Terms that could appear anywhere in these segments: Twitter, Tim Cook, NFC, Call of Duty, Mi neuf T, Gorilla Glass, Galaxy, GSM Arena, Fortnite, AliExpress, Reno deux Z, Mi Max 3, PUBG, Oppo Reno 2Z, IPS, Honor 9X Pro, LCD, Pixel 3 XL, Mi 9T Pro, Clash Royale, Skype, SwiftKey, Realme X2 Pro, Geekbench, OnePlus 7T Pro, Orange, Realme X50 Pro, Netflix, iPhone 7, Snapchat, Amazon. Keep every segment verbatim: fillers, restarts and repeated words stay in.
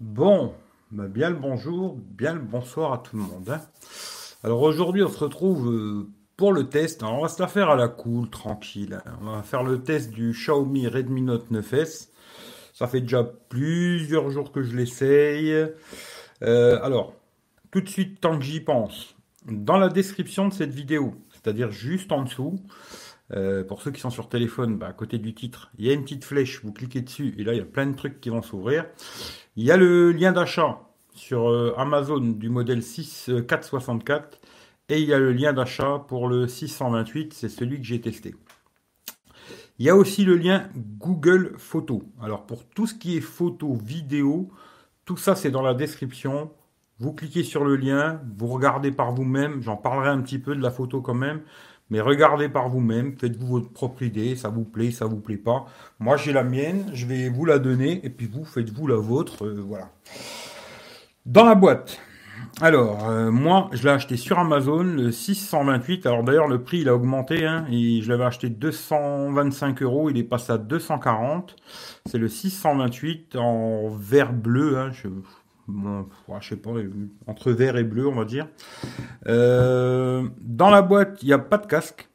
Bon, bah bien le bonjour, bien le bonsoir à tout le monde. Hein. Alors aujourd'hui, on se retrouve pour le test. Alors on va se la faire à la cool, tranquille. On va faire le test du Xiaomi Redmi Note neuf S. Ça fait déjà plusieurs jours que je l'essaye. Euh, alors, tout de suite, tant que j'y pense, dans la description de cette vidéo, c'est-à-dire juste en dessous, Euh, pour ceux qui sont sur téléphone, bah, à côté du titre, il y a une petite flèche, vous cliquez dessus et là il y a plein de trucs qui vont s'ouvrir. Il y a le lien d'achat sur euh, Amazon du modèle six quatre cent soixante-quatre et il y a le lien d'achat pour le six cent vingt-huit, c'est celui que j'ai testé. Il y a aussi le lien Google Photos. Alors pour tout ce qui est photo, vidéo, tout ça c'est dans la description. Vous cliquez sur le lien, vous regardez par vous-même, j'en parlerai un petit peu de la photo quand même. Mais regardez par vous-même, faites-vous votre propre idée, ça vous plaît, ça vous plaît pas. Moi, j'ai la mienne, je vais vous la donner, et puis vous, faites-vous la vôtre, euh, voilà. Dans la boîte, alors, euh, moi, je l'ai acheté sur Amazon, le six cent vingt-huit, alors d'ailleurs, le prix, il a augmenté, hein, et je l'avais acheté deux cent vingt-cinq euros, il est passé à deux cent quarante, c'est le six cent vingt-huit en vert bleu, hein, je... Bon, je sais pas, entre vert et bleu on va dire. Euh, dans la boîte il n'y a pas de casque,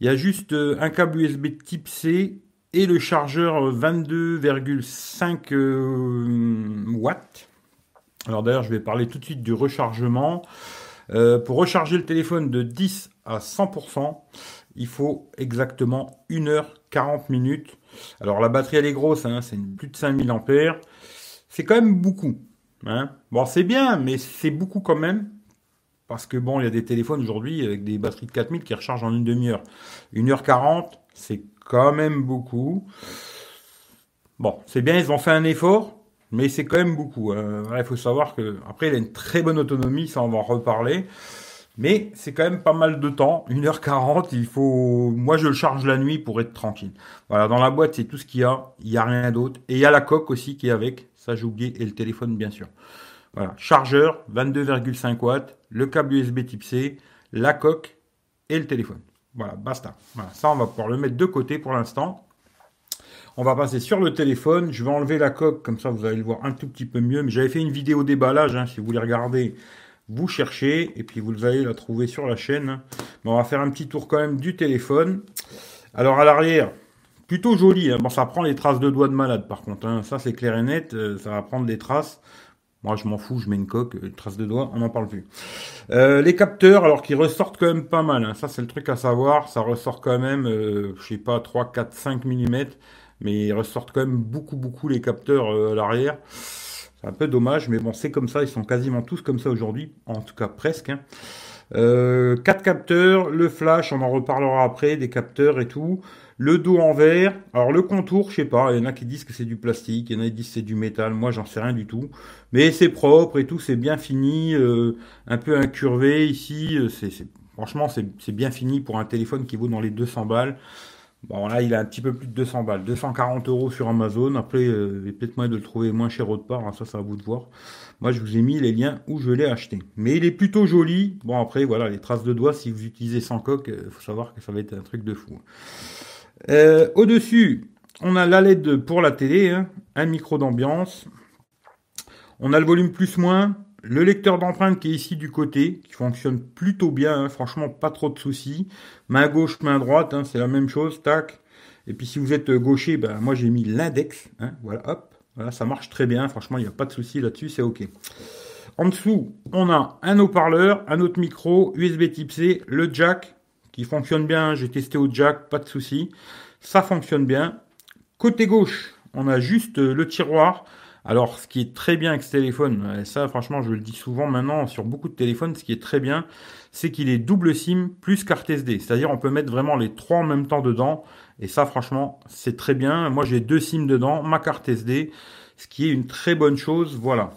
il y a juste un câble U S B type C et le chargeur vingt-deux virgule cinq watts. Alors d'ailleurs je vais parler tout de suite du rechargement. Euh, pour recharger le téléphone de dix à cent pour cent, il faut exactement une heure quarante minutes. Alors la batterie elle est grosse, hein, c'est plus de cinq mille ampères. C'est quand même beaucoup. Hein. Bon, c'est bien, mais c'est beaucoup quand même. Parce que bon, il y a des téléphones aujourd'hui avec des batteries de quatre mille qui rechargent en une demi-heure. une heure quarante, c'est quand même beaucoup. Bon, c'est bien, ils ont fait un effort, mais c'est quand même beaucoup. Euh, il faut savoir que après, il a une très bonne autonomie, ça on va en reparler. Mais c'est quand même pas mal de temps. une heure quarante, il faut. Moi, je le charge la nuit pour être tranquille. Voilà, dans la boîte, c'est tout ce qu'il y a. Il n'y a rien d'autre. Et il y a la coque aussi qui est avec. Ça, j'ai oublié, et le téléphone, bien sûr. Voilà, chargeur, vingt-deux virgule cinq watts, le câble U S B type C, la coque et le téléphone. Voilà, basta. Voilà, ça, on va pouvoir le mettre de côté pour l'instant. On va passer sur le téléphone. Je vais enlever la coque, comme ça, vous allez le voir un tout petit peu mieux. Mais j'avais fait une vidéo déballage, hein, si vous voulez regarder, vous cherchez, et puis vous allez la trouver sur la chaîne. Mais on va faire un petit tour quand même du téléphone. Alors, à l'arrière... Plutôt joli, hein. Bon, ça prend les traces de doigts de malade par contre, hein. Ça c'est clair et net, euh, ça va prendre des traces. Moi je m'en fous, je mets une coque, une trace de doigts, on n'en parle plus. Euh, les capteurs, alors qu'ils ressortent quand même pas mal, hein. Ça c'est le truc à savoir, ça ressort quand même, euh, je sais pas, trois, quatre, cinq millimètres, mais ils ressortent quand même beaucoup, beaucoup les capteurs euh, à l'arrière. C'est un peu dommage, mais bon c'est comme ça, ils sont quasiment tous comme ça aujourd'hui, en tout cas presque, hein. Euh, quatre capteurs, le flash, on en reparlera après, des capteurs et tout. Le dos en verre, alors le contour, je sais pas, il y en a qui disent que c'est du plastique, il y en a qui disent que c'est du métal, moi j'en sais rien du tout. Mais c'est propre et tout, c'est bien fini, euh, un peu incurvé ici, c'est, c'est, franchement c'est bien fini pour un téléphone qui vaut dans les deux cents balles. Bon là il a un petit peu plus de deux cents balles, deux cent quarante euros sur Amazon, après euh, il y a peut-être moyen de le trouver moins cher autre part, hein, ça c'est à vous de voir. Moi je vous ai mis les liens où je l'ai acheté. Mais il est plutôt joli, bon après voilà, les traces de doigts, si vous utilisez sans coque, il faut savoir que ça va être un truc de fou. Euh, Au-dessus, on a la L E D pour la télé, hein, un micro d'ambiance, on a le volume plus-moins, le lecteur d'empreintes qui est ici du côté, qui fonctionne plutôt bien, hein, franchement pas trop de soucis, main gauche, main droite, hein, c'est la même chose, tac, et puis si vous êtes gaucher, ben, moi j'ai mis l'index, hein, voilà, hop, voilà, ça marche très bien, franchement il n'y a pas de soucis là-dessus, c'est ok. En dessous, on a un haut-parleur, un autre micro, U S B type C, le jack, qui fonctionne bien, j'ai testé au jack, pas de souci, ça fonctionne bien. Côté gauche, on a juste le tiroir. Alors, ce qui est très bien avec ce téléphone, et ça, franchement, je le dis souvent maintenant sur beaucoup de téléphones, ce qui est très bien, c'est qu'il est double SIM plus carte S D. C'est-à-dire, on peut mettre vraiment les trois en même temps dedans. Et ça, franchement, c'est très bien. Moi, j'ai deux SIM dedans, ma carte S D, ce qui est une très bonne chose. Voilà.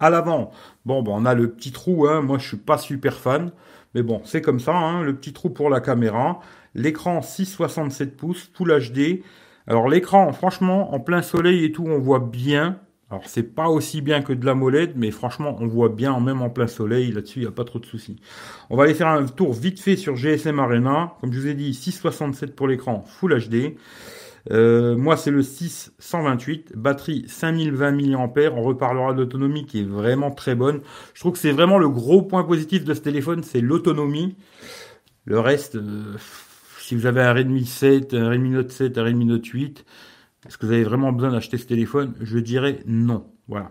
À l'avant, bon, ben, on a le petit trou, hein. Moi, je suis pas super fan. Mais bon, c'est comme ça, hein, le petit trou pour la caméra. L'écran six virgule soixante-sept pouces, Full H D. Alors l'écran, franchement, en plein soleil et tout, on voit bien. Alors c'est pas aussi bien que de l'AMOLED, mais franchement, on voit bien, même en plein soleil, là-dessus, il n'y a pas trop de soucis. On va aller faire un tour vite fait sur G S M Arena. Comme je vous ai dit, six virgule soixante-sept pour l'écran, Full H D. Euh, moi, c'est le six cent vingt-huit, batterie cinq mille vingt milliampères heure. On reparlera de l'autonomie qui est vraiment très bonne. Je trouve que c'est vraiment le gros point positif de ce téléphone, c'est l'autonomie. Le reste, euh, si vous avez un Redmi sept, un Redmi Note sept, un Redmi Note huit, est-ce que vous avez vraiment besoin d'acheter ce téléphone? Je dirais non. Voilà.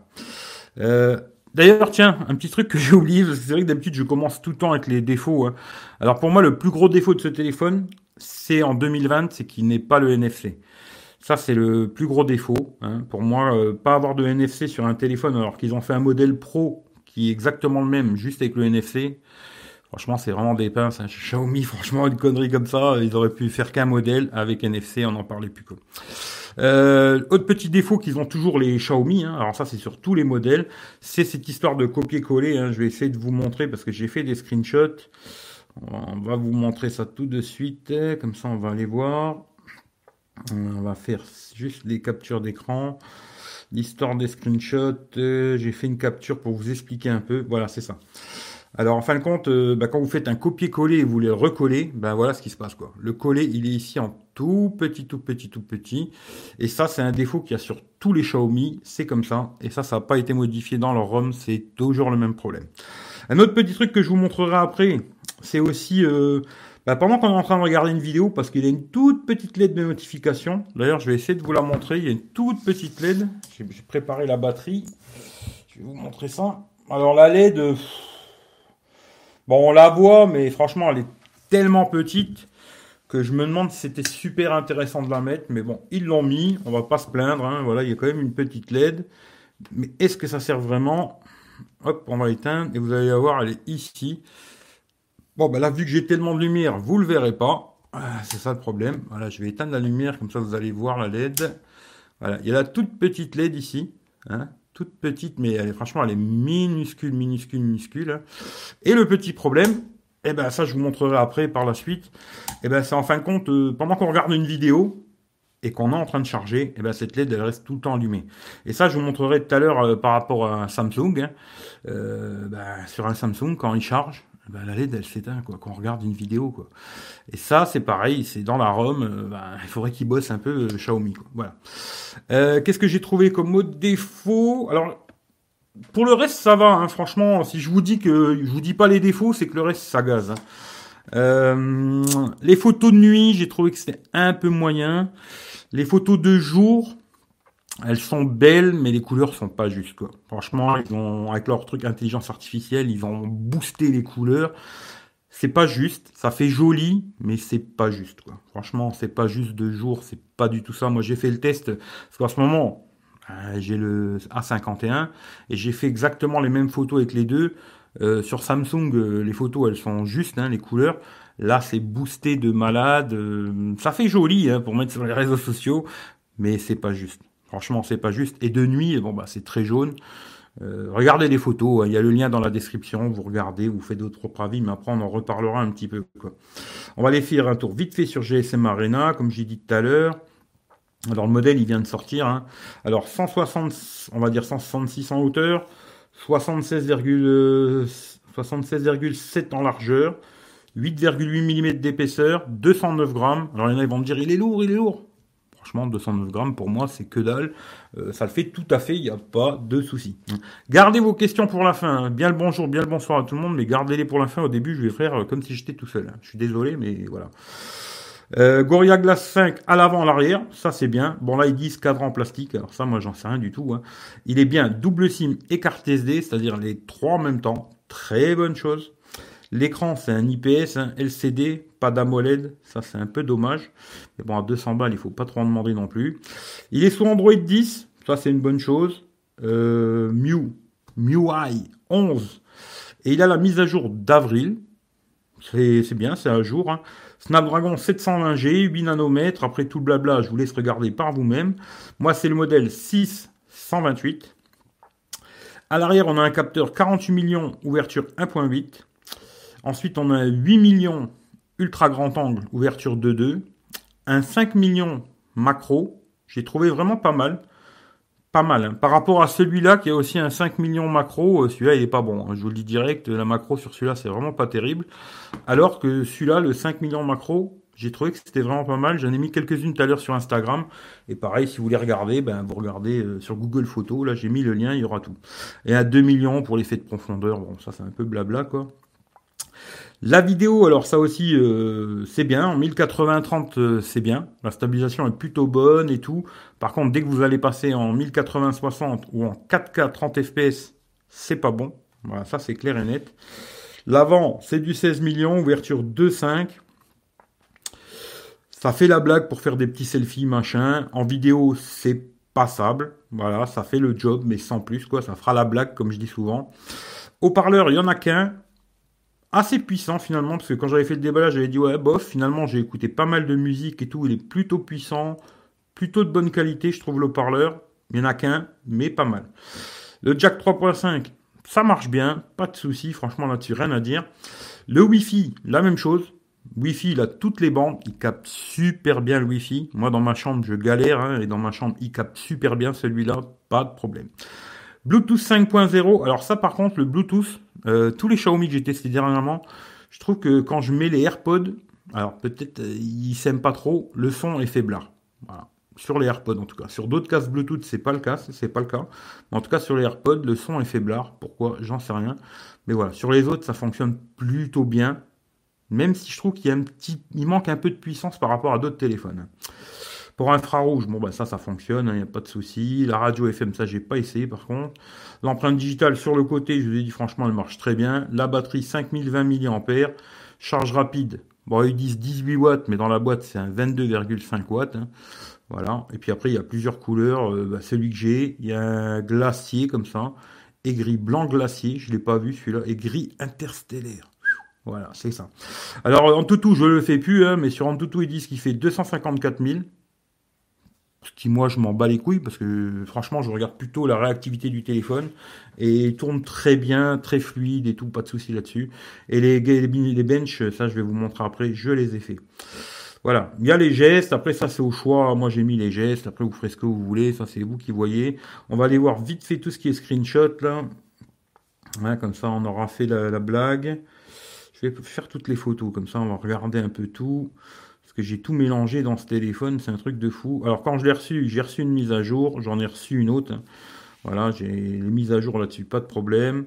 Euh, D'ailleurs, tiens, un petit truc que j'ai oublié, parce que c'est vrai que d'habitude, je commence tout le temps avec les défauts. Hein. Alors, pour moi, le plus gros défaut de ce téléphone, c'est en deux mille vingt, c'est qu'il n'est pas le N F C. Ça, c'est le plus gros défaut. Hein. Pour moi, euh, pas avoir de N F C sur un téléphone, alors qu'ils ont fait un modèle pro qui est exactement le même, juste avec le N F C. Franchement, c'est vraiment des pinces. Hein. Xiaomi, franchement, une connerie comme ça, ils auraient pu faire qu'un modèle avec N F C, on n'en parlait plus quoi. Euh, autre petit défaut qu'ils ont toujours les Xiaomi, hein, alors ça c'est sur tous les modèles, c'est cette histoire de copier-coller. Hein, je vais essayer de vous montrer parce que j'ai fait des screenshots. On va vous montrer ça tout de suite, comme ça on va aller voir. On va faire juste des captures d'écran. L'histoire des screenshots, euh, j'ai fait une capture pour vous expliquer un peu. Voilà, c'est ça. Alors en fin de compte, euh, bah, quand vous faites un copier-coller et vous le recollez, bah, voilà ce qui se passe quoi. Le coller, il est ici en tout petit, tout petit, tout petit. Et ça, c'est un défaut qu'il y a sur tous les Xiaomi. C'est comme ça. Et ça, ça n'a pas été modifié dans leur ROM. C'est toujours le même problème. Un autre petit truc que je vous montrerai après, c'est aussi... Euh, bah, pendant qu'on est en train de regarder une vidéo, parce qu'il y a une toute petite L E D de notification. D'ailleurs, je vais essayer de vous la montrer. Il y a une toute petite L E D. J'ai préparé la batterie. Je vais vous montrer ça. Alors la L E D... Euh, Bon, on la voit, mais franchement, elle est tellement petite que je me demande si c'était super intéressant de la mettre. Mais bon, ils l'ont mis, on va pas se plaindre. Hein. Voilà, il y a quand même une petite L E D. Mais est-ce que ça sert vraiment? Hop, on va éteindre et vous allez la voir, elle est ici. Bon, ben là, vu que j'ai tellement de lumière, vous le verrez pas. C'est ça le problème. Voilà, je vais éteindre la lumière, comme ça vous allez voir la L E D. Voilà, il y a la toute petite L E D ici. Hein. Toute petite, mais elle est, franchement, elle est minuscule, minuscule, minuscule. Et le petit problème, eh ben, ça, je vous montrerai après par la suite. Eh ben, c'est en fin de compte, euh, pendant qu'on regarde une vidéo et qu'on est en train de charger, eh ben, cette L E D, elle reste tout le temps allumée. Et ça, je vous montrerai tout à l'heure euh, par rapport à un Samsung. Hein. Euh, ben, sur un Samsung, quand il charge, ben, la L E D, elle s'éteint, quoi, quand on regarde une vidéo, quoi. Et ça, c'est pareil, c'est dans la ROM, euh, ben, il faudrait qu'ils bossent un peu euh, Xiaomi, quoi. Voilà. Euh, qu'est-ce que j'ai trouvé comme autre défaut? Alors, pour le reste, ça va, hein, franchement, si je vous dis que je vous dis pas les défauts, c'est que le reste, ça gaze. Hein. Euh, les photos de nuit, j'ai trouvé que c'était un peu moyen. Les photos de jour, elles sont belles, mais les couleurs sont pas justes, quoi. Franchement, ils ont, avec leur truc intelligence artificielle, ils ont boosté les couleurs. C'est pas juste. Ça fait joli, mais c'est pas juste, quoi. Franchement, c'est pas juste de jour. C'est pas du tout ça. Moi, j'ai fait le test. Parce qu'en ce moment, euh, j'ai le A cinquante et un. Et j'ai fait exactement les mêmes photos avec les deux. Euh, sur Samsung, euh, les photos, elles sont justes, hein, les couleurs. Là, c'est boosté de malade. Euh, ça fait joli, hein, pour mettre sur les réseaux sociaux. Mais c'est pas juste. Franchement, c'est pas juste. Et de nuit, bon bah c'est très jaune. Euh, regardez les photos, hein. Il y a le lien dans la description. Vous regardez, vous faites votre propre avis, mais après on en reparlera un petit peu, quoi. On va aller faire un tour vite fait sur G S M Arena, comme j'ai dit tout à l'heure. Alors le modèle, il vient de sortir. Hein. Alors cent soixante, on va dire cent soixante-six en hauteur, soixante-seize virgule sept en largeur, huit virgule huit millimètres d'épaisseur, deux cent neuf grammes. Alors il y en a qui vont me dire, il est lourd, il est lourd. Franchement, deux cent neuf grammes, pour moi, c'est que dalle. Euh, ça le fait tout à fait, il n'y a pas de souci. Gardez vos questions pour la fin. Hein. Bien le bonjour, bien le bonsoir à tout le monde, mais gardez-les pour la fin. Au début, je vais faire euh, comme si j'étais tout seul. Hein. Je suis désolé, mais voilà. Euh, Gorilla Glass cinq à l'avant, à l'arrière. Ça, c'est bien. Bon, là, ils disent cadran en plastique. Alors ça, moi, j'en sais rien du tout. Hein. Il est bien double SIM et carte S D, c'est-à-dire les trois en même temps. Très bonne chose. L'écran, c'est un I P S, un L C D, pas d'AMOLED, ça c'est un peu dommage. Mais bon, à deux cents balles, il faut pas trop en demander non plus. Il est sous Android dix, ça c'est une bonne chose. Euh, M I U I, M I U I onze. Et il a la mise à jour d'avril. C'est bien, c'est à jour. Hein. Snapdragon sept cent vingt G, huit nanomètres. Après tout le blabla, je vous laisse regarder par vous-même. Moi, c'est le modèle six cent vingt-huit. À l'arrière, on a un capteur quarante-huit millions, ouverture un virgule huit. Ensuite, on a huit millions ultra grand angle, ouverture deux virgule deux. Un cinq millions macro, j'ai trouvé vraiment pas mal. Pas mal. Hein. Par rapport à celui-là, qui a aussi un cinq millions macro, celui-là, il n'est pas bon. Hein. Je vous le dis direct, la macro sur celui-là, c'est vraiment pas terrible. Alors que celui-là, le cinq millions macro, J'ai trouvé que c'était vraiment pas mal. J'en ai mis quelques-unes tout à l'heure sur Instagram. Et pareil, si vous voulez regarder, ben, vous regardez euh, sur Google Photos. Là, j'ai mis le lien, il y aura tout. Et à deux millions pour l'effet de profondeur. Bon, ça, c'est un peu blabla, quoi. La vidéo, alors ça aussi, euh, c'est bien. En mille quatre-vingts trente, euh, c'est bien. La stabilisation est plutôt bonne et tout. Par contre, dès que vous allez passer en mille quatre-vingts soixante ou en quatre K trente F P S, c'est pas bon. Voilà, ça, c'est clair et net. L'avant, c'est du seize millions, ouverture deux virgule cinq. Ça fait la blague pour faire des petits selfies, machin. En vidéo, c'est passable. Voilà, ça fait le job, mais sans plus, quoi. Ça fera la blague, comme je dis souvent. Haut-parleur, il n'y en a qu'un. Assez puissant, finalement, parce que quand j'avais fait le déballage, j'avais dit, ouais, bof, finalement, j'ai écouté pas mal de musique et tout. Il est plutôt puissant, plutôt de bonne qualité, je trouve, le haut-parleur. Il n'y en a qu'un, mais pas mal. Le jack trois point cinq, ça marche bien. Pas de souci, franchement, là-dessus, rien à dire. Le Wi-Fi, la même chose. Wi-Fi, il a toutes les bandes, il capte super bien le Wi-Fi. Moi, dans ma chambre, je galère, hein, et dans ma chambre, il capte super bien celui-là, pas de problème. Bluetooth cinq point zéro, alors ça, par contre, le Bluetooth, euh, tous les Xiaomi que j'ai testés dernièrement, je trouve que quand je mets les AirPods, alors peut-être euh, ils s'aiment pas trop, le son est faiblard. Voilà. Sur les AirPods, en tout cas. Sur d'autres casques Bluetooth, c'est pas le cas, c'est pas le cas. Mais en tout cas, sur les AirPods, le son est faiblard. Pourquoi? J'en sais rien. Mais voilà, sur les autres, ça fonctionne plutôt bien. Même si je trouve qu'il y a un petit, il manque un peu de puissance par rapport à d'autres téléphones. Pour infrarouge, bon ben ça, ça fonctionne, il n'y a pas de souci. La radio F M, ça, j'ai pas essayé par contre. L'empreinte digitale sur le côté, je vous ai dit franchement, elle marche très bien. La batterie cinq mille vingt milliampères heure. Charge rapide, bon ils disent dix-huit watts, mais dans la boîte c'est un vingt-deux virgule cinq watts. Hein. Voilà. Et puis après il y a plusieurs couleurs. Euh, bah, celui que j'ai, il y a un glacier comme ça, et gris blanc glacier, je l'ai pas vu celui-là, et gris interstellaire. Voilà, c'est ça. Alors, en tout tout, je le fais plus, hein, mais sur en tout tout, ils disent qu'il fait deux cent cinquante-quatre mille. Ce qui, moi, je m'en bats les couilles parce que, franchement, je regarde plutôt la réactivité du téléphone et il tourne très bien, très fluide et tout, pas de souci là-dessus. Et les, les, les bench, ça, je vais vous montrer après, je les ai fait. Voilà. Il y a les gestes. Après, ça, c'est au choix. Moi, j'ai mis les gestes. Après, vous ferez ce que vous voulez. Ça, c'est vous qui voyez. On va aller voir vite fait tout ce qui est screenshot, là. Hein, comme ça, on aura fait la, la blague. Je vais faire toutes les photos, comme ça on va regarder un peu tout, parce que j'ai tout mélangé dans ce téléphone, c'est un truc de fou. Alors quand je l'ai reçu, j'ai reçu une mise à jour, j'en ai reçu une autre, voilà, j'ai les mises à jour là-dessus, pas de problème.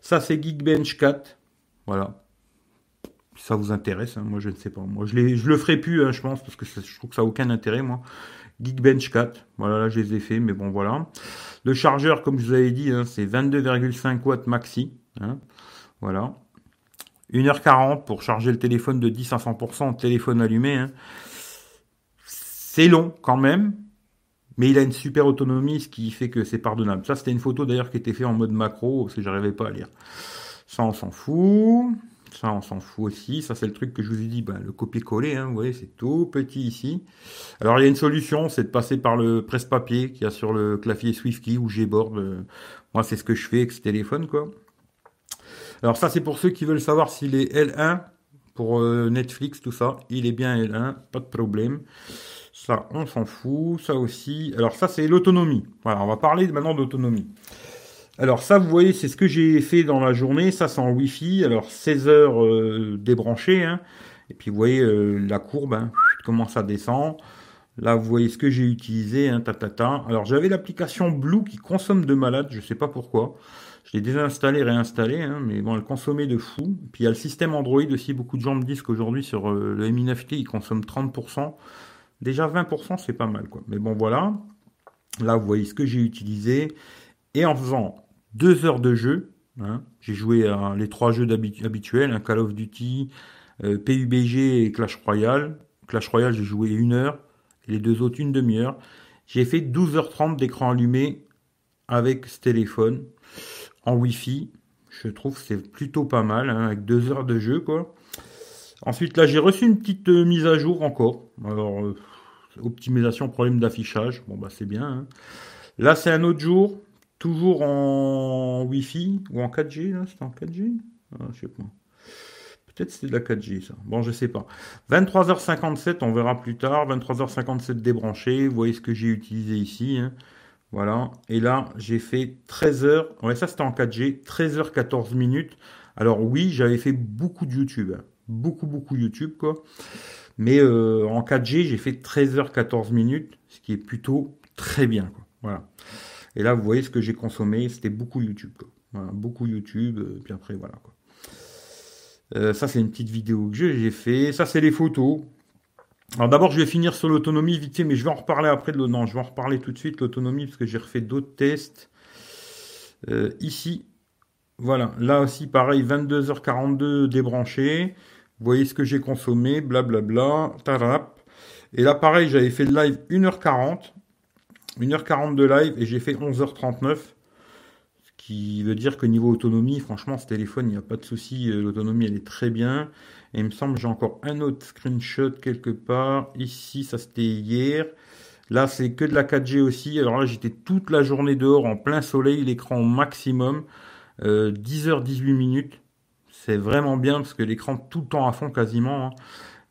Ça c'est Geekbench quatre, voilà, ça vous intéresse, hein. Moi je ne sais pas, moi je, je le ferai plus, hein, je pense, parce que ça, je trouve que ça n'a aucun intérêt, moi. Geekbench quatre, voilà, là je les ai fait, mais bon voilà. Le chargeur, comme je vous avais dit, hein, c'est vingt-deux virgule cinq watts maxi, hein, voilà. une heure quarante pour charger le téléphone de dix à cent pour cent, téléphone allumé. Hein. C'est long quand même, mais il a une super autonomie, ce qui fait que c'est pardonnable. Ça, c'était une photo d'ailleurs qui était faite en mode macro, parce que j'arrivais pas à lire. Ça, on s'en fout. Ça, on s'en fout aussi. Ça, c'est le truc que je vous ai dit, ben, le copier-coller. Hein. Vous voyez, c'est tout petit ici. Alors, il y a une solution, c'est de passer par le presse-papier qu'il y a sur le clavier SwiftKey ou Gboard. Moi, c'est ce que je fais avec ce téléphone, quoi. Alors ça, c'est pour ceux qui veulent savoir s'il est L un, pour euh, Netflix, tout ça. Il est bien L un, pas de problème. Ça, on s'en fout. Ça aussi. Alors ça, c'est l'autonomie. Voilà, on va parler maintenant d'autonomie. Alors ça, vous voyez, c'est ce que j'ai fait dans la journée. Ça, c'est en Wi-Fi. Alors, seize heures euh, débranchées. Hein. Et puis, vous voyez euh, la courbe, hein, comment ça descend. Là, vous voyez ce que j'ai utilisé. Hein, ta, ta, ta. Alors, j'avais l'application Blue qui consomme de malade. Je ne sais pas pourquoi. Je l'ai désinstallé, réinstallé, hein, mais bon, elle consommait de fou. Puis il y a le système Android aussi. Beaucoup de gens me disent qu'aujourd'hui, sur euh, le Mi neuf T, il consomme trente pour cent. Déjà vingt pour cent, c'est pas mal, quoi. Mais bon, voilà. Là, vous voyez ce que j'ai utilisé. Et en faisant deux heures de jeu, hein, j'ai joué à les trois jeux habitu habituels, hein, Call of Duty, euh, P U B G et Clash Royale. Clash Royale, j'ai joué une heure. Et les deux autres, une demi-heure. J'ai fait douze heures trente d'écran allumé avec ce téléphone. En Wi-Fi, je trouve que c'est plutôt pas mal, hein, avec deux heures de jeu, quoi. Ensuite, là, j'ai reçu une petite euh, mise à jour encore. Alors, euh, optimisation, problème d'affichage. Bon, bah, c'est bien. Hein. Là, c'est un autre jour, toujours en Wi-Fi ou en quatre G. Là, c'était en quatre G. Ah, je sais pas. Peut-être c'était de la quatre G, ça. Bon, je sais pas. vingt-trois heures cinquante-sept, on verra plus tard. vingt-trois heures cinquante-sept débranché. Vous voyez ce que j'ai utilisé ici. Hein. Voilà, et là, j'ai fait treize heures, ouais, ça c'était en quatre G, treize heures quatorze minutes. Alors oui, j'avais fait beaucoup de YouTube, hein. beaucoup, beaucoup YouTube, quoi. Mais euh, en quatre G, j'ai fait treize heures quatorze minutes, ce qui est plutôt très bien, quoi. Voilà. Et là, vous voyez ce que j'ai consommé, c'était beaucoup YouTube, quoi. Voilà, beaucoup YouTube, euh, puis après, voilà, quoi. Euh, ça, c'est une petite vidéo que j'ai fait. Ça, c'est les photos. Alors d'abord, je vais finir sur l'autonomie vite fait, mais je vais en reparler après de l'autonomie. Non, je vais en reparler tout de suite, l'autonomie, parce que j'ai refait d'autres tests. Euh, ici, voilà. Là aussi, pareil, vingt-deux heures quarante-deux débranché. Vous voyez ce que j'ai consommé, blablabla, tarap. Et là, pareil, j'avais fait le live une heure quarante. une heure quarante de live, et j'ai fait onze heures trente-neuf. Qui veut dire que niveau autonomie, franchement, ce téléphone, il n'y a pas de souci. L'autonomie, elle est très bien. Et il me semble que j'ai encore un autre screenshot quelque part. Ici, ça c'était hier. Là, c'est que de la quatre G aussi. Alors là, j'étais toute la journée dehors, en plein soleil, l'écran au maximum. Euh, dix heures dix-huit minutes. C'est vraiment bien parce que l'écran tout le temps à fond quasiment. Hein.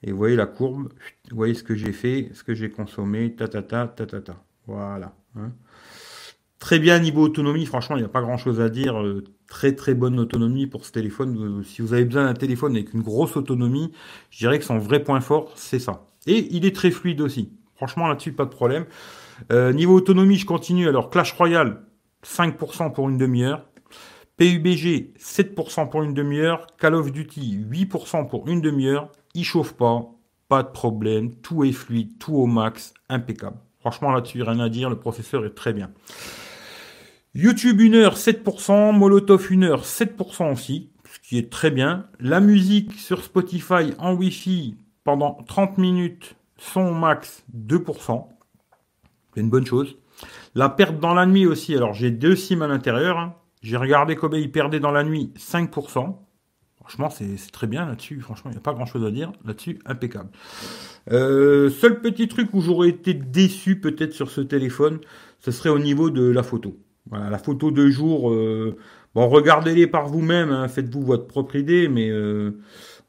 Et vous voyez la courbe. Vous voyez ce que j'ai fait, ce que j'ai consommé. Ta ta ta ta ta ta. Voilà. Hein. Très bien niveau autonomie, franchement, il n'y a pas grand-chose à dire. Euh, très très bonne autonomie pour ce téléphone. Euh, si vous avez besoin d'un téléphone avec une grosse autonomie, je dirais que son vrai point fort, c'est ça. Et il est très fluide aussi. Franchement, là-dessus, pas de problème. Euh, niveau autonomie, je continue. Alors, Clash Royale, cinq pour cent pour une demi-heure. P U B G, sept pour cent pour une demi-heure. Call of Duty, huit pour cent pour une demi-heure. Il chauffe pas, pas de problème. Tout est fluide, tout au max, impeccable. Franchement, là-dessus, rien à dire. Le processeur est très bien. YouTube une heure, sept pour cent, Molotov une heure, sept pour cent aussi, ce qui est très bien. La musique sur Spotify en Wi-Fi pendant trente minutes, son max deux pour cent, c'est une bonne chose. La perte dans la nuit aussi, alors j'ai deux SIM à l'intérieur, hein. J'ai regardé combien ils perdaient dans la nuit, cinq pour cent. Franchement, c'est très bien là-dessus, franchement, il n'y a pas grand-chose à dire là-dessus, impeccable. Euh, seul petit truc où j'aurais été déçu peut-être sur ce téléphone, ce serait au niveau de la photo. Voilà, la photo de jour, euh, bon, regardez-les par vous-même, hein, faites-vous votre propre idée, mais euh,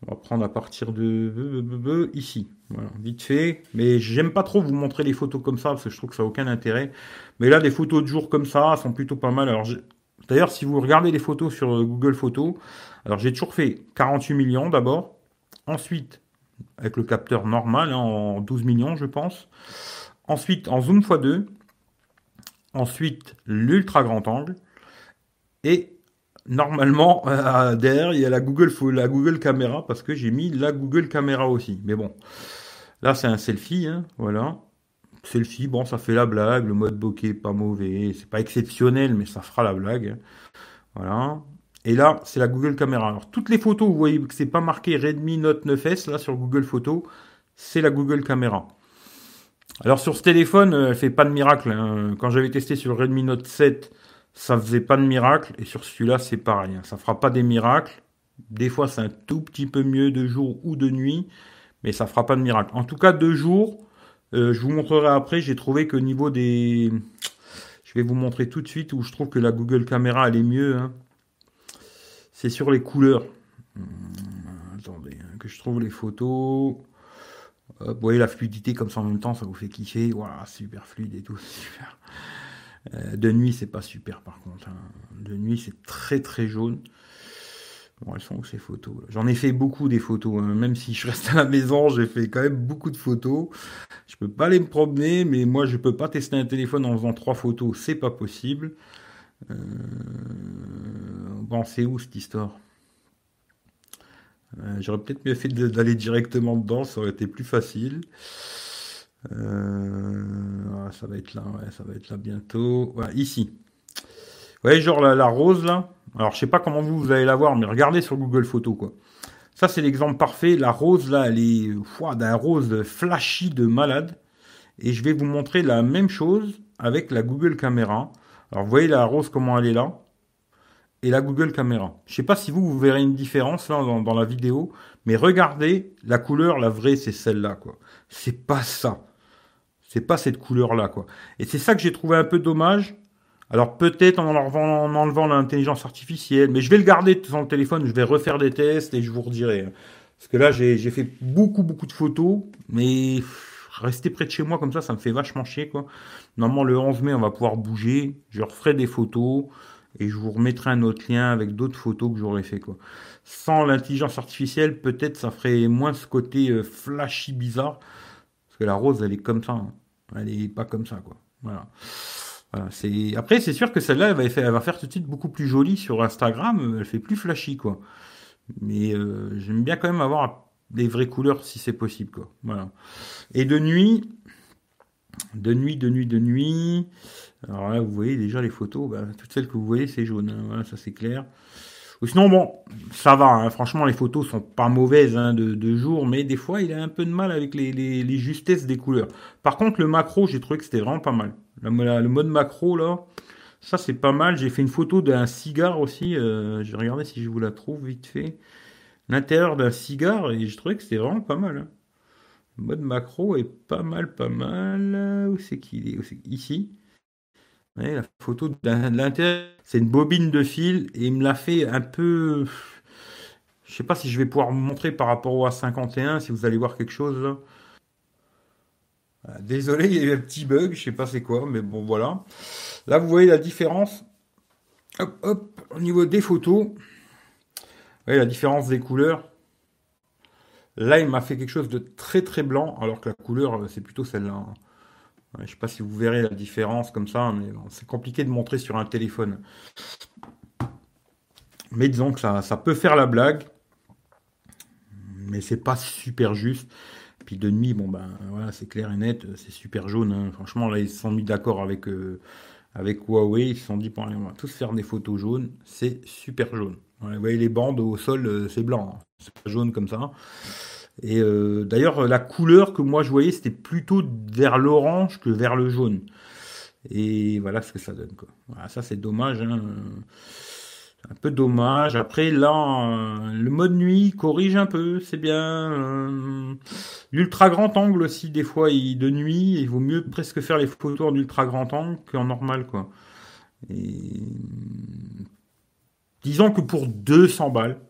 on va prendre à partir de ici, voilà, vite fait. Mais j'aime pas trop vous montrer les photos comme ça, parce que je trouve que ça n'a aucun intérêt. Mais là, des photos de jour comme ça sont plutôt pas mal. Alors, d'ailleurs, si vous regardez les photos sur Google Photos, alors j'ai toujours fait quarante-huit millions d'abord, ensuite, avec le capteur normal, hein, en douze millions, je pense, ensuite, en zoom fois deux, ensuite, l'ultra grand angle. Et normalement, euh, derrière, il y a la Google, la Google Caméra, parce que j'ai mis la Google Caméra aussi. Mais bon, là, c'est un selfie. Hein, voilà. Selfie, bon, ça fait la blague. Le mode bokeh, pas mauvais. C'est pas exceptionnel, mais ça fera la blague. Voilà. Et là, c'est la Google Caméra. Alors, toutes les photos, vous voyez que c'est pas marqué Redmi Note neuf S, là, sur Google Photos, c'est la Google Caméra. Alors sur ce téléphone, elle fait pas de miracle. Hein. Quand j'avais testé sur le Redmi Note sept, ça faisait pas de miracle. Et sur celui-là, c'est pareil. Hein. Ça fera pas des miracles. Des fois, c'est un tout petit peu mieux de jour ou de nuit. Mais ça fera pas de miracle. En tout cas, de jour, euh, je vous montrerai après. J'ai trouvé que niveau des... Je vais vous montrer tout de suite où je trouve que la Google Caméra, elle est mieux. Hein. C'est sur les couleurs. Hum, attendez, hein, que je trouve les photos... Vous voyez la fluidité comme ça en même temps, ça vous fait kiffer. Voilà, super fluide et tout, super. Euh, de nuit, c'est pas super par contre. Hein. De nuit, c'est très très jaune. Bon, elles sont où ces photos? J'en ai fait beaucoup des photos. Hein. Même si je reste à la maison, j'ai fait quand même beaucoup de photos. Je peux pas aller me promener, mais moi, je peux pas tester un téléphone en faisant trois photos. C'est pas possible. Euh... Bon, c'est où cette histoire? Euh, j'aurais peut-être mieux fait d'aller directement dedans, ça aurait été plus facile. Euh, ça va être là, ouais, ça va être là bientôt. Voilà, ici. Vous voyez, genre la, la rose là. Alors, je sais pas comment vous, vous allez la voir, mais regardez sur Google Photos, quoi. Ça, c'est l'exemple parfait. La rose là, elle est d'un rose flashy de malade. Et je vais vous montrer la même chose avec la Google Caméra. Alors, vous voyez la rose, comment elle est là. Et la Google Caméra. Je ne sais pas si vous, vous verrez une différence là dans, dans la vidéo, mais regardez, la couleur, la vraie, c'est celle-là, quoi. C'est pas ça. C'est pas cette couleur-là, quoi. Et c'est ça que j'ai trouvé un peu dommage. Alors peut-être en enlevant, en enlevant l'intelligence artificielle, mais je vais le garder sur le téléphone, je vais refaire des tests et je vous redirai. Parce que là, j'ai fait beaucoup, beaucoup de photos, mais rester près de chez moi comme ça, ça me fait vachement chier, quoi. Normalement, le onze mai, on va pouvoir bouger. Je referai des photos. et je vous remettrai un autre lien avec d'autres photos que j'aurais fait, quoi. Sans l'intelligence artificielle, peut-être ça ferait moins ce côté flashy bizarre, parce que la rose, elle est comme ça, hein. Elle est pas comme ça, quoi. Voilà. Voilà, c'est... Après, c'est sûr que celle-là, elle va faire, elle va faire tout de suite beaucoup plus jolie sur Instagram, elle fait plus flashy, quoi. Mais euh, j'aime bien quand même avoir des vraies couleurs si c'est possible, quoi. Voilà. Et de nuit, de nuit, de nuit, de nuit. Alors là, vous voyez déjà les photos, bah, toutes celles que vous voyez, c'est jaune, hein. Voilà, ça c'est clair. Ou sinon, bon, ça va, hein. Franchement, les photos sont pas mauvaises, hein, de, de jour, mais des fois, il a un peu de mal avec les, les, les justesses des couleurs. Par contre, le macro, j'ai trouvé que c'était vraiment pas mal. La, la, le mode macro, là, ça, c'est pas mal. J'ai fait une photo d'un cigare aussi. Euh, je vais regarder si je vous la trouve vite fait. L'intérieur d'un cigare, et j'ai trouvé que c'était vraiment pas mal, hein. Le mode macro est pas mal, pas mal. Où c'est qu'il est, est ici. Ouais, la photo de l'intérieur, c'est une bobine de fil et il me l'a fait un peu... Je sais pas si je vais pouvoir vous montrer par rapport au A cinquante et un, si vous allez voir quelque chose là. Désolé, il y a eu un petit bug, je sais pas c'est quoi, mais bon voilà. Là vous voyez la différence. Hop, hop, au niveau des photos. Vous voyez la différence des couleurs. Là il m'a fait quelque chose de très très blanc, alors que la couleur c'est plutôt celle-là, hein. Je ne sais pas si vous verrez la différence comme ça, mais c'est compliqué de montrer sur un téléphone. Mais disons que ça, ça peut faire la blague, mais c'est pas super juste. Puis de nuit, bon ben voilà, c'est clair et net, c'est super jaune, hein. Franchement, là ils se sont mis d'accord avec, euh, avec Huawei, ils se sont dit bon, allez, on va tous faire des photos jaunes, c'est super jaune. Vous voyez les bandes au sol, c'est blanc, hein. C'est pas jaune comme ça. Et euh, d'ailleurs, la couleur que moi je voyais, c'était plutôt vers l'orange que vers le jaune. Et voilà ce que ça donne, quoi. Voilà, ça c'est dommage, hein. Un peu dommage. Après, là, le mode nuit corrige un peu, c'est bien. L'ultra grand angle aussi, des fois, il, de nuit, il vaut mieux presque faire les photos en ultra grand angle qu'en normal, quoi. Et... Disons que pour deux cents balles,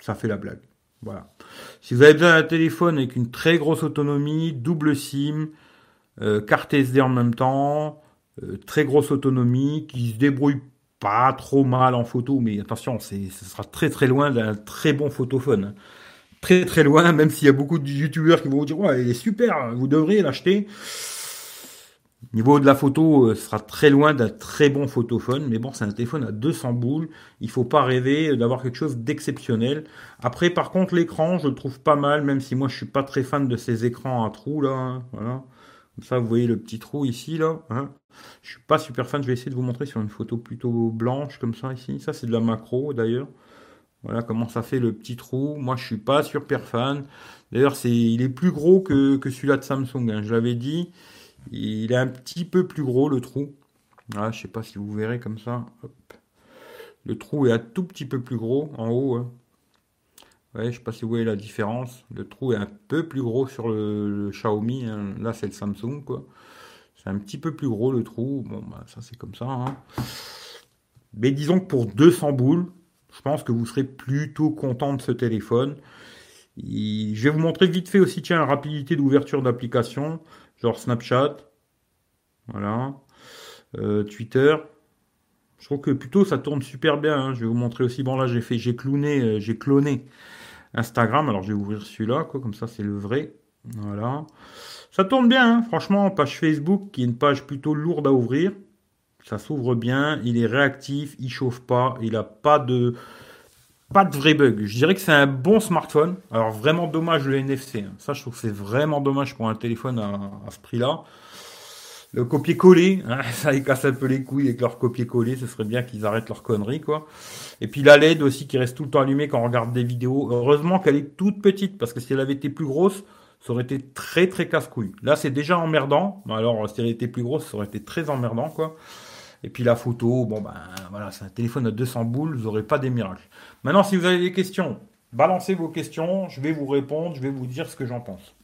ça fait la blague. Voilà. Si vous avez besoin d'un téléphone avec une très grosse autonomie, double SIM, euh, carte S D en même temps, euh, très grosse autonomie, qui se débrouille pas trop mal en photo, mais attention, c'est, ce sera très très loin d'un très bon photophone. Très très loin, même s'il y a beaucoup de youtubeurs qui vont vous dire ouais, il est super, vous devriez l'acheter. Au niveau de la photo, ce sera très loin d'un très bon photophone, mais bon, c'est un téléphone à deux cents boules, il faut pas rêver d'avoir quelque chose d'exceptionnel. Après, par contre, l'écran, je le trouve pas mal, même si moi, je suis pas très fan de ces écrans à trous, là, hein, voilà. Comme ça, vous voyez le petit trou ici, là, hein. Je suis pas super fan, je vais essayer de vous montrer sur une photo plutôt blanche, comme ça, ici. Ça, c'est de la macro, d'ailleurs. Voilà comment ça fait le petit trou. Moi, je suis pas super fan. D'ailleurs, c'est, il est plus gros que, que celui-là de Samsung, hein, je l'avais dit. Il est un petit peu plus gros, le trou. Ah, je sais pas si vous verrez comme ça. Hop. Le trou est un tout petit peu plus gros en haut, hein. Ouais, je sais pas si vous voyez la différence. Le trou est un peu plus gros sur le, le Xiaomi, hein. Là, c'est le Samsung, quoi. C'est un petit peu plus gros, le trou. Bon, bah, ça, c'est comme ça, hein. Mais disons que pour deux cents boules, je pense que vous serez plutôt content de ce téléphone. Et je vais vous montrer vite fait aussi, tiens, la rapidité d'ouverture d'application. Genre Snapchat, voilà, euh, Twitter. Je trouve que plutôt ça tourne super bien, hein. Je vais vous montrer aussi. Bon là j'ai fait, j'ai cloné, euh, j'ai cloné Instagram. Alors je vais ouvrir celui-là, quoi. Comme ça c'est le vrai. Voilà. Ça tourne bien, hein. Franchement, page Facebook qui est une page plutôt lourde à ouvrir. Ça s'ouvre bien. Il est réactif, il chauffe pas, il a pas de pas de vrai bug. Je dirais que c'est un bon smartphone. Alors vraiment dommage le N F C. Ça, je trouve que c'est vraiment dommage pour un téléphone à, à ce prix-là. Le copier-coller, hein, ça les casse un peu les couilles avec leur copier-coller. Ce serait bien qu'ils arrêtent leur connerie, quoi. Et puis la L E D aussi qui reste tout le temps allumée quand on regarde des vidéos. Heureusement qu'elle est toute petite parce que si elle avait été plus grosse, ça aurait été très très casse-couille. Là, c'est déjà emmerdant. Alors si elle était plus grosse, ça aurait été très emmerdant, quoi. Et puis la photo, bon ben voilà, c'est un téléphone à deux cents boules, vous n'aurez pas des miracles. Maintenant, si vous avez des questions, balancez vos questions, je vais vous répondre, je vais vous dire ce que j'en pense.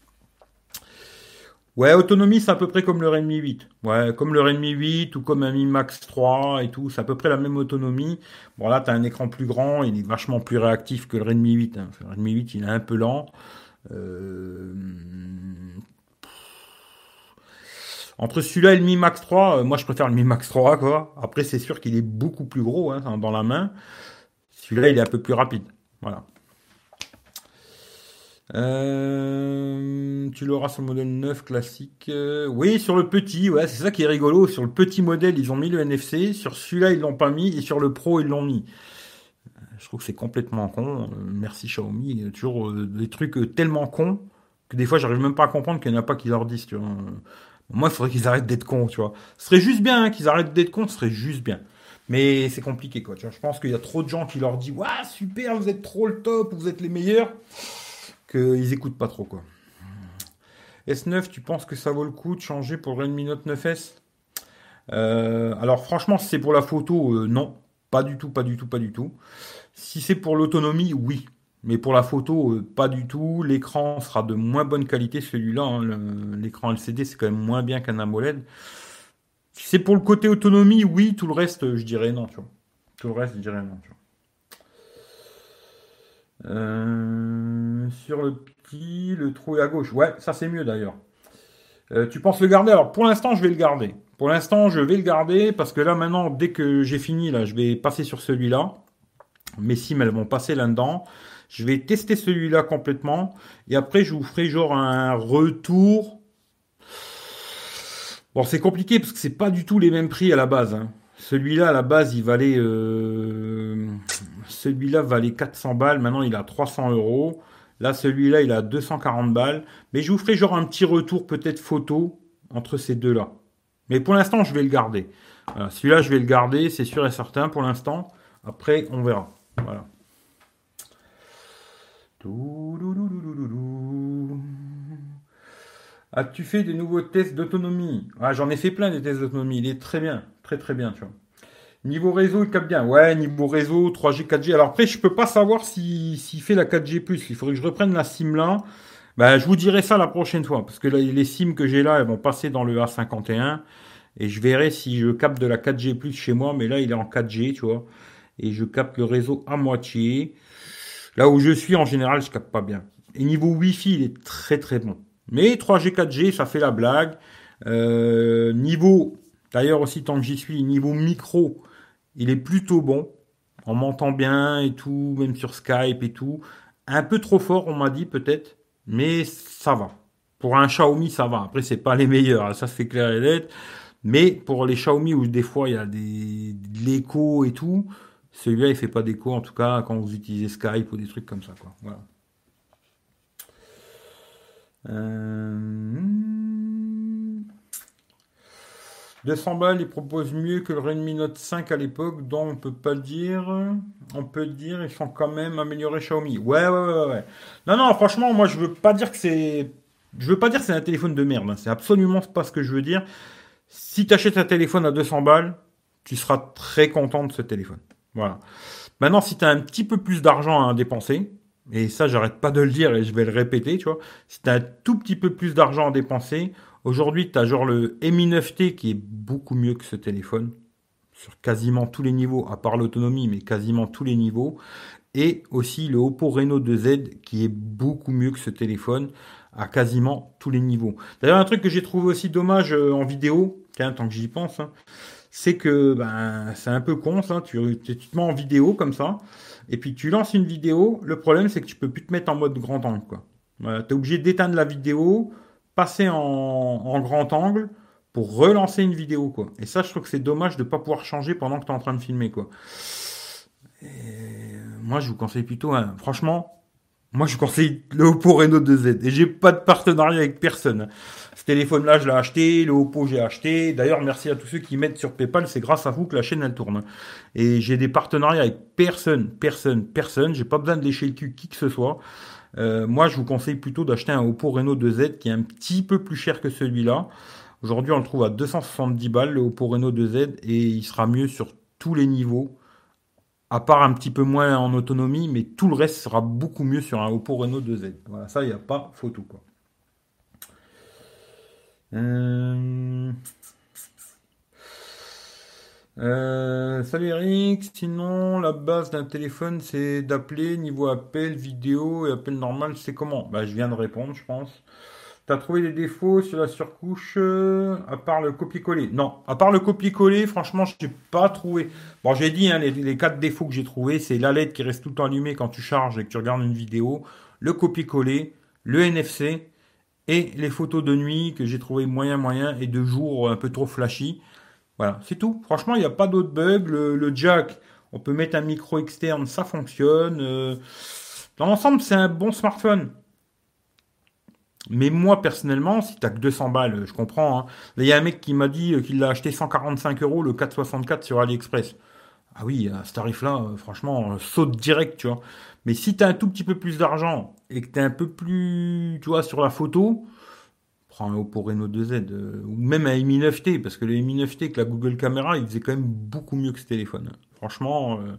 Ouais, autonomie, c'est à peu près comme le Redmi huit. Ouais, comme le Redmi huit ou comme un Mi Max trois et tout, c'est à peu près la même autonomie. Bon là, tu as un écran plus grand, il est vachement plus réactif que le Redmi huit, hein. Le Redmi huit, il est un peu lent. Euh... Entre celui-là et le Mi Max trois, euh, moi je préfère le Mi Max trois, quoi. Après, c'est sûr qu'il est beaucoup plus gros hein, dans la main. Celui-là, il est un peu plus rapide. Voilà. Euh, tu l'auras sur le modèle neuf classique. Euh, oui, sur le petit, ouais, c'est ça qui est rigolo. Sur le petit modèle, ils ont mis le N F C. Sur celui-là, ils l'ont pas mis. Et sur le Pro, ils l'ont mis. Je trouve que c'est complètement con. Euh, merci Xiaomi. Il y a toujours euh, des trucs tellement cons que des fois, j'arrive même pas à comprendre qu'il n'y en a pas qui leur disent. Tu vois. Moi, il faudrait qu'ils arrêtent d'être cons, tu vois. Ce serait juste bien hein, qu'ils arrêtent d'être cons, ce serait juste bien. Mais c'est compliqué, quoi. Tu vois, je pense qu'il y a trop de gens qui leur disent « Waouh, super, vous êtes trop le top, vous êtes les meilleurs », qu'ils n'écoutent pas trop, quoi. S neuf, tu penses que ça vaut le coup de changer pour le Redmi Note neuf S ? euh, Alors, franchement, si c'est pour la photo, euh, non. Pas du tout, pas du tout, pas du tout. Si c'est pour l'autonomie, oui. Mais pour la photo, euh, pas du tout. L'écran sera de moins bonne qualité, celui-là. Hein. L'écran L C D, c'est quand même moins bien qu'un AMOLED. Si c'est pour le côté autonomie, oui. Tout le reste, je dirais non. Tu vois. Tout le reste, je dirais non. Tu vois. Euh, sur le petit, le trou est à gauche. Ouais, ça, c'est mieux, d'ailleurs. Euh, tu penses le garder ? Alors, pour l'instant, je vais le garder. Pour l'instant, je vais le garder parce que là, maintenant, dès que j'ai fini, là, je vais passer sur celui-là. Mes sims, elles vont passer là-dedans. Je vais tester celui-là complètement. Et après, je vous ferai genre un retour. Bon, c'est compliqué parce que c'est pas du tout les mêmes prix à la base. Hein. Celui-là, à la base, il valait... Euh... Celui-là valait quatre cents balles. Maintenant, il a trois cents euros. Là, celui-là, il a deux cent quarante balles. Mais je vous ferai genre un petit retour peut-être photo entre ces deux-là. Mais pour l'instant, je vais le garder. Voilà. Celui-là, je vais le garder. C'est sûr et certain pour l'instant. Après, on verra. Voilà. As-tu fait des nouveaux tests d'autonomie? Ah, j'en ai fait plein des tests d'autonomie. Il est très bien. Très, très bien, tu vois. Niveau réseau, il capte bien. Ouais, niveau réseau, trois G, quatre G. Alors après, je peux pas savoir s'il si, si fait la quatre G plus. Il faudrait que je reprenne la SIM là. Ben, je vous dirai ça la prochaine fois. Parce que là, les SIM que j'ai là, elles vont passer dans le A cinquante et un. Et je verrai si je capte de la quatre G plus chez moi. Mais là, il est en quatre G, tu vois. Et je capte le réseau à moitié. Là où je suis, en général, je capte pas bien. Et niveau Wi-Fi, il est très très bon. Mais trois G, quatre G, ça fait la blague. Euh, niveau, d'ailleurs aussi, tant que j'y suis, niveau micro, il est plutôt bon. On m'entend bien et tout, même sur Skype et tout. Un peu trop fort, on m'a dit peut-être, mais ça va. Pour un Xiaomi, ça va. Après, c'est pas les meilleurs, ça c'est clair et net. Mais pour les Xiaomi, où des fois, il y a des, de l'écho et tout... Celui-là, il ne fait pas d'écho, en tout cas, quand vous utilisez Skype ou des trucs comme ça, quoi. Voilà. Euh... deux cents balles, il propose mieux que le Redmi Note cinq à l'époque, dont on ne peut pas le dire. On peut le dire, ils sont quand même améliorés Xiaomi. Ouais, ouais, ouais, ouais. Non, non, franchement, moi, je ne veux pas dire que c'est... Je veux pas dire que c'est un téléphone de merde. Hein. C'est absolument pas ce que je veux dire. Si tu achètes un téléphone à deux cents balles, tu seras très content de ce téléphone. Voilà. Maintenant, si tu as un petit peu plus d'argent à dépenser, et ça, j'arrête pas de le dire et je vais le répéter, tu vois, si tu as un tout petit peu plus d'argent à dépenser, aujourd'hui, tu as genre le Mi neuf T qui est beaucoup mieux que ce téléphone, sur quasiment tous les niveaux, à part l'autonomie, mais quasiment tous les niveaux, et aussi le Oppo Reno deux Z qui est beaucoup mieux que ce téléphone, à quasiment tous les niveaux. D'ailleurs, un truc que j'ai trouvé aussi dommage en vidéo, tiens, tant que j'y pense, hein, c'est que ben c'est un peu con ça, tu, tu te mets en vidéo comme ça, et puis tu lances une vidéo, le problème c'est que tu peux plus te mettre en mode grand angle, quoi. Voilà, tu es obligé d'éteindre la vidéo, passer en, en grand angle pour relancer une vidéo, quoi. Et ça, je trouve que c'est dommage de ne pas pouvoir changer pendant que tu es en train de filmer, quoi. Et moi, je vous conseille plutôt, hein, franchement, moi je vous conseille le Oppo Reno deux Z, et j'ai pas de partenariat avec personne. Ce téléphone-là, je l'ai acheté. Le Oppo, j'ai acheté. D'ailleurs, merci à tous ceux qui mettent sur Paypal. C'est grâce à vous que la chaîne, elle tourne. Et j'ai des partenariats avec personne, personne, personne. J'ai pas besoin de lécher le cul qui que ce soit. Euh, moi, je vous conseille plutôt d'acheter un Oppo Reno deux Z qui est un petit peu plus cher que celui-là. Aujourd'hui, on le trouve à deux cent soixante-dix balles, le Oppo Reno deux Z. Et il sera mieux sur tous les niveaux. À part un petit peu moins en autonomie. Mais tout le reste sera beaucoup mieux sur un Oppo Reno deux Z. Voilà, ça, il n'y a pas photo, quoi. Euh... Euh, salut Eric, sinon la base d'un téléphone c'est d'appeler, niveau appel, vidéo et appel normal c'est comment? Bah, je viens de répondre je pense. T'as trouvé des défauts sur la surcouche euh, à part le copier-coller? Non, à part le copier-coller, franchement, je n'ai pas trouvé. Bon, j'ai dit, hein, les, les quatre défauts que j'ai trouvés, c'est la L E D qui reste tout le temps allumée quand tu charges et que tu regardes une vidéo, le copier-coller, le N F C et les photos de nuit que j'ai trouvé moyen, moyen et de jour un peu trop flashy. Voilà, c'est tout. Franchement, il n'y a pas d'autres bugs. Le, le jack, on peut mettre un micro externe, ça fonctionne. Euh, dans l'ensemble, c'est un bon smartphone. Mais moi, personnellement, si t'as que deux cents balles, je comprends. Hein. Là, il y a un mec qui m'a dit qu'il l'a acheté cent quarante-cinq euros, le quatre cent soixante-quatre sur AliExpress. Ah oui, à ce tarif-là, franchement, saute direct, tu vois. Mais si t'as un tout petit peu plus d'argent et que t'es un peu plus, tu vois, sur la photo, prends un Oppo Reno deux Z euh, ou même un Mi neuf T, parce que le Mi neuf T avec la Google Caméra, il faisait quand même beaucoup mieux que ce téléphone. Franchement... Euh...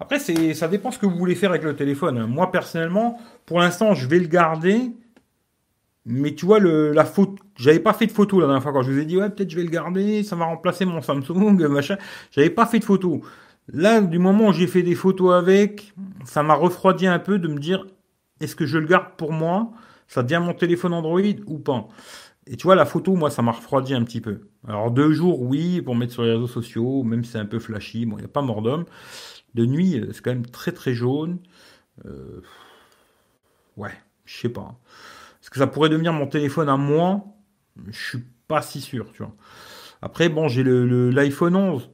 Après, c'est, ça dépend ce que vous voulez faire avec le téléphone. Moi, personnellement, pour l'instant, je vais le garder... Mais tu vois, le, la photo, j'avais pas fait de photo la dernière fois quand je vous ai dit, ouais, peut-être je vais le garder, ça va remplacer mon Samsung, machin. J'avais pas fait de photo. Là, du moment où j'ai fait des photos avec, ça m'a refroidi un peu de me dire, est-ce que je le garde pour moi? Ça devient mon téléphone Android ou pas? Et tu vois, la photo, moi, ça m'a refroidi un petit peu. Alors, deux jours, oui, pour mettre sur les réseaux sociaux, même si c'est un peu flashy, bon, il n'y a pas mort d'homme. De nuit, c'est quand même très, très jaune. Euh... Ouais, je sais pas. Est-ce que ça pourrait devenir mon téléphone à moi? Je suis pas si sûr, tu vois. Après, bon, j'ai le, le, l'iPhone onze.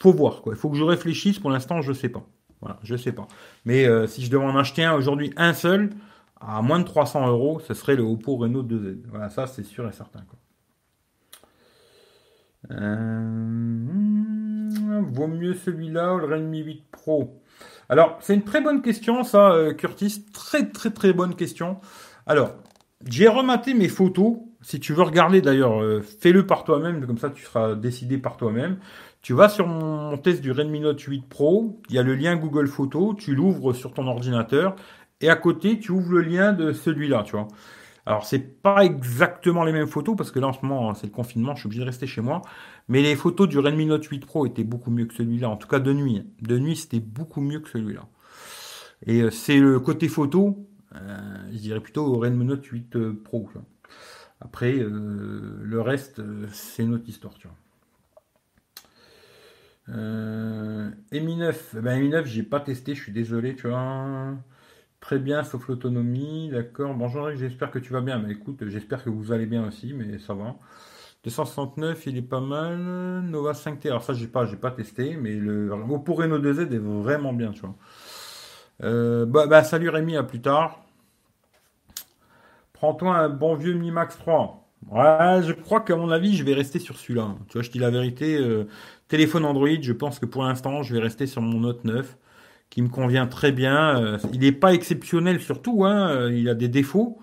Faut voir, quoi. Il faut que je réfléchisse. Pour l'instant, je sais pas. Voilà, je sais pas. Mais euh, si je devais en acheter un aujourd'hui, un seul, à moins de trois cents euros, ce serait le Oppo Reno deux Z. Voilà, ça, c'est sûr et certain, quoi. Euh, vaut mieux celui-là ou le Redmi huit Pro? Alors, c'est une très bonne question, ça, euh, Curtis. Très, très, très bonne question. Alors, j'ai rematé mes photos. Si tu veux regarder, d'ailleurs, euh, fais-le par toi-même. Comme ça, tu seras décidé par toi-même. Tu vas sur mon, mon test du Redmi Note huit Pro. Il y a le lien Google Photos. Tu l'ouvres sur ton ordinateur. Et à côté, tu ouvres le lien de celui-là, tu vois. Alors, c'est pas exactement les mêmes photos. Parce que là, en ce moment, c'est le confinement. Je suis obligé de rester chez moi. Mais les photos du Redmi Note huit Pro étaient beaucoup mieux que celui-là. En tout cas, de nuit. De nuit, c'était beaucoup mieux que celui-là. Et euh, c'est le côté photo... Euh, je dirais plutôt au Redmi Note huit Pro. Quoi. Après, euh, le reste, euh, c'est une autre histoire. Tu vois. Euh, et Mi neuf, ben, Mi neuf, j'ai pas testé, je suis désolé. Tu vois. Très bien, sauf l'autonomie. D'accord. Bonjour, j'espère que tu vas bien. Ben, écoute, j'espère que vous allez bien aussi, mais ça va. deux cent soixante-neuf, il est pas mal. Nova cinq T. Alors ça, j'ai pas, j'ai pas testé, mais le Oppo Reno deux Z est vraiment bien. Tu vois. Euh, bah, bah salut Rémi, à plus tard. Prends-toi un bon vieux Mi Max trois. Ouais, je crois qu'à mon avis, je vais rester sur celui-là. Tu vois, je dis la vérité. Euh, téléphone Android, je pense que pour l'instant, je vais rester sur mon Note neuf, qui me convient très bien. Euh, il n'est pas exceptionnel surtout, hein, euh, il a des défauts.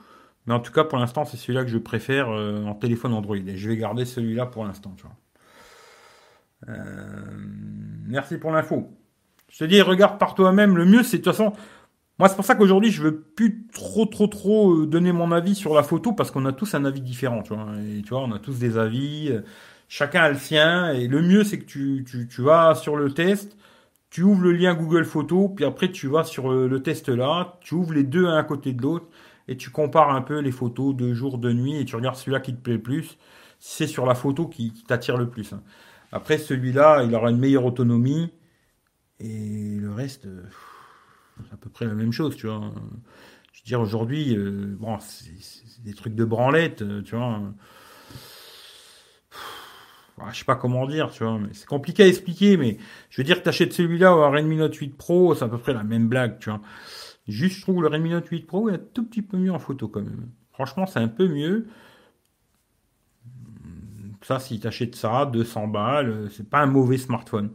Mais en tout cas, pour l'instant, c'est celui-là que je préfère euh, en téléphone Android. Et je vais garder celui-là pour l'instant. Tu vois. Euh, merci pour l'info. Je te dis, regarde par toi-même. Le mieux, c'est de toute façon... Moi, c'est pour ça qu'aujourd'hui, je ne veux plus trop, trop, trop donner mon avis sur la photo parce qu'on a tous un avis différent, tu vois. Et tu vois, on a tous des avis. Chacun a le sien. Et le mieux, c'est que tu, tu, tu vas sur le test, tu ouvres le lien Google Photos, puis après, tu vas sur le, le test là, tu ouvres les deux un à côté de l'autre et tu compares un peu les photos de jour, de nuit et tu regardes celui-là qui te plaît le plus. C'est sur la photo qui, qui t'attire le plus. Après, celui-là, il aura une meilleure autonomie. Et le reste, c'est à peu près la même chose, tu vois. Je veux dire, aujourd'hui, euh, bon, c'est, c'est des trucs de branlette, tu vois. Bah, je sais pas comment dire, tu vois. Mais c'est compliqué à expliquer, mais je veux dire que tu achètes celui-là ou un Redmi Note huit Pro, c'est à peu près la même blague, tu vois. Juste, je trouve le Redmi Note huit Pro est un tout petit peu mieux en photo, quand même. Franchement, c'est un peu mieux. Ça, si tu achètes ça, deux cents balles, c'est pas un mauvais smartphone.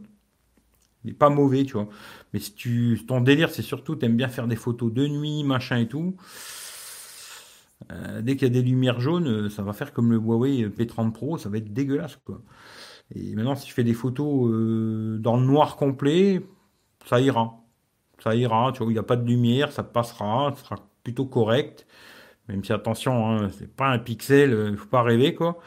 Il n'est pas mauvais, tu vois. Mais si tu, ton délire, c'est surtout, tu aimes bien faire des photos de nuit, machin et tout. Euh, dès qu'il y a des lumières jaunes, ça va faire comme le Huawei P trente Pro, ça va être dégueulasse, quoi. Et maintenant, si je fais des photos euh, dans le noir complet, ça ira. Ça ira, tu vois, il n'y a pas de lumière, ça passera, ça sera plutôt correct. Même si, attention, hein, c'est pas un pixel, il ne faut pas rêver, quoi.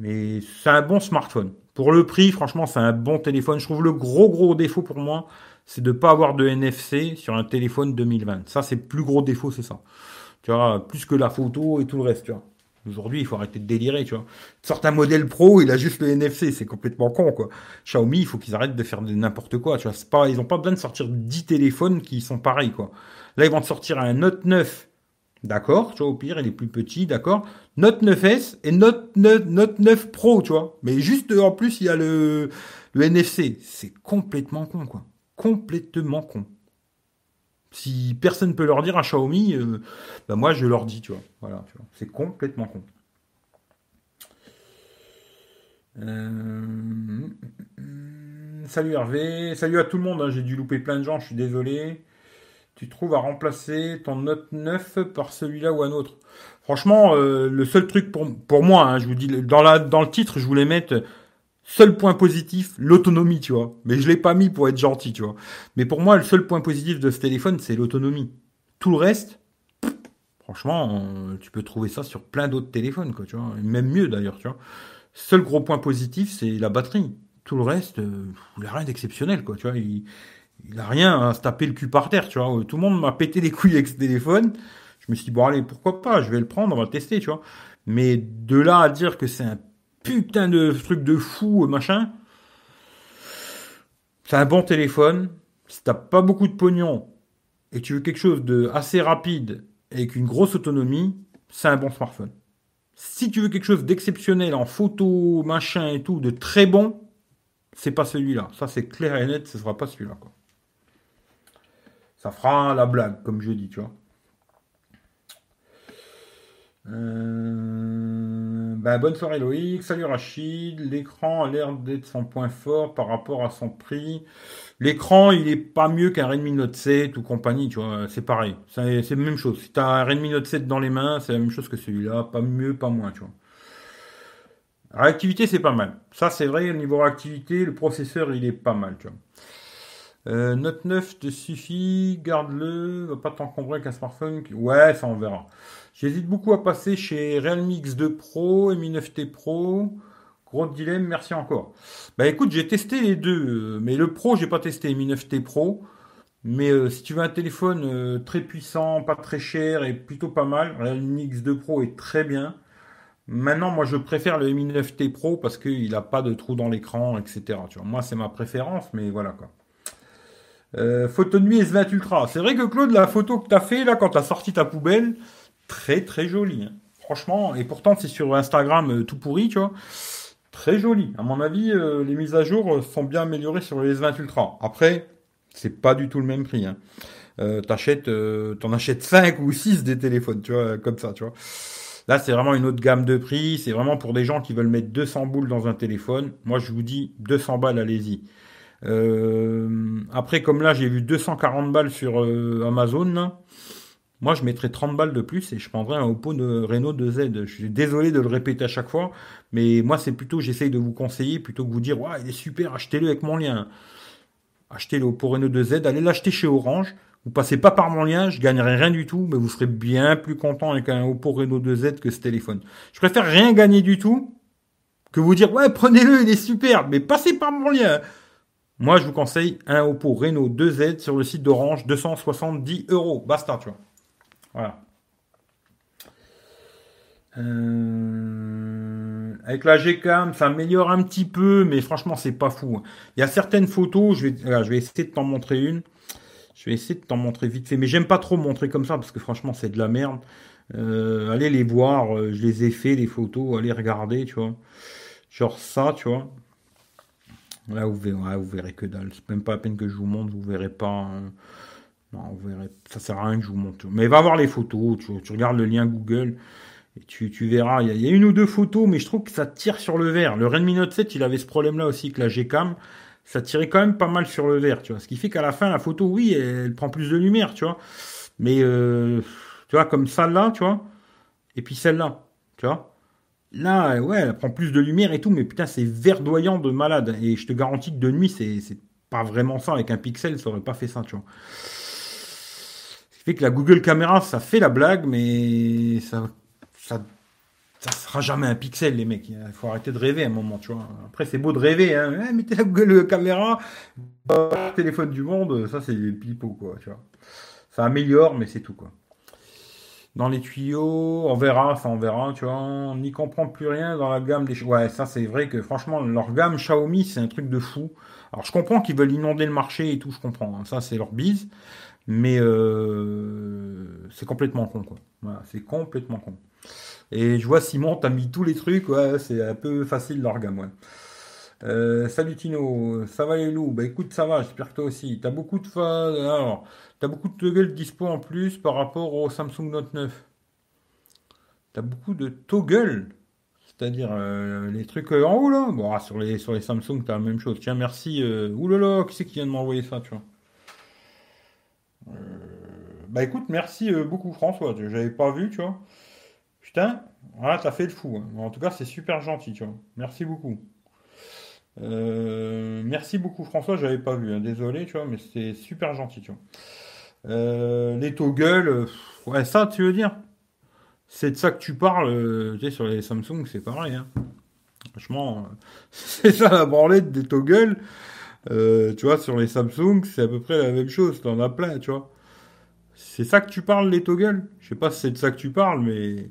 Mais c'est un bon smartphone. Pour le prix, franchement, c'est un bon téléphone. Je trouve le gros, gros défaut pour moi, c'est de ne pas avoir de N F C sur un téléphone deux mille vingt. Ça, c'est le plus gros défaut, c'est ça. tu vois, plus que la photo et tout le reste, tu vois. Aujourd'hui, il faut arrêter de délirer, tu vois. Certains modèles pro, il a juste le N F C, c'est complètement con, quoi. Xiaomi, il faut qu'ils arrêtent de faire de n'importe quoi, tu vois. C'est pas, ils n'ont pas besoin de sortir dix téléphones qui sont pareils, quoi. Là, ils vont te sortir un Note neuf, d'accord, tu vois, au pire, il est plus petit, d'accord. Note neuf S et Note neuf Pro, tu vois. Mais juste, en plus, il y a le, le N F C. C'est complètement con, quoi. Complètement con. Si personne ne peut leur dire à Xiaomi, euh, ben moi je leur dis, tu vois. Voilà, tu vois. C'est complètement con. Euh... Salut Hervé, salut à tout le monde, hein. J'ai dû louper plein de gens, je suis désolé. Tu trouves à remplacer ton Note neuf par celui-là ou un autre? Franchement, euh, le seul truc pour, pour moi, hein, je vous dis, dans, la, dans le titre, je voulais mettre... Seul point positif, l'autonomie, tu vois. Mais je l'ai pas mis pour être gentil, tu vois. Mais pour moi, le seul point positif de ce téléphone, c'est l'autonomie. Tout le reste, pff, franchement, tu peux trouver ça sur plein d'autres téléphones, quoi, tu vois. Même mieux, d'ailleurs, tu vois. Seul gros point positif, c'est la batterie. Tout le reste, euh, il a rien d'exceptionnel, quoi, tu vois. Il, il a rien à se taper le cul par terre, tu vois. Tout le monde m'a pété les couilles avec ce téléphone. Je me suis dit, bon, allez, pourquoi pas, je vais le prendre, on va le tester, tu vois. Mais de là à dire que c'est un putain de truc de fou, machin. C'est un bon téléphone. Si t'as pas beaucoup de pognon et que tu veux quelque chose de assez rapide et avec une grosse autonomie, c'est un bon smartphone. Si tu veux quelque chose d'exceptionnel en photo, machin et tout, de très bon, c'est pas celui-là. Ça, c'est clair et net, ce sera pas celui-là, quoi. Ça fera la blague, comme je dis, tu vois. Euh... Ben, bonne soirée Loïc, salut Rachid. L'écran a l'air d'être son point fort par rapport à son prix. L'écran, il est pas mieux qu'un Redmi Note sept ou compagnie, tu vois, c'est pareil, c'est, c'est la même chose. Si tu as un Redmi Note sept dans les mains, c'est la même chose que celui-là, pas mieux, pas moins, tu vois. Réactivité, c'est pas mal, ça c'est vrai, au niveau réactivité, le processeur, il est pas mal, tu vois. Euh, Note neuf te suffit, garde-le, va pas t'encombrer qu'un smartphone. Ouais, ça on verra. J'hésite beaucoup à passer chez Realme X deux Pro et Mi neuf T Pro. Gros dilemme, merci encore. Bah écoute, j'ai testé les deux, mais le Pro, j'ai pas testé, Mi neuf T Pro. Mais euh, si tu veux un téléphone euh, très puissant, pas très cher et plutôt pas mal, Realme X deux Pro est très bien. Maintenant, moi, je préfère le Mi neuf T Pro parce qu'il n'a pas de trou dans l'écran, et cetera. Tu vois, moi, c'est ma préférence, mais voilà, quoi. Euh, photo de nuit S vingt Ultra. C'est vrai que Claude, la photo que t'as fait là quand t'as sorti ta poubelle, très très jolie, hein. Franchement, et pourtant c'est sur Instagram euh, tout pourri, tu vois. Très jolie. À mon avis, euh, les mises à jour euh, sont bien améliorées sur le S vingt Ultra. Après, c'est pas du tout le même prix, hein. Euh, t'achètes, euh, t'en achètes cinq ou six des téléphones, tu vois, comme ça, tu vois. Là, c'est vraiment une autre gamme de prix. C'est vraiment pour des gens qui veulent mettre deux cents boules dans un téléphone. Moi, je vous dis deux cents balles, allez-y. Euh, après, comme là j'ai vu deux cent quarante balles sur euh, Amazon là. Moi je mettrais trente balles de plus et je prendrais un Oppo Reno deux Z. Je suis désolé de le répéter à chaque fois, mais moi c'est plutôt, j'essaye de vous conseiller plutôt que vous dire ouais, il est super, achetez-le avec mon lien. Achetez le Oppo Reno deux Z, allez l'acheter chez Orange. Vous passez pas par mon lien, je gagnerai rien du tout, mais vous serez bien plus content avec un Oppo Reno deux Z que ce téléphone. Je préfère rien gagner du tout que vous dire ouais, prenez-le, il est super, mais passez par mon lien. Moi, je vous conseille un Oppo Reno deux Z sur le site d'Orange, deux cent soixante-dix euros. Basta, tu vois. Voilà. Euh... Avec la G-Cam, ça améliore un petit peu, mais franchement, c'est pas fou. Il y a certaines photos, je vais, voilà, je vais essayer de t'en montrer une. Je vais essayer de t'en montrer vite fait, mais j'aime pas trop montrer comme ça, parce que franchement, c'est de la merde. Euh, allez les voir, je les ai fait, les photos, allez regarder, tu vois. Genre ça, tu vois. Là, vous verrez, ouais, vous verrez que dalle. C'est même pas la peine que je vous montre, vous verrez pas. Hein. Non, vous verrez. Ça sert à rien que je vous montre. Mais va voir les photos. Tu, tu regardes le lien Google et tu, tu verras. Il y a, il y a une ou deux photos, mais je trouve que ça tire sur le vert. Le Redmi Note sept, il avait ce problème-là aussi que la G-Cam. Ça tirait quand même pas mal sur le vert, tu vois. Ce qui fait qu'à la fin, la photo, oui, elle, elle prend plus de lumière, tu vois. Mais euh, tu vois, comme ça là, tu vois. Et puis celle-là, tu vois. Là, ouais, elle prend plus de lumière et tout, mais putain, c'est verdoyant de malade. Et je te garantis que de nuit, c'est, c'est pas vraiment ça. Avec un pixel, ça aurait pas fait ça, tu vois. Ce qui fait que la Google Caméra, ça fait la blague, mais ça, ça, ça sera jamais un pixel, les mecs. Il faut arrêter de rêver à un moment, tu vois. Après, c'est beau de rêver, hein. Eh, mettez la Google Caméra, bah, téléphone du monde, ça, c'est pipeau, quoi, tu vois. Ça améliore, mais c'est tout, quoi. dans les tuyaux, on verra, enfin on verra, tu vois, on n'y comprend plus rien dans la gamme des... Ouais, ça c'est vrai que franchement, leur gamme Xiaomi, c'est un truc de fou. Alors je comprends qu'ils veulent inonder le marché et tout, je comprends, hein, ça c'est leur bise, mais euh, c'est complètement con, quoi. Voilà, c'est complètement con. Et je vois Simon, t'as mis tous les trucs, ouais, c'est un peu facile leur gamme, ouais. Euh, salut Tino, ça va les loups? Bah écoute, ça va, j'espère que toi aussi. T'as beaucoup de fa... Alors, t'as beaucoup de toggle dispo en plus par rapport au Samsung Note neuf. T'as beaucoup de toggle, c'est-à-dire euh, les trucs en haut là. Bon, ah, sur les sur les Samsung, t'as la même chose. Tiens, merci. Euh... Oulala, qui c'est qui vient de m'envoyer ça, tu vois? euh... Bah écoute, merci euh, beaucoup François. J'avais pas vu, tu vois. Putain, voilà, t'as fait le fou. Hein. Bon, en tout cas, c'est super gentil, tu vois. Merci beaucoup. Euh, merci beaucoup François, j'avais pas vu, hein, désolé, tu vois, mais c'est super gentil, tu vois. Euh, les toggles, euh, ouais, ça, tu veux dire? C'est de ça que tu parles, euh, tu sais, sur les Samsung, c'est pareil, hein. Franchement, euh, c'est ça la branlette des toggles, euh, tu vois, sur les Samsung, c'est à peu près la même chose, t'en as plein, tu vois. C'est ça que tu parles, les toggles? Je sais pas si c'est de ça que tu parles, mais...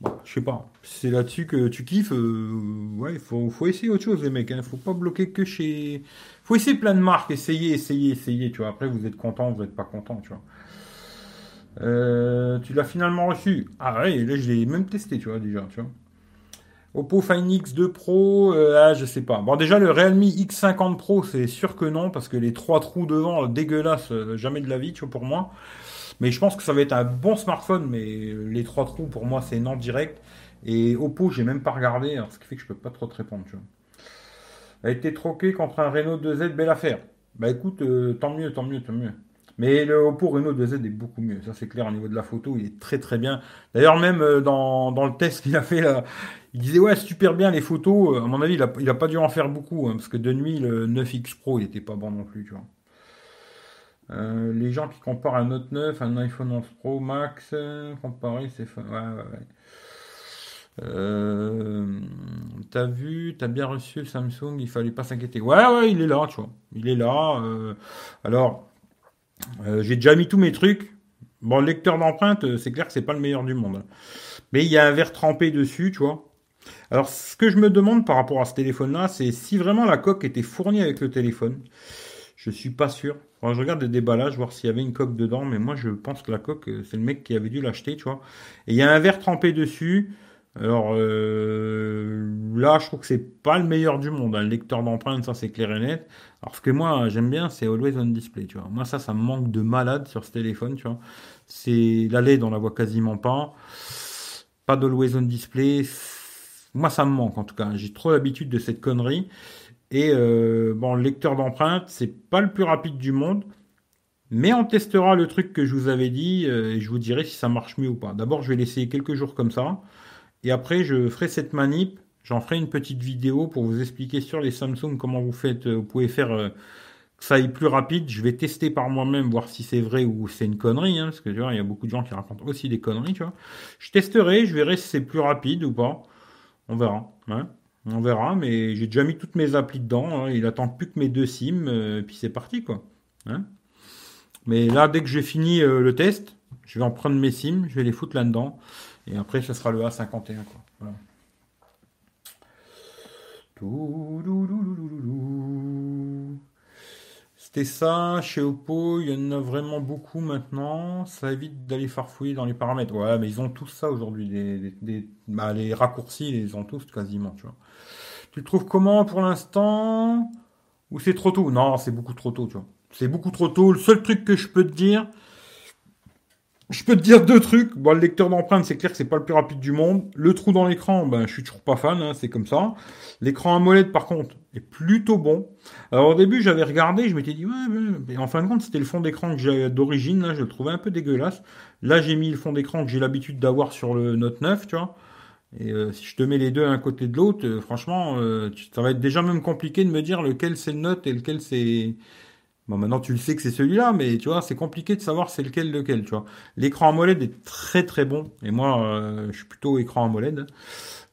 Bon, je sais pas, c'est là-dessus que tu kiffes, euh, ouais, il faut, faut essayer autre chose les mecs, hein. Faut pas bloquer que chez... Faut essayer plein de marques, essayer, essayer, essayer, tu vois, après vous êtes content, vous êtes pas content, tu vois. Euh, tu l'as finalement reçu? Ah ouais, là je l'ai même testé, tu vois, déjà, tu vois. Oppo Find X deux Pro, euh, ah, je sais pas. Bon, déjà le Realme X cinquante Pro, c'est sûr que non, parce que les trois trous devant, dégueulasse, jamais de la vie, tu vois, pour moi. Mais je pense que ça va être un bon smartphone, mais les trois trous, pour moi, c'est non direct. Et Oppo, j'ai même pas regardé, alors ce qui fait que je peux pas trop te répondre, tu vois. Elle a été troquée contre un Reno deux Z, belle affaire. Bah écoute, euh, tant mieux, tant mieux, tant mieux. Mais le Oppo Reno deux Z est beaucoup mieux, ça c'est clair, au niveau de la photo, il est très très bien. D'ailleurs, même dans, dans le test qu'il a fait, là, il disait, ouais, super bien les photos. À mon avis, il a, il a pas dû en faire beaucoup, hein, parce que de nuit, le neuf X Pro, il était pas bon non plus, tu vois. Euh, les gens qui comparent un Note neuf, un iPhone onze Pro Max, euh, comparer, c'est fa... ouais, ouais, ouais. Euh, t'as vu, t'as bien reçu Samsung, il fallait pas s'inquiéter. Ouais, ouais, il est là, tu vois. Il est là. Euh... Alors, euh, j'ai déjà mis tous mes trucs. Bon, le lecteur d'empreintes, c'est clair que c'est pas le meilleur du monde. Mais il y a un verre trempé dessus, tu vois. Alors, ce que je me demande par rapport à ce téléphone-là, c'est si vraiment la coque était fournie avec le téléphone. Je suis pas sûr. Enfin, je regarde les déballages, voir s'il y avait une coque dedans, mais moi je pense que la coque, c'est le mec qui avait dû l'acheter, tu vois. Et il y a un verre trempé dessus. Alors euh, là, je trouve que c'est pas le meilleur du monde. Hein. Le lecteur d'empreintes, ça c'est clair et net. Alors ce que moi j'aime bien, c'est Always on Display, tu vois. Moi ça, ça me manque de malade sur ce téléphone, tu vois. C'est la L E D, on la voit quasiment pas. Pas d'Always on Display. Moi ça me manque en tout cas. J'ai trop l'habitude de cette connerie. Et euh, bon, le lecteur d'empreintes, c'est pas le plus rapide du monde, mais on testera le truc que je vous avais dit euh, et je vous dirai si ça marche mieux ou pas. D'abord, je vais l'essayer quelques jours comme ça, et après, je ferai cette manip. J'en ferai une petite vidéo pour vous expliquer sur les Samsung comment vous faites. Vous pouvez faire euh, que ça aille plus rapide. Je vais tester par moi-même, voir si c'est vrai ou c'est une connerie, hein, parce que tu vois, il y a beaucoup de gens qui racontent aussi des conneries, tu vois. Je testerai, je verrai si c'est plus rapide ou pas. On verra. Ouais. On verra, mais j'ai déjà mis toutes mes applis dedans. Hein. Il attend plus que mes deux SIM, euh, puis c'est parti, quoi. Hein, mais là, dès que j'ai fini euh, le test, je vais en prendre mes SIM, je vais les foutre là-dedans. Et après, ce sera le A cinquante et un, quoi. Voilà. C'était ça, chez Oppo, il y en a vraiment beaucoup maintenant. Ça évite d'aller farfouiller dans les paramètres. Ouais, mais ils ont tous ça aujourd'hui. Des, des, des, bah, les raccourcis, ils les ont tous quasiment, tu vois. Tu le trouves comment pour l'instant? Ou c'est trop tôt? Non, c'est beaucoup trop tôt, tu vois. C'est beaucoup trop tôt. Le seul truc que je peux te dire, je peux te dire deux trucs. Bon, le lecteur d'empreintes, c'est clair que c'est pas le plus rapide du monde. Le trou dans l'écran, ben, je suis toujours pas fan, hein, c'est comme ça. L'écran AMOLED, par contre, est plutôt bon. Alors, au début, j'avais regardé, je m'étais dit, ouais, mais en fin de compte, c'était le fond d'écran que j'ai d'origine, là, je le trouvais un peu dégueulasse. Là, j'ai mis le fond d'écran que j'ai l'habitude d'avoir sur le Note neuf, tu vois. Et euh, si je te mets les deux à un côté de l'autre, euh, franchement, euh, ça va être déjà même compliqué de me dire lequel c'est le Note et lequel c'est... Bon, maintenant, tu le sais que c'est celui-là, mais tu vois, c'est compliqué de savoir c'est lequel lequel, tu vois. L'écran AMOLED est très très bon, et moi, euh, je suis plutôt écran AMOLED.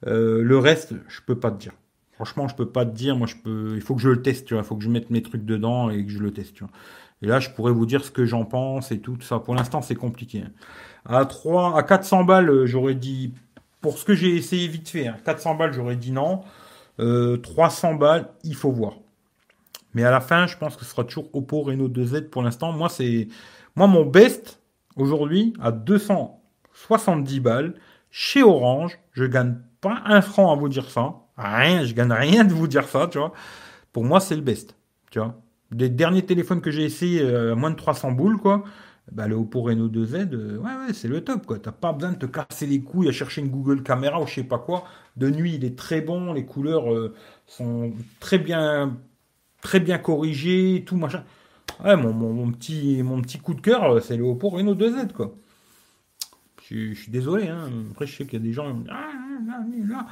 Euh, le reste, je peux pas te dire. Franchement, je peux pas te dire, moi, je peux... il faut que je le teste, tu vois, il faut que je mette mes trucs dedans et que je le teste, tu vois. Et là, je pourrais vous dire ce que j'en pense et tout, tout ça. Pour l'instant, c'est compliqué. À trois, à quatre cents balles, j'aurais dit, pour ce que j'ai essayé vite fait, hein, quatre cents balles, j'aurais dit non. Euh, trois cents balles, il faut voir. Mais à la fin, je pense que ce sera toujours Oppo Reno deux Z pour l'instant. Moi, c'est, moi, mon best aujourd'hui à deux cent soixante-dix balles chez Orange. Je gagne pas un franc à vous dire ça. Rien, je gagne rien de vous dire ça, tu vois. Pour moi, c'est le best, tu vois. Des derniers téléphones que j'ai essayé euh, à moins de trois cents boules, quoi. Bah, le Oppo Reno deux Z, euh, ouais, ouais, c'est le top, quoi. T'as pas besoin de te casser les couilles à chercher une Google Caméra ou je sais pas quoi. De nuit, il est très bon, les couleurs euh, sont très bien, très bien corrigées, tout machin. Ouais, mon, mon, mon, petit, mon petit coup de cœur, c'est le Oppo Reno deux Z, quoi. Je suis désolé, hein. Après, je sais qu'il y a des gens. Ah, là, là.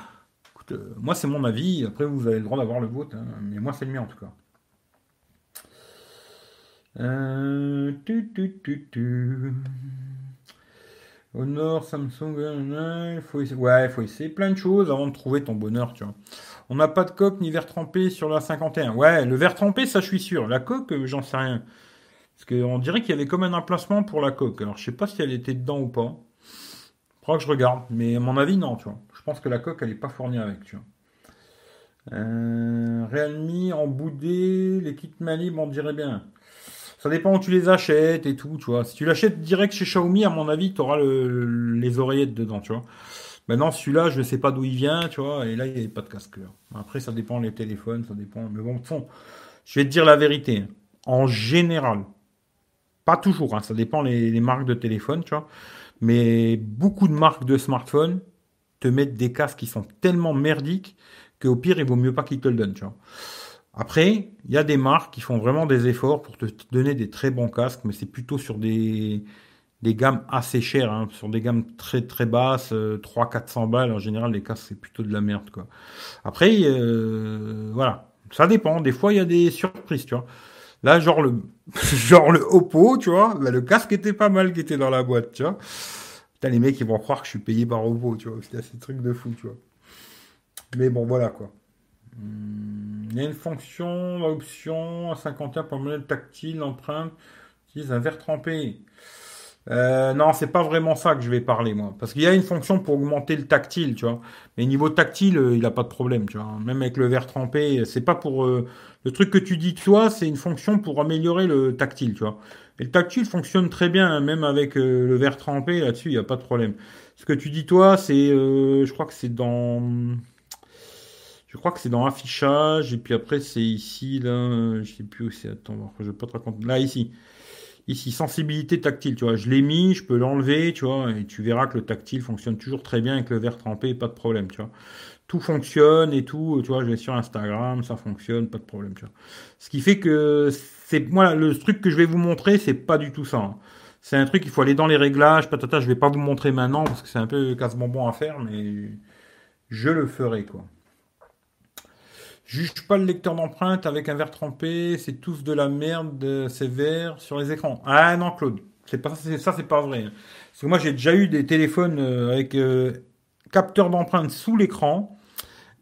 Écoute, euh, moi, c'est mon avis. Après, vous avez le droit d'avoir le vôtre, hein. Mais moi, c'est le mien, en tout cas. Euh, tu, tu, tu, tu. Honor, Samsung, euh, faut essayer. Ouais, il faut essayer plein de choses avant de trouver ton bonheur, tu vois. On n'a pas de coque ni verre trempé sur la cinquante et un. Ouais, le verre trempé, ça je suis sûr. La coque, euh, j'en sais rien. Parce qu'on dirait qu'il y avait comme un emplacement pour la coque. Alors je sais pas si elle était dedans ou pas. Faudra que je regarde. Mais à mon avis, non, tu vois. Je pense que la coque, elle n'est pas fournie avec, tu vois. Euh, Realme, en boudé, les kits Malib, on dirait bien. Ça dépend où tu les achètes et tout, tu vois. Si tu l'achètes direct chez Xiaomi, à mon avis, tu auras le, les oreillettes dedans, tu vois. Maintenant, celui-là, je ne sais pas d'où il vient, tu vois. Et là, il n'y avait pas de casque. Après, ça dépend les téléphones, ça dépend. Mais bon, de fond, je vais te dire la vérité. En général, pas toujours, hein, ça dépend les, les marques de téléphone, tu vois. Mais beaucoup de marques de smartphones te mettent des casques qui sont tellement merdiques qu'au pire, il vaut mieux pas qu'ils te le donnent, tu vois. Après, il y a des marques qui font vraiment des efforts pour te donner des très bons casques, mais c'est plutôt sur des, des gammes assez chères, hein, sur des gammes très très basses, euh, trois cents à quatre cents balles. En général, les casques, c'est plutôt de la merde, quoi. Après, euh, voilà, ça dépend. Des fois, il y a des surprises, tu vois. Là, genre le, genre le Oppo, tu vois, bah, le casque était pas mal qui était dans la boîte, tu vois. Putain, les mecs, ils vont croire que je suis payé par Oppo, tu vois. C'est ces trucs de fou, tu vois. Mais bon, voilà, quoi. Il y a une fonction, l'option à cinquante et un pour modèle tactile, empreinte, utilise un verre trempé. Euh, non, c'est pas vraiment ça que je vais parler, moi. Parce qu'il y a une fonction pour augmenter le tactile, tu vois. Mais niveau tactile, euh, il n'a pas de problème, tu vois. Même avec le verre trempé, c'est pas pour... Euh, le truc que tu dis, toi, c'est une fonction pour améliorer le tactile, tu vois. Et le tactile fonctionne très bien, hein, même avec euh, le verre trempé, là-dessus, il n'y a pas de problème. Ce que tu dis, toi, c'est... Euh, je crois que c'est dans... Je crois que c'est dans affichage, et puis après, c'est ici, là, je sais plus où c'est, attends, je vais pas te raconter, là, ici, ici, sensibilité tactile, tu vois, je l'ai mis, je peux l'enlever, tu vois, et tu verras que le tactile fonctionne toujours très bien avec le verre trempé, pas de problème, tu vois, tout fonctionne et tout, tu vois, je vais sur Instagram, ça fonctionne, pas de problème, tu vois, ce qui fait que, c'est, voilà, le truc que je vais vous montrer, c'est pas du tout ça, hein. C'est un truc, il faut aller dans les réglages, patata, je vais pas vous montrer maintenant, parce que c'est un peu casse-bonbon à faire, mais je le ferai, quoi. Juge pas le lecteur d'empreinte avec un verre trempé, c'est tous de la merde, c'est vert sur les écrans. Ah non, Claude, c'est pas ça, c'est, ça, c'est pas vrai. Parce que moi, j'ai déjà eu des téléphones avec euh, capteur d'empreinte sous l'écran,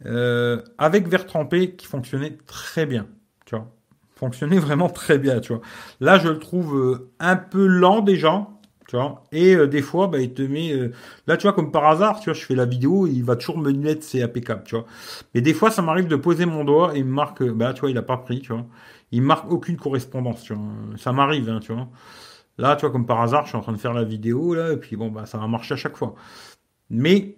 euh, avec verre trempé, qui fonctionnait très bien, tu vois. Fonctionnait vraiment très bien, tu vois. Là, je le trouve euh, un peu lent déjà, tu vois. Et euh, des fois, bah, il te met... Euh... Là, tu vois, comme par hasard, tu vois, je fais la vidéo, il va toujours me mettre ses A P K, tu vois. Mais des fois, ça m'arrive de poser mon doigt et il me marque... Euh, bah, tu vois, il n'a pas pris, tu vois. Il ne marque aucune correspondance, tu vois. Ça m'arrive, hein, tu vois. Là, tu vois, comme par hasard, je suis en train de faire la vidéo, là, et puis bon, bah, ça va marcher à chaque fois. Mais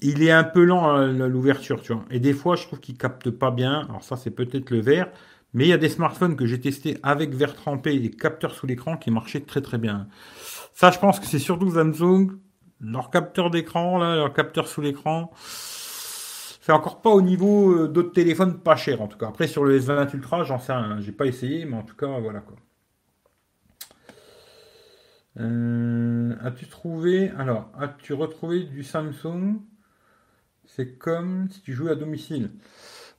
il est un peu lent à l'ouverture, tu vois. Et des fois, je trouve qu'il ne capte pas bien. Alors ça, c'est peut-être le verre. Mais il y a des smartphones que j'ai testés avec verre trempé et capteurs sous l'écran qui marchaient très très bien. Ça, je pense que c'est surtout Samsung, leur capteur d'écran, là, leur capteur sous l'écran. C'est encore pas au niveau d'autres téléphones pas chers, en tout cas. Après, sur le S vingt Ultra, j'en sais rien, j'ai pas essayé, mais en tout cas, voilà, quoi. Euh, as-tu trouvé, alors, as-tu retrouvé du Samsung? C'est comme si tu jouais à domicile.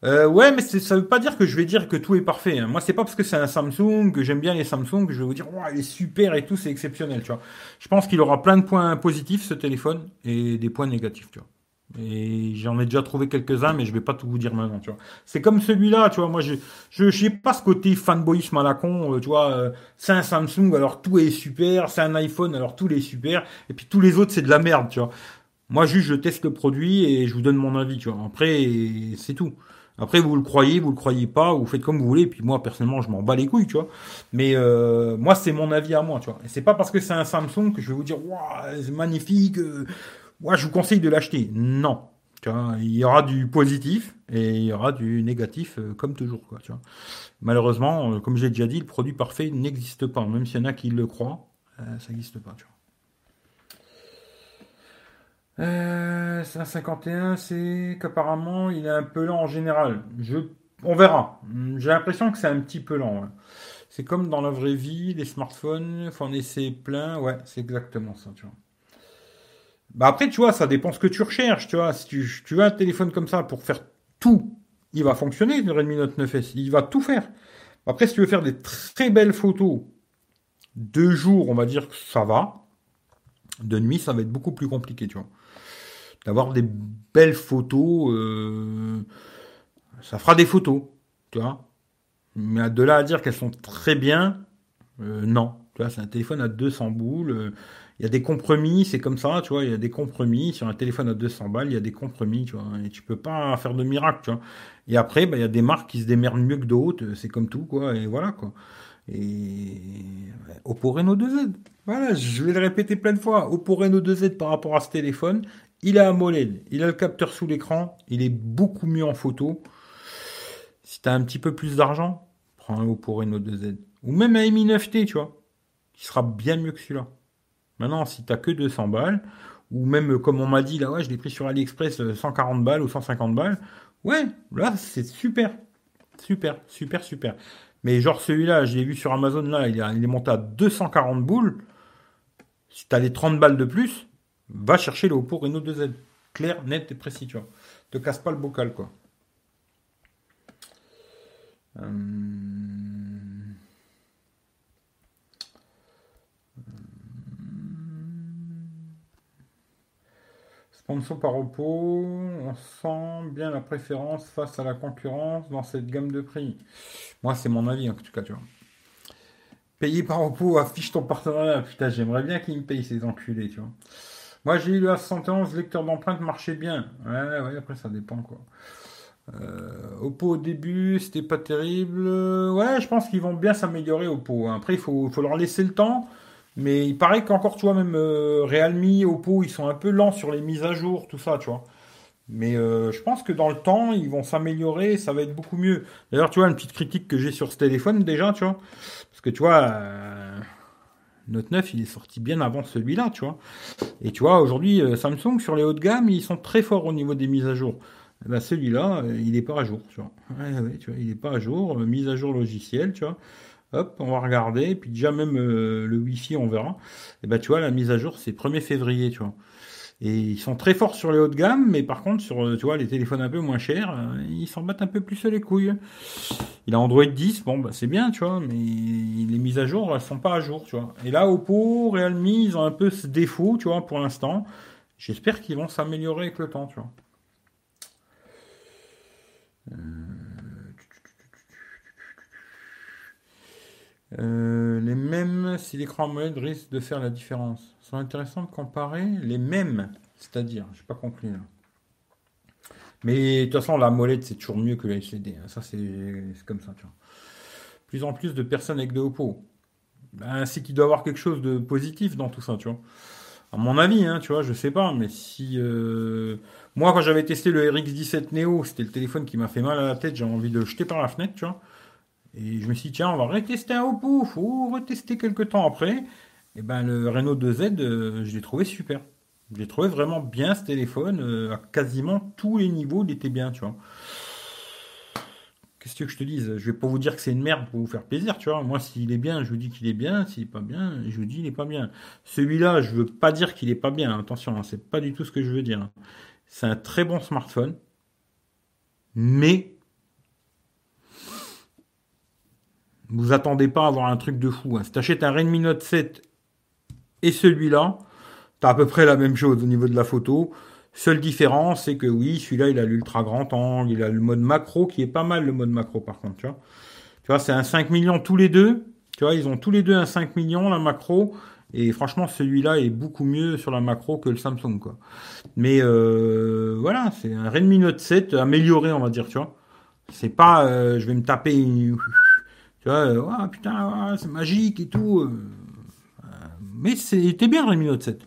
Euh, ouais, mais c'est, ça veut pas dire que je vais dire que tout est parfait, hein. Moi, c'est pas parce que c'est un Samsung, que j'aime bien les Samsung, que je vais vous dire, ouais, il est super et tout, c'est exceptionnel, tu vois. Je pense qu'il aura plein de points positifs, ce téléphone, et des points négatifs, tu vois. Et j'en ai déjà trouvé quelques-uns, mais je ne vais pas tout vous dire maintenant, tu vois. C'est comme celui-là, tu vois, moi, je je, je sais pas ce côté fanboyisme à la con, euh, tu vois, euh, c'est un Samsung, alors tout est super, c'est un iPhone, alors tout est super, et puis tous les autres, c'est de la merde, tu vois. Moi, juste, je teste le produit et je vous donne mon avis, tu vois. Après, c'est tout. Après, vous le croyez, vous le croyez pas, vous faites comme vous voulez, et puis moi, personnellement, je m'en bats les couilles, tu vois. Mais euh, moi, c'est mon avis à moi, tu vois. Et c'est pas parce que c'est un Samsung que je vais vous dire, waouh, c'est magnifique, euh, ouais, je vous conseille de l'acheter. Non. Tu vois, il y aura du positif et il y aura du négatif, euh, comme toujours, quoi, tu vois. Malheureusement, euh, comme j'ai déjà dit, le produit parfait n'existe pas. Même s'il y en a qui le croient, euh, ça n'existe pas, tu vois. Euh, c'est un cinquante et un, c'est qu'apparemment, il est un peu lent en général. Je... On verra. J'ai l'impression que c'est un petit peu lent. Ouais. C'est comme dans la vraie vie, les smartphones, il faut en essayer plein. Ouais, c'est exactement ça, tu vois. Bah après, tu vois, ça dépend ce que tu recherches, tu vois. Si tu, tu as un téléphone comme ça pour faire tout, il va fonctionner, le Redmi Note neuf S, il va tout faire. Après, si tu veux faire des très belles photos, deux jours, on va dire que ça va. De nuit, ça va être beaucoup plus compliqué, tu vois. D'avoir des belles photos, euh, ça fera des photos, tu vois. Mais de là à dire qu'elles sont très bien, euh, non. Tu vois, c'est un téléphone à deux cents boules, euh, il y a des compromis, c'est comme ça, tu vois, il y a des compromis. Sur un téléphone à deux cents balles, il y a des compromis, tu vois, et tu peux pas faire de miracle, tu vois. Et après, bah, il y a des marques qui se démerdent mieux que d'autres, c'est comme tout, quoi, et voilà, quoi. Et bah, Oppo Reno deux Z, voilà, je vais le répéter plein de fois, Oppo Reno deux Z par rapport à ce téléphone, il a AMOLED, il a le capteur sous l'écran, il est beaucoup mieux en photo. Si tu as un petit peu plus d'argent, prends un Oppo Reno deux Z, ou même un Mi neuf T, tu vois, qui sera bien mieux que celui-là. Maintenant, si t'as que deux cents balles, ou même comme on m'a dit, là, ouais, je l'ai pris sur AliExpress, cent quarante balles ou cent cinquante balles, ouais, là, c'est super, super, super, super. Mais genre celui-là, je l'ai vu sur Amazon, là, il est monté à deux cent quarante boules, si t'as les trente balles de plus, va chercher le Oppo Reno deux Z, clair, net et précis, tu vois. Te casse pas le bocal, quoi. Hum... Sponsor par Oppo, on sent bien la préférence face à la concurrence dans cette gamme de prix. Moi, c'est mon avis, en tout cas, tu vois. Payé par Oppo, affiche ton partenariat. Putain, j'aimerais bien qu'ils me payent ces enculés, tu vois. Moi, j'ai eu le A soixante et onze, lecteur d'empreintes marchait bien. Ouais, ouais, après, ça dépend, quoi. Euh, Oppo, au début, c'était pas terrible. Ouais, je pense qu'ils vont bien s'améliorer, Oppo. Après, il faut, faut leur laisser le temps. Mais il paraît qu'encore, tu vois, même euh, Realme, Oppo, ils sont un peu lents sur les mises à jour, tout ça, tu vois. Mais euh, je pense que dans le temps, ils vont s'améliorer, ça va être beaucoup mieux. D'ailleurs, tu vois, une petite critique que j'ai sur ce téléphone, déjà, tu vois. Parce que, tu vois, euh, Note neuf, il est sorti bien avant celui-là, tu vois. Et tu vois, aujourd'hui, euh, Samsung, sur les hauts de gamme, ils sont très forts au niveau des mises à jour. Eh ben, celui-là, euh, il n'est pas à jour, tu vois. Ouais, ouais, tu vois, il n'est pas à jour, euh, mise à jour logicielle, tu vois. Hop, on va regarder, et puis déjà même euh, le Wi-Fi, on verra. Et bah tu vois, la mise à jour, c'est premier février, tu vois. Et ils sont très forts sur les hauts de gamme, mais par contre, sur tu vois, les téléphones un peu moins chers, euh, ils s'en battent un peu plus les couilles. Il a Android dix, bon, bah c'est bien, tu vois, mais les mises à jour, elles sont pas à jour, tu vois. Et là, Oppo, Realme, ils ont un peu ce défaut, tu vois, pour l'instant. J'espère qu'ils vont s'améliorer avec le temps, tu vois. Euh... Euh, les mêmes, si l'écran AMOLED risque de faire la différence. C'est intéressant de comparer les mêmes, c'est-à-dire, j'ai pas compris là. Mais de toute façon, la AMOLED, c'est toujours mieux que la L C D. Hein. Ça, c'est, c'est comme ça, tu vois. Plus en plus de personnes avec des Oppo. Ben, c'est qu'il doit y avoir quelque chose de positif dans tout ça, tu vois. À mon avis, hein, tu vois, je sais pas, mais si... Euh... Moi, quand j'avais testé le R X dix-sept Neo, c'était le téléphone qui m'a fait mal à la tête, j'avais envie de le jeter par la fenêtre, tu vois. Et je me suis dit, tiens, on va retester un Oppo, faut retester quelques temps après. Et ben le Reno deux Z, euh, je l'ai trouvé super. Je l'ai trouvé vraiment bien, ce téléphone, euh, à quasiment tous les niveaux, il était bien, tu vois. Qu'est-ce que je te dise? Je vais pas vous dire que c'est une merde pour vous faire plaisir, tu vois. Moi, s'il est bien, je vous dis qu'il est bien. S'il est pas bien, je vous dis qu'il est pas bien. Celui-là, je veux pas dire qu'il est pas bien. Attention, hein, c'est pas du tout ce que je veux dire. C'est un très bon smartphone, mais... Vous attendez pas à avoir un truc de fou. Hein. Si tu achètes un Redmi Note sept et celui-là, tu as à peu près la même chose au niveau de la photo. Seule différence, c'est que oui, celui-là, il a l'ultra grand angle, il a le mode macro, qui est pas mal le mode macro, par contre, tu vois. Tu vois, c'est un cinq millions tous les deux. Tu vois, ils ont tous les deux un cinq millions, la macro. Et franchement, celui-là est beaucoup mieux sur la macro que le Samsung, quoi. Mais euh, voilà, c'est un Redmi Note sept amélioré, on va dire, tu vois. C'est pas, euh, je vais me taper, une... tu vois, euh, oh, putain, oh, c'est magique et tout. Euh, mais c'était bien, le Redmi Note sept.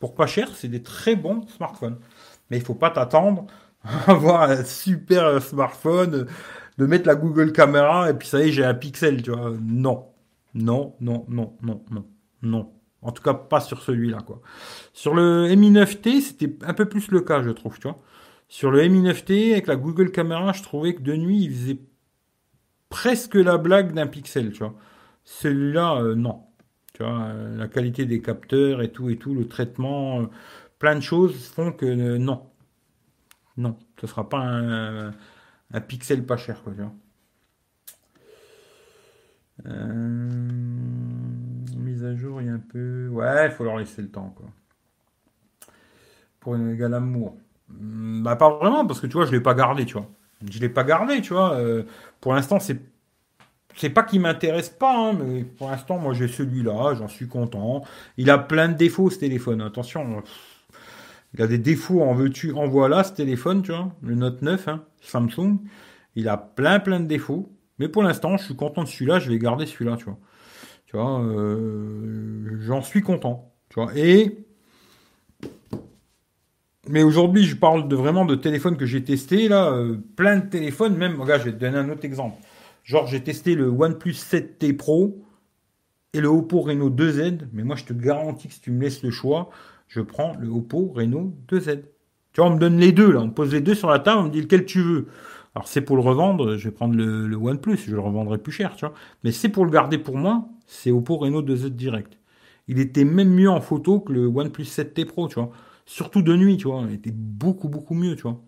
Pour pas cher, c'est des très bons smartphones. Mais il faut pas t'attendre à avoir un super smartphone, de mettre la Google Caméra et puis ça y est, j'ai un Pixel, tu vois. Non, non, non, non, non, non, non. En tout cas, pas sur celui-là, quoi. Sur le Mi neuf T, c'était un peu plus le cas, je trouve, tu vois. Sur le Mi neuf T, avec la Google Caméra, je trouvais que de nuit, il faisait presque la blague d'un Pixel, tu vois. Celui-là, euh, non. Tu vois, euh, la qualité des capteurs et tout, et tout, le traitement, euh, plein de choses font que euh, non. Non, ce ne sera pas un, un Pixel pas cher, quoi, tu vois. Euh... Mise à jour, il y a un peu... Ouais, il faut leur laisser le temps, quoi. Pour une égale amour. Bah, pas vraiment, parce que, tu vois, je ne l'ai pas gardé, tu vois. Je ne l'ai pas gardé, tu vois. Euh, pour l'instant, c'est... c'est pas qu'il m'intéresse pas, hein, mais pour l'instant, moi, j'ai celui-là, j'en suis content. Il a plein de défauts, ce téléphone. Attention, il a des défauts, en veux-tu, en voilà, ce téléphone, tu vois. Le Note neuf, hein, Samsung. Il a plein, plein de défauts. Mais pour l'instant, je suis content de celui-là, je vais garder celui-là, tu vois. Tu vois, euh, j'en suis content, tu vois, et mais aujourd'hui je parle de vraiment de téléphones que j'ai testés, là, euh, plein de téléphones, même, regarde, je vais te donner un autre exemple, genre j'ai testé le OnePlus sept T Pro et le Oppo Reno deux Z, mais moi je te garantis que si tu me laisses le choix, je prends le Oppo Reno deux Z, tu vois, on me donne les deux, là, on me pose les deux sur la table, on me dit lequel tu veux. Alors, c'est pour le revendre, je vais prendre le, le OnePlus, je le revendrai plus cher, tu vois. Mais c'est pour le garder pour moi, c'est Oppo Reno deux Z direct. Il était même mieux en photo que le OnePlus sept T Pro, tu vois. Surtout de nuit, tu vois, il était beaucoup, beaucoup mieux, tu vois.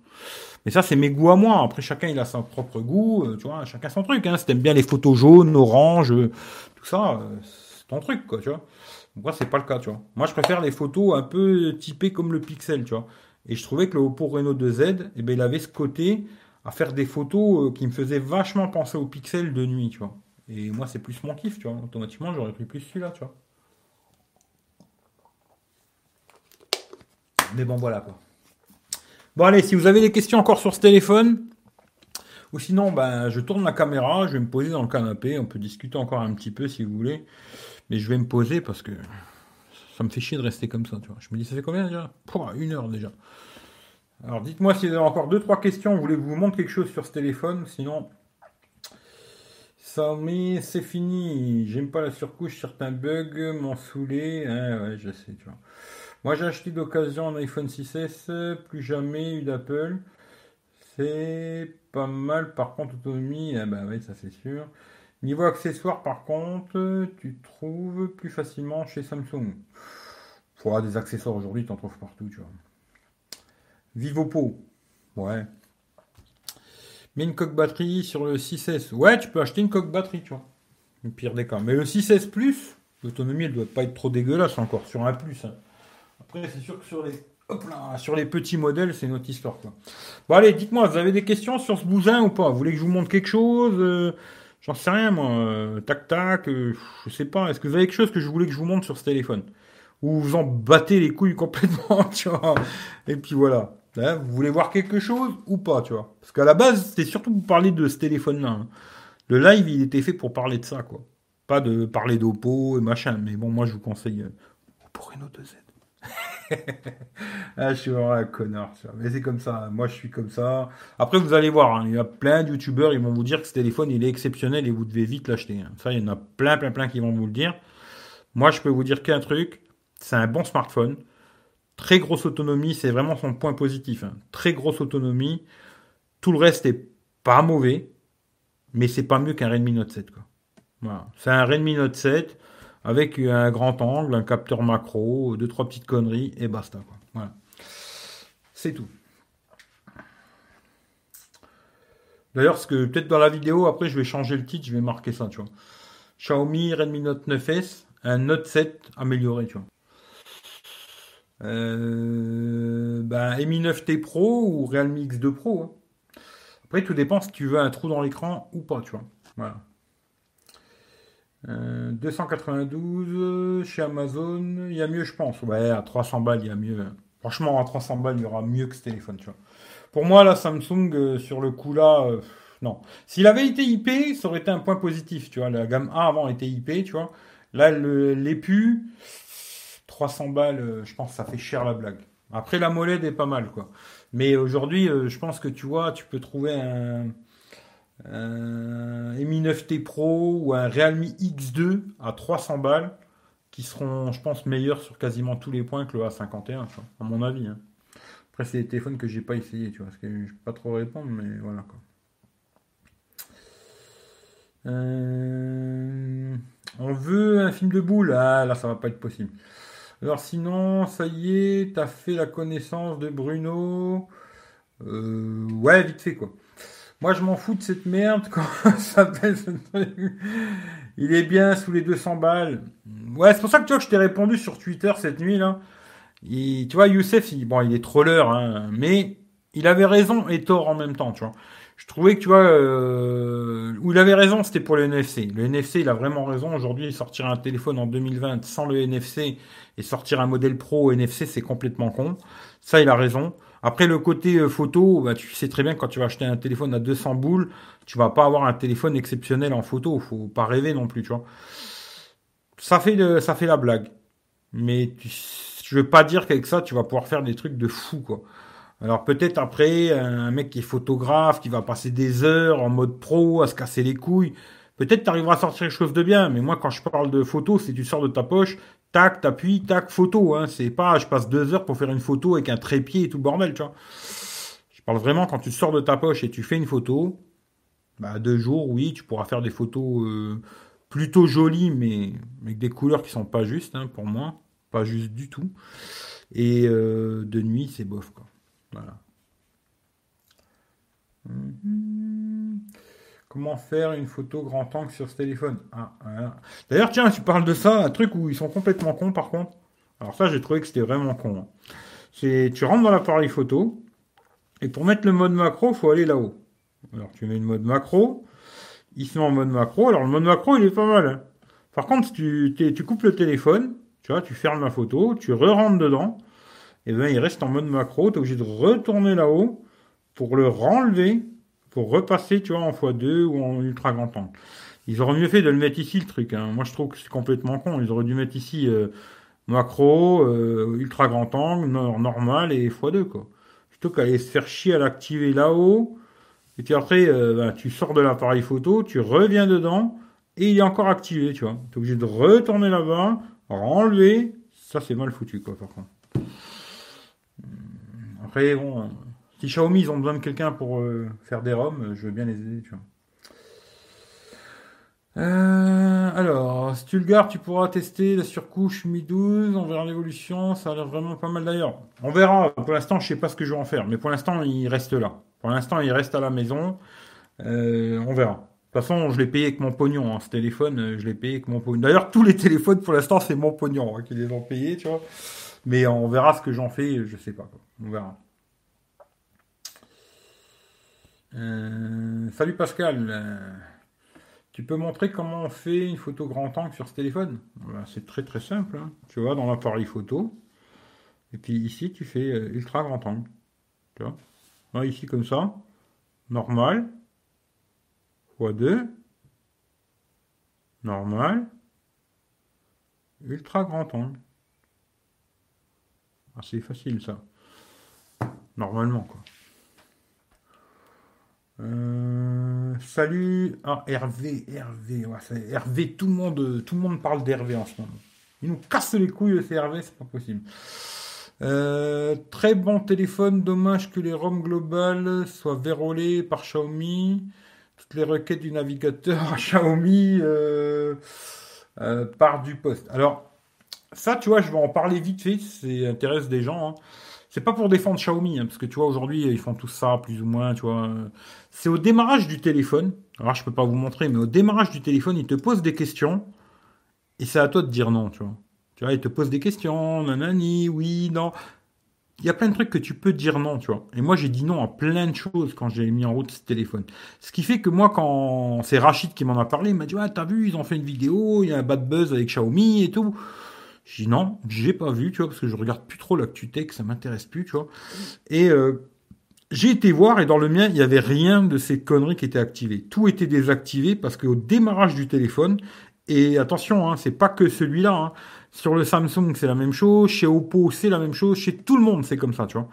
Mais ça, c'est mes goûts à moi. Après, chacun, il a son propre goût, tu vois, chacun son truc, hein. Si t'aimes bien les photos jaunes, oranges, tout ça, c'est ton truc, quoi, tu vois. Moi, c'est pas le cas, tu vois. Moi, je préfère les photos un peu typées comme le Pixel, tu vois. Et je trouvais que le Oppo Reno deux Z, eh ben, il avait ce côté... à faire des photos qui me faisaient vachement penser au Pixel de nuit, tu vois. Et moi, c'est plus mon kiff, tu vois. Automatiquement, j'aurais pris plus celui-là, tu vois. Mais bon, voilà, quoi. Bon, allez, si vous avez des questions encore sur ce téléphone, ou sinon, ben, je tourne la caméra, je vais me poser dans le canapé, on peut discuter encore un petit peu, si vous voulez. Mais je vais me poser, parce que ça me fait chier de rester comme ça, tu vois. Je me dis, ça fait combien, déjà ? Pouah, une heure, déjà. Alors, dites-moi si vous avez encore deux trois questions. Vous voulez que je vous montre quelque chose sur ce téléphone. Sinon, ça, mais c'est fini. J'aime pas la surcouche. Certains bugs m'ont saoulé. Ah, ouais, je sais, tu vois. Moi, j'ai acheté d'occasion un iPhone six S. Plus jamais eu d'Apple. C'est pas mal. Par contre, autonomie, ah bah oui, ça c'est sûr. Niveau accessoires, par contre, tu trouves plus facilement chez Samsung. Faut avoir des accessoires aujourd'hui, tu en trouves partout, tu vois. Vive Oppo, ouais. Mais une coque batterie sur le six S. Ouais, tu peux acheter une coque batterie, tu vois. Le pire des cas. Mais le six S Plus, l'autonomie, elle ne doit pas être trop dégueulasse encore sur un plus. Hein. Après, c'est sûr que sur les, hop là, sur les petits modèles, c'est notre histoire, quoi. Bon, allez, dites-moi, vous avez des questions sur ce bousin ou pas ? Vous voulez que je vous montre quelque chose ? euh, J'en sais rien, moi. Euh, tac, tac, euh, je sais pas. Est-ce que vous avez quelque chose que je voulais que je vous montre sur ce téléphone ? Ou vous en battez les couilles complètement, tu vois ? Et puis voilà. Là, vous voulez voir quelque chose ou pas, tu vois. Parce qu'à la base, c'était surtout pour parler de ce téléphone-là. Hein. Le live, il était fait pour parler de ça, quoi. Pas de parler d'Oppo et machin. Mais bon, moi, je vous conseille euh, Oppo Reno deux Z. Ah, je suis vraiment un connard, tu vois. Mais c'est comme ça. Hein. Moi, je suis comme ça. Après, vous allez voir. Hein, il y a plein de youtubeurs, ils vont vous dire que ce téléphone, il est exceptionnel et vous devez vite l'acheter. Hein. Ça, il y en a plein, plein, plein qui vont vous le dire. Moi, je peux vous dire qu'un truc, c'est un bon smartphone. Très grosse autonomie, c'est vraiment son point positif. Hein. Très grosse autonomie. Tout le reste est pas mauvais, mais c'est pas mieux qu'un Redmi Note sept, quoi. Voilà. C'est un Redmi Note sept avec un grand angle, un capteur macro, deux trois petites conneries et basta, quoi. Voilà. C'est tout. D'ailleurs, ce que peut-être dans la vidéo après, je vais changer le titre, je vais marquer ça, tu vois. Xiaomi Redmi Note neuf S, un Note sept amélioré, tu vois. euh, bah, Mi neuf T Pro ou Realme X deux Pro. Hein. Après, tout dépend si tu veux un trou dans l'écran ou pas, tu vois. Voilà. Euh, deux cent quatre-vingt-douze chez Amazon, il y a mieux, je pense. Ouais, à trois cents balles, il y a mieux. Franchement, à trois cents balles, il y aura mieux que ce téléphone, tu vois. Pour moi, là, Samsung, euh, sur le coup, là, euh, non. S'il avait été I P, ça aurait été un point positif, tu vois. La gamme A avant était I P, tu vois. Là, l'épu, trois cents balles, euh, je pense que ça fait cher la blague. Après, la l'AMOLED est pas mal, quoi. Mais aujourd'hui, euh, je pense que, tu vois, tu peux trouver un... un Mi neuf T Pro ou un Realme X deux à trois cents balles qui seront, je pense, meilleurs sur quasiment tous les points que le A cinquante et un, quoi, à mon avis. Hein. Après, c'est des téléphones que j'ai pas essayé, tu vois, parce que je peux pas trop répondre, mais voilà, quoi. Euh... On veut un film de boule. Ah, là, ça va pas être possible. Alors, sinon, ça y est, t'as fait la connaissance de Bruno. Euh... Ouais, vite fait, quoi. Moi, je m'en fous de cette merde quand ça s'appelle ce truc. Il est bien sous les deux cents balles. Ouais, c'est pour ça que tu vois que je t'ai répondu sur Twitter cette nuit là. Et, tu vois, Youssef, il, bon, il est troller, hein, mais il avait raison et tort en même temps, tu vois. Je trouvais que tu vois, euh, où il avait raison, c'était pour le N F C. Le N F C, il a vraiment raison. Aujourd'hui, sortir un téléphone en deux mille vingt sans le N F C et sortir un modèle pro N F C, c'est complètement con. Ça, il a raison. Après, le côté photo, bah, tu sais très bien que quand tu vas acheter un téléphone à deux cents boules, tu vas pas avoir un téléphone exceptionnel en photo. Faut pas rêver non plus, tu vois. Ça fait, le, ça fait la blague. Mais tu, je veux pas dire qu'avec ça, tu vas pouvoir faire des trucs de fou, quoi. Alors peut-être après, un mec qui est photographe, qui va passer des heures en mode pro, à se casser les couilles, peut-être tu arriveras à sortir quelque chose de bien. Mais moi, quand je parle de photo, c'est tu sors de ta poche, tac, t'appuies, tac, photo. Hein. C'est pas, je passe deux heures pour faire une photo avec un trépied et tout le bordel, tu vois. Je parle vraiment quand tu sors de ta poche et tu fais une photo, bah deux jours, oui, tu pourras faire des photos euh, plutôt jolies, mais avec des couleurs qui sont pas justes, hein, pour moi, pas juste du tout. Et euh, de nuit, c'est bof, quoi. Voilà. Mmh. Comment faire une photo grand angle sur ce téléphone? Ah, voilà. D'ailleurs, tiens, tu parles de ça, un truc où ils sont complètement cons par contre. Alors ça, j'ai trouvé que c'était vraiment con. Hein. C'est, tu rentres dans l'appareil photo et pour mettre le mode macro, il faut aller là-haut. Alors tu mets le mode macro, il se met en mode macro. Alors le mode macro, il est pas mal. Hein. Par contre, si tu, tu coupes le téléphone, tu vois, tu fermes la photo, tu re-rentres dedans. Et eh bien, il reste en mode macro. Tu es obligé de retourner là-haut pour le renlever, pour repasser, tu vois, en fois deux ou en ultra grand angle. Ils auraient mieux fait de le mettre ici, le truc. Hein. Moi, je trouve que c'est complètement con. Ils auraient dû mettre ici euh, macro, euh, ultra grand angle, normal et fois deux, quoi. Plutôt qu'aller se faire chier à l'activer là-haut. Et puis après, euh, ben, tu sors de l'appareil photo, tu reviens dedans et il est encore activé, tu vois. Tu es obligé de retourner là-bas, renlever. Ça, c'est mal foutu, quoi, par contre. Après, bon, si Xiaomi, ils ont besoin de quelqu'un pour euh, faire des ROM, je veux bien les aider, tu vois. Euh, alors, si tu le gardes, tu pourras tester la surcouche Mi douze, on verra l'évolution, ça a l'air vraiment pas mal d'ailleurs. On verra, pour l'instant, je sais pas ce que je vais en faire, mais pour l'instant, il reste là. Pour l'instant, il reste à la maison, euh, on verra. De toute façon, je l'ai payé avec mon pognon, hein. Ce téléphone, je l'ai payé avec mon pognon. D'ailleurs, tous les téléphones, pour l'instant, c'est mon pognon, hein, qui les ont payés, tu vois. Mais on verra ce que j'en fais, je sais pas, quoi. On verra. Euh, salut Pascal, euh, tu peux montrer comment on fait une photo grand angle sur ce téléphone? Ben, c'est très très simple, hein. Tu vois, dans l'appareil photo, et puis ici tu fais euh, ultra grand angle, tu vois. Là, ici comme ça, normal, fois deux, normal, ultra grand angle. Ah, c'est facile ça. Normalement, quoi. Euh, salut. Ah, Hervé, Hervé. Ouais, c'est Hervé, tout le monde, tout le monde parle d'Hervé en ce moment. Il nous casse les couilles, c'est Hervé, c'est pas possible. Euh, très bon téléphone, dommage que les ROM globales soient vérolées par Xiaomi. Toutes les requêtes du navigateur à Xiaomi euh, euh, part du poste. Alors, ça, tu vois, je vais en parler vite fait, ça intéresse des gens, hein. C'est pas pour défendre Xiaomi, hein, parce que tu vois, aujourd'hui, ils font tout ça, plus ou moins, tu vois. C'est au démarrage du téléphone. Alors, je peux pas vous montrer, mais au démarrage du téléphone, ils te posent des questions, et c'est à toi de dire non, tu vois. Tu vois, il te pose des questions, nanani, oui, non. Il y a plein de trucs que tu peux dire non, tu vois. Et moi, j'ai dit non à plein de choses quand j'ai mis en route ce téléphone. Ce qui fait que moi, quand c'est Rachid qui m'en a parlé, il m'a dit, ah, t'as vu, ils ont fait une vidéo, il y a un bad buzz avec Xiaomi et tout. J'ai dit non, j'ai pas vu, tu vois, parce que je regarde plus trop l'actu tech, ça m'intéresse plus, tu vois. Et euh, j'ai été voir, et dans le mien, il n'y avait rien de ces conneries qui étaient activées. Tout était désactivé parce qu'au démarrage du téléphone, et attention, hein, c'est pas que celui-là, hein. Sur le Samsung, c'est la même chose. Chez Oppo, c'est la même chose. Chez tout le monde, c'est comme ça, tu vois.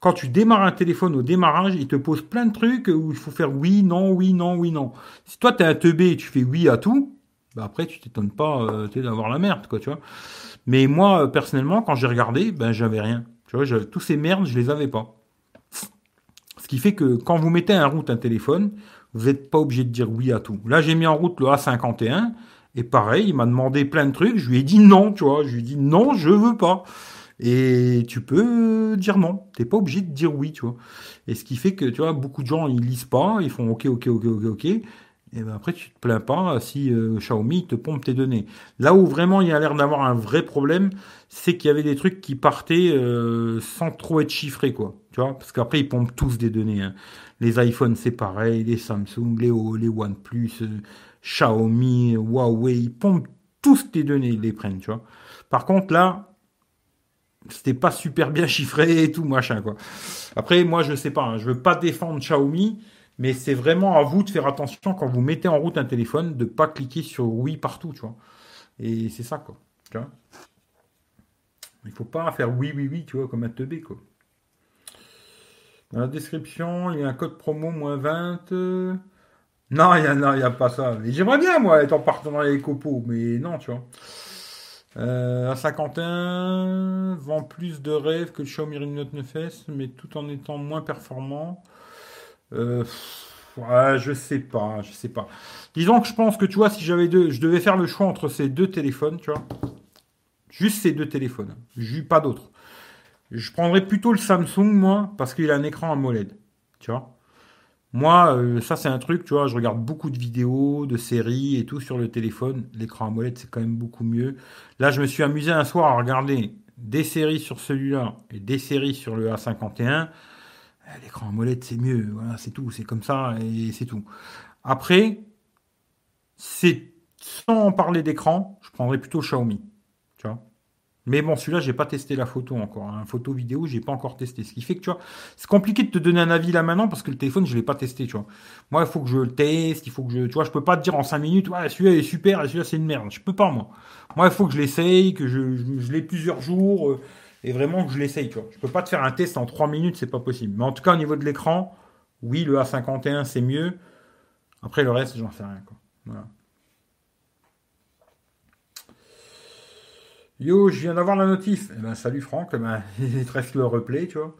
Quand tu démarres un téléphone au démarrage, il te pose plein de trucs où il faut faire oui, non, oui, non, oui, non. Si toi, t'es un teubé et tu fais oui à tout, bah après, tu t'étonnes pas euh, d'avoir la merde, quoi, tu vois. Mais moi, personnellement, quand j'ai regardé, ben, j'avais rien. Tu vois, tous ces merdes, je les avais pas. Ce qui fait que quand vous mettez en route un téléphone, vous n'êtes pas obligé de dire oui à tout. Là, j'ai mis en route le A cinquante et un. Et pareil, il m'a demandé plein de trucs, je lui ai dit non, tu vois, je lui ai dit non, je veux pas. Et tu peux dire non, t'es pas obligé de dire oui, tu vois. Et ce qui fait que, tu vois, beaucoup de gens, ils lisent pas, ils font ok, ok, ok, ok, ok, et ben après, tu te plains pas si euh, Xiaomi te pompe tes données. Là où vraiment, il y a l'air d'avoir un vrai problème, c'est qu'il y avait des trucs qui partaient euh, sans trop être chiffrés, quoi, tu vois, parce qu'après, ils pompent tous des données, hein. Les iPhones, c'est pareil, les Samsung, les, o, les OnePlus... Euh, Xiaomi, Huawei, ils pompent tous tes données, ils les prennent, tu vois. Par contre, là, c'était pas super bien chiffré et tout, machin, quoi. Après, moi, je sais pas, hein, je veux pas défendre Xiaomi, mais c'est vraiment à vous de faire attention quand vous mettez en route un téléphone, de pas cliquer sur oui partout, tu vois. Et c'est ça, quoi. Tu vois, il faut pas faire oui, oui, oui, tu vois, comme un teubé, quoi. Dans la description, il y a un code promo moins vingt... Euh... Non, il n'y a, a pas ça. Mais j'aimerais bien, moi, être en partenariat avec Oppo. Mais non, tu vois. Euh, A cinquante et un vend plus de rêves que le Xiaomi Redmi Note neuf S, mais tout en étant moins performant. Euh, ouais, je sais pas, je sais pas. Disons que je pense que, tu vois, si j'avais deux, je devais faire le choix entre ces deux téléphones, tu vois. Juste ces deux téléphones. Pas d'autres. Je prendrais plutôt le Samsung, moi, parce qu'il a un écran AMOLED, tu vois. Moi, ça c'est un truc, tu vois, je regarde beaucoup de vidéos, de séries et tout sur le téléphone. L'écran AMOLED, c'est quand même beaucoup mieux. Là, je me suis amusé un soir à regarder des séries sur celui-là et des séries sur le A cinquante et un. L'écran AMOLED, c'est mieux. Voilà, c'est tout. C'est comme ça et c'est tout. Après, c'est sans parler d'écran, je prendrais plutôt Xiaomi, tu vois. Mais bon, celui-là, j'ai pas testé la photo encore. Hein. Photo vidéo, j'ai pas encore testé. Ce qui fait que, tu vois, c'est compliqué de te donner un avis là maintenant parce que le téléphone, je l'ai pas testé, tu vois. Moi, il faut que je le teste, il faut que je, tu vois, je peux pas te dire en cinq minutes, ouais, celui-là est super et celui-là c'est une merde. Je peux pas, moi. Moi, il faut que je l'essaye, que je, je, je l'ai plusieurs jours euh, et vraiment que je l'essaye, tu vois. Je peux pas te faire un test en trois minutes, c'est pas possible. Mais en tout cas, au niveau de l'écran, oui, le A cinquante et un, c'est mieux. Après, le reste, j'en sais rien, quoi. Voilà. Yo, je viens d'avoir la notif. Eh ben, salut Franck. Eh ben, il est presque le replay, tu vois.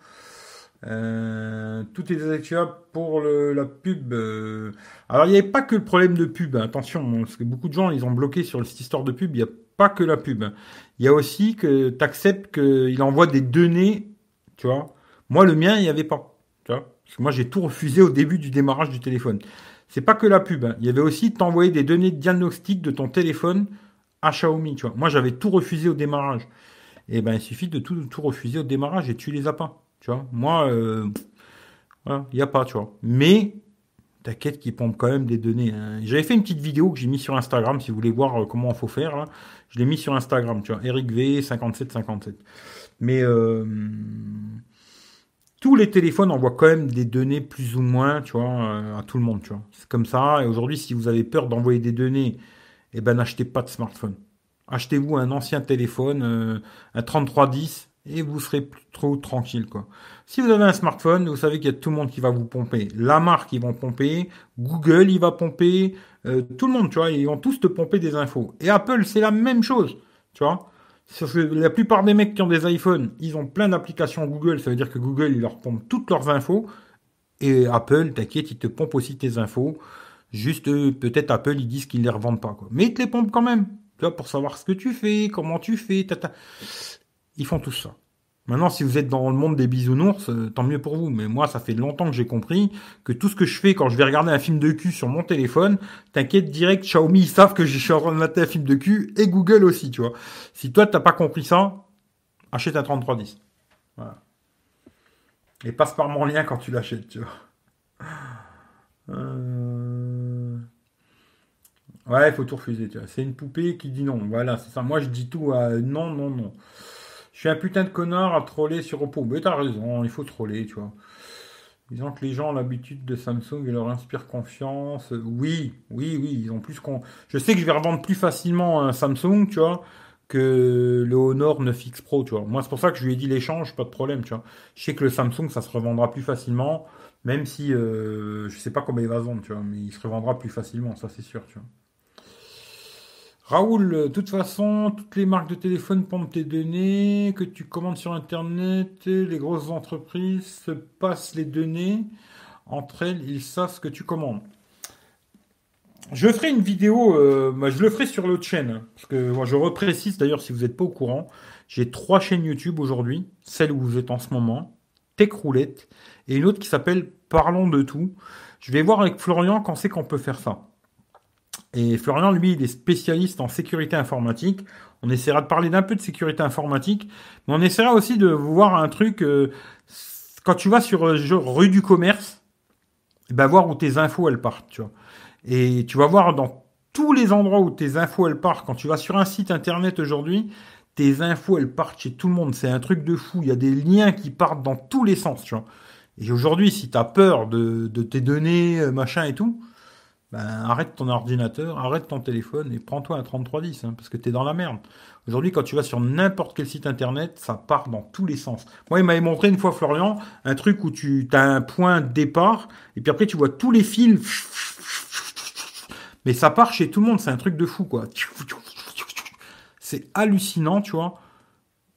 Euh, tout est désactivable pour le, la pub. Euh... Alors, il n'y avait pas que le problème de pub. Hein. Attention, parce que beaucoup de gens, ils ont bloqué sur cette histoire de pub. Il n'y a pas que la pub. Il y a aussi que tu acceptes qu'il envoie des données, tu vois. Moi, le mien, il n'y avait pas, tu vois. Parce que moi, j'ai tout refusé au début du démarrage du téléphone. C'est pas que la pub. Hein. Il y avait aussi t'envoyer des données de diagnostic de ton téléphone à Xiaomi, tu vois. Moi, j'avais tout refusé au démarrage. Et ben, il suffit de tout, tout refuser au démarrage et tu les as pas, tu vois. Moi, euh, voilà, il n'y a pas, tu vois. Mais, t'inquiète qu'ils pompent quand même des données. Hein. J'avais fait une petite vidéo que j'ai mis sur Instagram, si vous voulez voir comment il faut faire, là. Je l'ai mis sur Instagram, tu vois. Eric V, cinquante-sept cinquante-sept. Mais, euh, tous les téléphones envoient quand même des données plus ou moins, tu vois, à tout le monde, tu vois. C'est comme ça. Et aujourd'hui, si vous avez peur d'envoyer des données, eh ben, n'achetez pas de smartphone. Achetez-vous un ancien téléphone, euh, un trente-trois dix, et vous serez plus trop tranquille, quoi. Si vous avez un smartphone, vous savez qu'il y a tout le monde qui va vous pomper. La marque, ils vont pomper. Google, il va pomper. Euh, tout le monde, tu vois, ils vont tous te pomper des infos. Et Apple, c'est la même chose, tu vois. Sauf que la plupart des mecs qui ont des iPhones, ils ont plein d'applications Google. Ça veut dire que Google, il leur pompe toutes leurs infos. Et Apple, t'inquiète, il te pompe aussi tes infos. Juste, peut-être Apple, ils disent qu'ils ne les revendent pas, quoi. Mais ils te les pompent quand même. Tu vois, pour savoir ce que tu fais, comment tu fais, tata. Ils font tout ça. Maintenant, si vous êtes dans le monde des bisounours, euh, tant mieux pour vous. Mais moi, ça fait longtemps que j'ai compris que tout ce que je fais quand je vais regarder un film de cul sur mon téléphone, t'inquiète direct, Xiaomi, ils savent que je suis en train de mater un film de cul, et Google aussi, tu vois. Si toi, t'as pas compris ça, achète un trente-trois dix. Voilà. Et passe par mon lien quand tu l'achètes, tu vois. Euh... Ouais, il faut tout refuser, tu vois. C'est une poupée qui dit non. Voilà, c'est ça. Moi, je dis tout à non, non, non. Je suis un putain de connard à troller sur Oppo. Mais t'as raison, il faut troller, tu vois. Disons que les gens ont l'habitude de Samsung et leur inspire confiance. Oui, oui, oui, ils ont plus qu'on... Je sais que je vais revendre plus facilement un Samsung, tu vois, que le Honor neuf X Pro, tu vois. Moi, c'est pour ça que je lui ai dit l'échange, pas de problème, tu vois. Je sais que le Samsung, ça se revendra plus facilement, même si euh, je sais pas combien il va se vendre, tu vois, mais il se revendra plus facilement, ça c'est sûr, tu vois. Raoul, de toute façon, toutes les marques de téléphone pompent tes données, que tu commandes sur Internet, les grosses entreprises se passent les données, entre elles, ils savent ce que tu commandes. Je ferai une vidéo, euh, bah, je le ferai sur l'autre chaîne, parce que moi, je reprécise d'ailleurs si vous n'êtes pas au courant, j'ai trois chaînes YouTube aujourd'hui, celle où vous êtes en ce moment, Tech Roulette, et une autre qui s'appelle Parlons de tout. Je vais voir avec Florian quand c'est qu'on peut faire ça. Et Florian, lui, il est spécialiste en sécurité informatique. On essaiera de parler d'un peu de sécurité informatique, mais on essaiera aussi de voir un truc. Euh, quand tu vas sur euh, genre, rue du commerce, et ben voir où tes infos elles partent, tu vois. Et tu vas voir dans tous les endroits où tes infos elles partent. Quand tu vas sur un site internet aujourd'hui, tes infos elles partent chez tout le monde. C'est un truc de fou. Il y a des liens qui partent dans tous les sens, tu vois. Et aujourd'hui, si tu as peur de, de tes données, machin et tout. Ben, arrête ton ordinateur, arrête ton téléphone et prends-toi un trente-trois dix, hein, parce que t'es dans la merde. Aujourd'hui, quand tu vas sur n'importe quel site internet, ça part dans tous les sens. Moi, il m'avait montré une fois, Florian, un truc où tu as un point de départ, et puis après, tu vois tous les fils. Mais ça part chez tout le monde, c'est un truc de fou, quoi. C'est hallucinant, tu vois.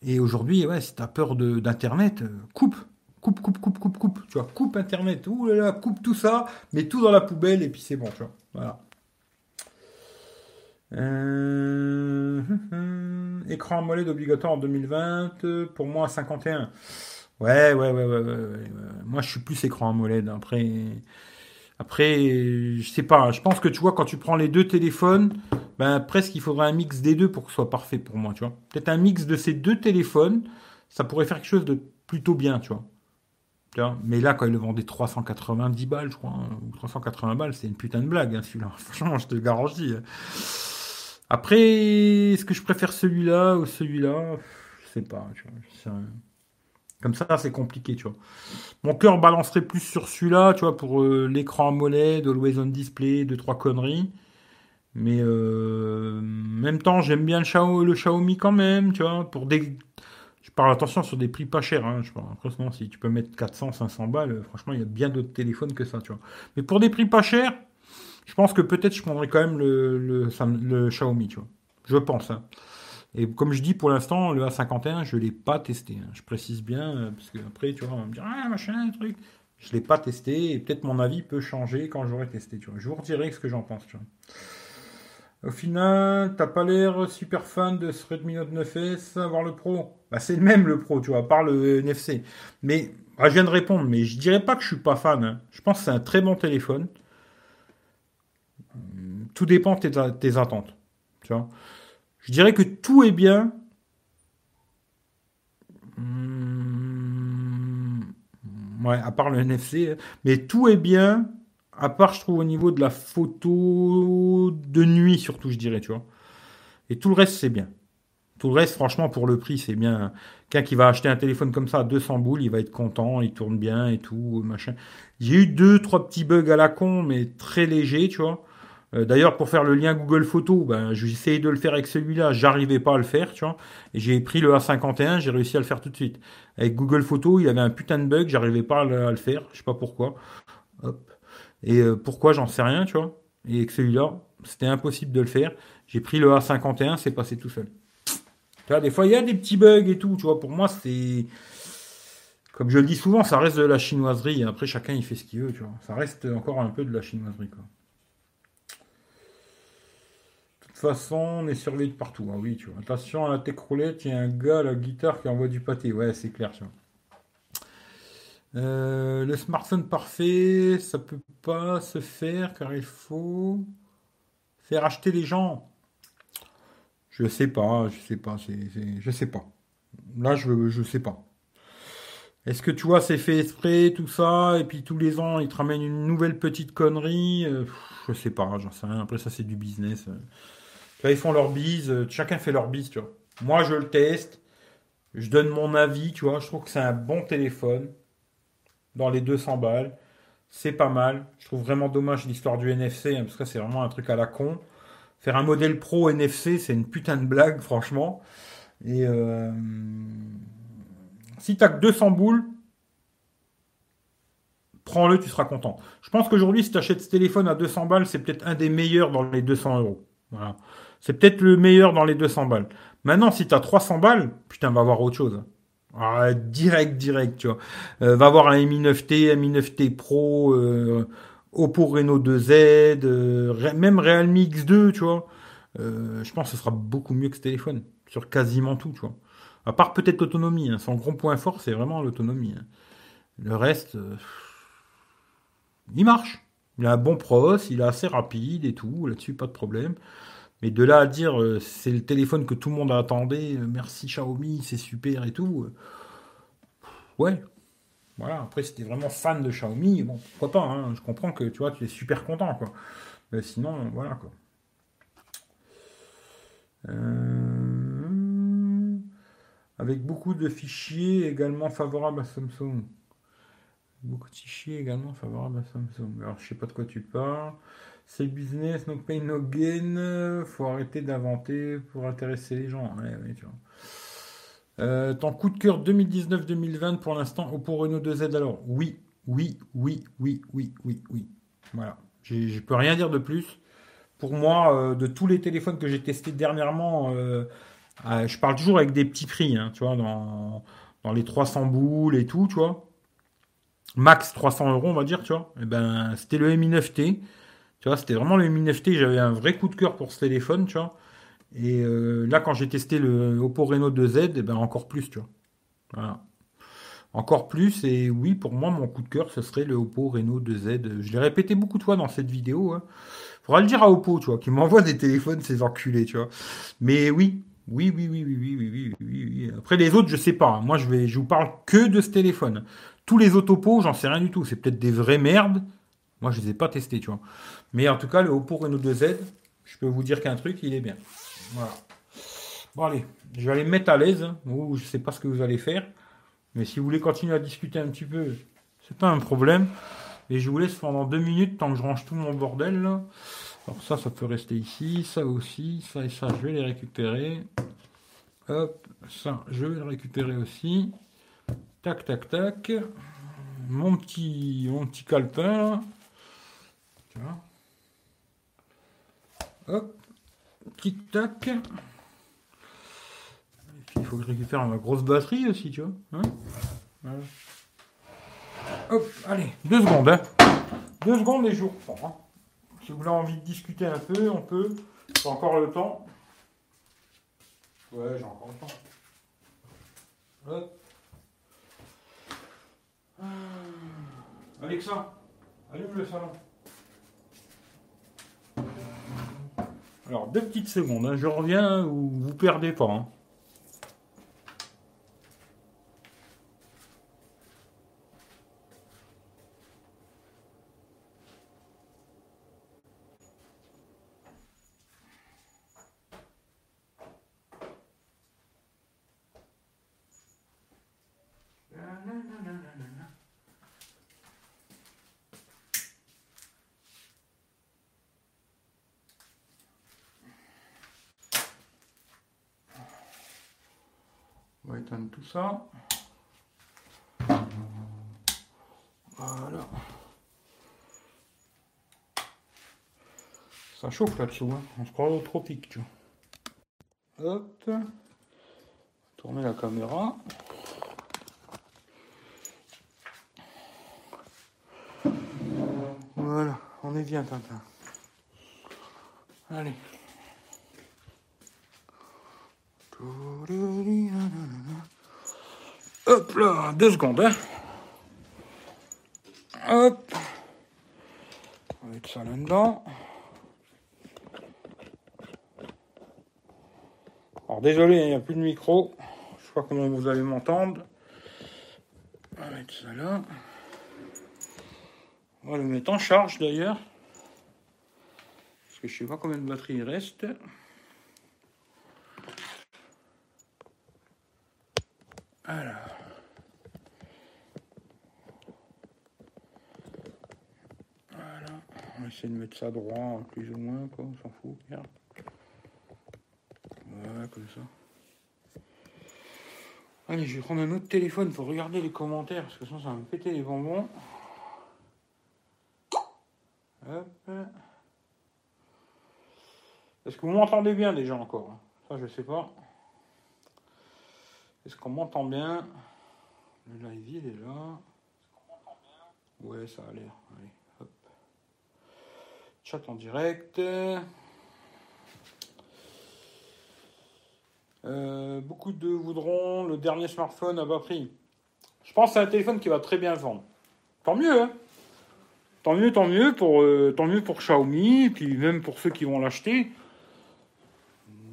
Et aujourd'hui, ouais, si t'as peur de, d'Internet, coupe. Coupe, coupe, coupe, coupe, coupe, tu vois, coupe Internet, ouh là là, coupe tout ça, mets tout dans la poubelle et puis c'est bon, tu vois, voilà. Euh... Hum, hum. Écran AMOLED obligatoire en deux mille vingt, pour moi à cinquante et un. Ouais, ouais, ouais, ouais, ouais, ouais, ouais. Moi je suis plus écran AMOLED, après, après, je sais pas, je pense que tu vois, quand tu prends les deux téléphones, ben presque il faudrait un mix des deux pour que ce soit parfait pour moi, tu vois. Peut-être un mix de ces deux téléphones, ça pourrait faire quelque chose de plutôt bien, tu vois. Mais là, quand ils le vendaient trois cent quatre-vingt-dix balles, je crois, hein, ou trois cent quatre-vingts balles, c'est une putain de blague, hein, celui-là. Franchement, je te garantis. Après, est-ce que je préfère celui-là ou celui-là? Je sais pas. Tu vois, comme ça, c'est compliqué, tu vois. Mon cœur balancerait plus sur celui-là, tu vois, pour euh, l'écran AMOLED, Always On Display, deux trois conneries. Mais en euh, même temps, j'aime bien le, le Xiaomi quand même, tu vois, pour des... Je parle attention sur des prix pas chers, hein, je parle. Franchement, si tu peux mettre quatre cents, cinq cents balles, franchement, il y a bien d'autres téléphones que ça, tu vois. Mais pour des prix pas chers, je pense que peut-être je prendrais quand même le, le, le Xiaomi, tu vois. Je pense. Hein. Et comme je dis, pour l'instant, le A cinquante et un, je ne l'ai pas testé. Hein. Je précise bien, parce que après, tu vois, on va me dire, ah, machin, truc. Je ne l'ai pas testé, et peut-être mon avis peut changer quand j'aurai testé, tu vois. Je vous redirai ce que j'en pense, tu vois. Au final, t'as pas l'air super fan de ce Redmi Note neuf S, avoir le Pro. Bah, c'est le même le Pro, tu vois, à part le N F C. Mais, bah, je viens de répondre, mais je dirais pas que je suis pas fan. Hein. Je pense que c'est un très bon téléphone. Tout dépend de tes, tes attentes. Tu vois. Je dirais que tout est bien. Hum, ouais, à part le N F C. Mais tout est bien. À part, je trouve, au niveau de la photo de nuit, surtout, je dirais, tu vois. Et tout le reste, c'est bien. Tout le reste, franchement, pour le prix, c'est bien. Quelqu'un qui va acheter un téléphone comme ça à deux cents boules, il va être content, il tourne bien et tout, machin. J'ai eu deux, trois petits bugs à la con, mais très légers, tu vois. Euh, d'ailleurs, pour faire le lien Google Photos, ben, j'ai essayé de le faire avec celui-là, j'arrivais pas à le faire, tu vois. Et j'ai pris le A cinquante et un, j'ai réussi à le faire tout de suite. Avec Google Photos, il y avait un putain de bug, j'arrivais pas à le faire, je sais pas pourquoi. Hop. Et pourquoi, j'en sais rien, tu vois. Et avec celui-là, c'était impossible de le faire. J'ai pris le A cinquante et un, c'est passé tout seul. Tu vois, des fois, il y a des petits bugs et tout, tu vois. Pour moi, c'est... Comme je le dis souvent, ça reste de la chinoiserie. Après, chacun, il fait ce qu'il veut, tu vois. Ça reste encore un peu de la chinoiserie, quoi. De toute toute façon, on est surveillé de partout. Hein. Oui, tu vois. Attention à la tech roulette, il y a un gars à la guitare qui envoie du pâté. Ouais, c'est clair, tu vois. Euh, le smartphone parfait, ça peut pas se faire car il faut faire acheter les gens. Je sais pas, je sais pas, c'est, c'est, je sais pas. Là, je, je sais pas. Est-ce que tu vois, c'est fait exprès, tout ça, et puis tous les ans, ils te ramènent une nouvelle petite connerie. euh, Je sais pas, j'en sais rien. Après, ça, c'est du business. Là, ils font leur bise, chacun fait leur bise, tu vois. Moi, je le teste, je donne mon avis, tu vois. Je trouve que c'est un bon téléphone. Dans les deux cents balles, c'est pas mal. Je trouve vraiment dommage l'histoire du N F C, hein, parce que c'est vraiment un truc à la con. Faire un modèle pro N F C, c'est une putain de blague, franchement. Et euh... si t'as que deux cents boules, prends-le, tu seras content. Je pense qu'aujourd'hui, si t'achètes ce téléphone à deux cents balles, c'est peut-être un des meilleurs dans les deux cents euros. Voilà. C'est peut-être le meilleur dans les deux cents balles. Maintenant, si t'as trois cents balles, putain, va voir autre chose. Ah, direct, direct, tu vois. Euh, va voir un Mi neuf T, un Mi neuf T Pro, euh, Oppo Reno deux Z, euh, même Realme X deux, tu vois. Euh, je pense que ce sera beaucoup mieux que ce téléphone, sur quasiment tout, tu vois. À part peut-être l'autonomie, hein. Son gros point fort, c'est vraiment l'autonomie. Hein. Le reste, euh, il marche. Il a un bon pros, il est assez rapide et tout, là-dessus, pas de problème. Mais de là à dire, euh, c'est le téléphone que tout le monde attendait, euh, merci Xiaomi, c'est super et tout. Euh, ouais. Voilà, après, si t'es vraiment fan de Xiaomi, bon, pourquoi pas, hein, je comprends que, tu vois, tu es super content, quoi. Mais sinon, voilà, quoi. Euh... Avec beaucoup de fichiers également favorables à Samsung. Beaucoup de fichiers également favorables à Samsung. Alors, je sais pas de quoi tu parles. C'est business, no pain, no gain. Faut arrêter d'inventer pour intéresser les gens. Ouais, ouais, tu vois. Euh, ton coup de cœur deux mille dix-neuf deux mille vingt pour l'instant, Oppo Reno deux Z alors. Oui, oui, oui, oui, oui, oui, oui. Voilà. J'ai, je peux rien dire de plus. Pour moi, euh, de tous les téléphones que j'ai testés dernièrement, euh, euh, je parle toujours avec des petits prix, hein, tu vois, dans, dans les trois cents boules et tout, tu vois. Max trois cents euros, on va dire, tu vois. Et ben, c'était le Mi neuf T. Tu vois, c'était vraiment le Mi neuf T, j'avais un vrai coup de cœur pour ce téléphone, tu vois. Et euh, là, quand j'ai testé le Oppo Reno deux Z, eh ben encore plus, tu vois. Voilà. Encore plus, et oui, pour moi, mon coup de cœur, ce serait le Oppo Reno deux Z. Je l'ai répété beaucoup de fois dans cette vidéo. Hein. Faudra le dire à Oppo, tu vois, qui m'envoie des téléphones, ces enculés, tu vois. Mais oui, oui, oui, oui, oui, oui, oui, oui, oui, oui. Après, les autres, je sais pas. Hein. Moi, je vais, je vous parle que de ce téléphone. Tous les autres Oppo, j'en sais rien du tout. C'est peut-être des vraies merdes. Moi, je ne les ai pas testés, tu vois. Mais en tout cas, le Oppo Reno deux Z, je peux vous dire qu'un truc, il est bien. Voilà. Bon, allez, je vais aller me mettre à l'aise. Hein, ou je ne sais pas ce que vous allez faire. Mais si vous voulez continuer à discuter un petit peu, c'est pas un problème. Et je vous laisse pendant deux minutes, tant que je range tout mon bordel. Là. Alors ça, ça peut rester ici. Ça aussi. Ça et ça, je vais les récupérer. Hop. Ça, je vais le récupérer aussi. Tac, tac, tac. Mon petit, mon petit calepin, là. Hop, tic tac. Il faut que je récupère ma grosse batterie aussi, tu vois. Hein, voilà. Hop, allez, deux secondes. Hein. Deux secondes et je vous reprends. Hein. Si vous avez envie de discuter un peu, on peut. J'ai encore le temps. Ouais, j'ai encore le temps. Hop. Alexa, allume le salon. Alors, deux petites secondes, hein, je reviens, ou vous perdez pas. Hein. On va éteindre tout ça. Voilà. Ça chauffe là-dessous. Hein. On se croit au tropique, tu vois. Hop. Tourner la caméra. Voilà. On est bien, Tintin. Allez. Hop là, deux secondes. Hein. Hop. On va mettre ça là-dedans. Alors désolé, il n'y a plus de micro. Je ne sais pas comment vous allez m'entendre. On va mettre ça là. On va le mettre en charge d'ailleurs. Parce que je ne sais pas combien de batterie il reste. Alors. Voilà. On va essayer de mettre ça droit, plus ou moins, quoi. On s'en fout, regarde. Voilà, comme ça. Allez, je vais prendre un autre téléphone pour regarder les commentaires, parce que sinon ça va me péter les bonbons. Hop. Est-ce que vous m'entendez bien déjà encore? Ça, je sais pas. Est-ce qu'on m'entend bien? Le live, il est là. Ouais, ça a l'air. Allez, hop. Chat en direct. Euh, beaucoup de voudront le dernier smartphone à bas prix. Je pense que c'est un téléphone qui va très bien vendre. Tant mieux, hein. Tant mieux, tant mieux pour, euh, tant mieux pour Xiaomi, puis même pour ceux qui vont l'acheter.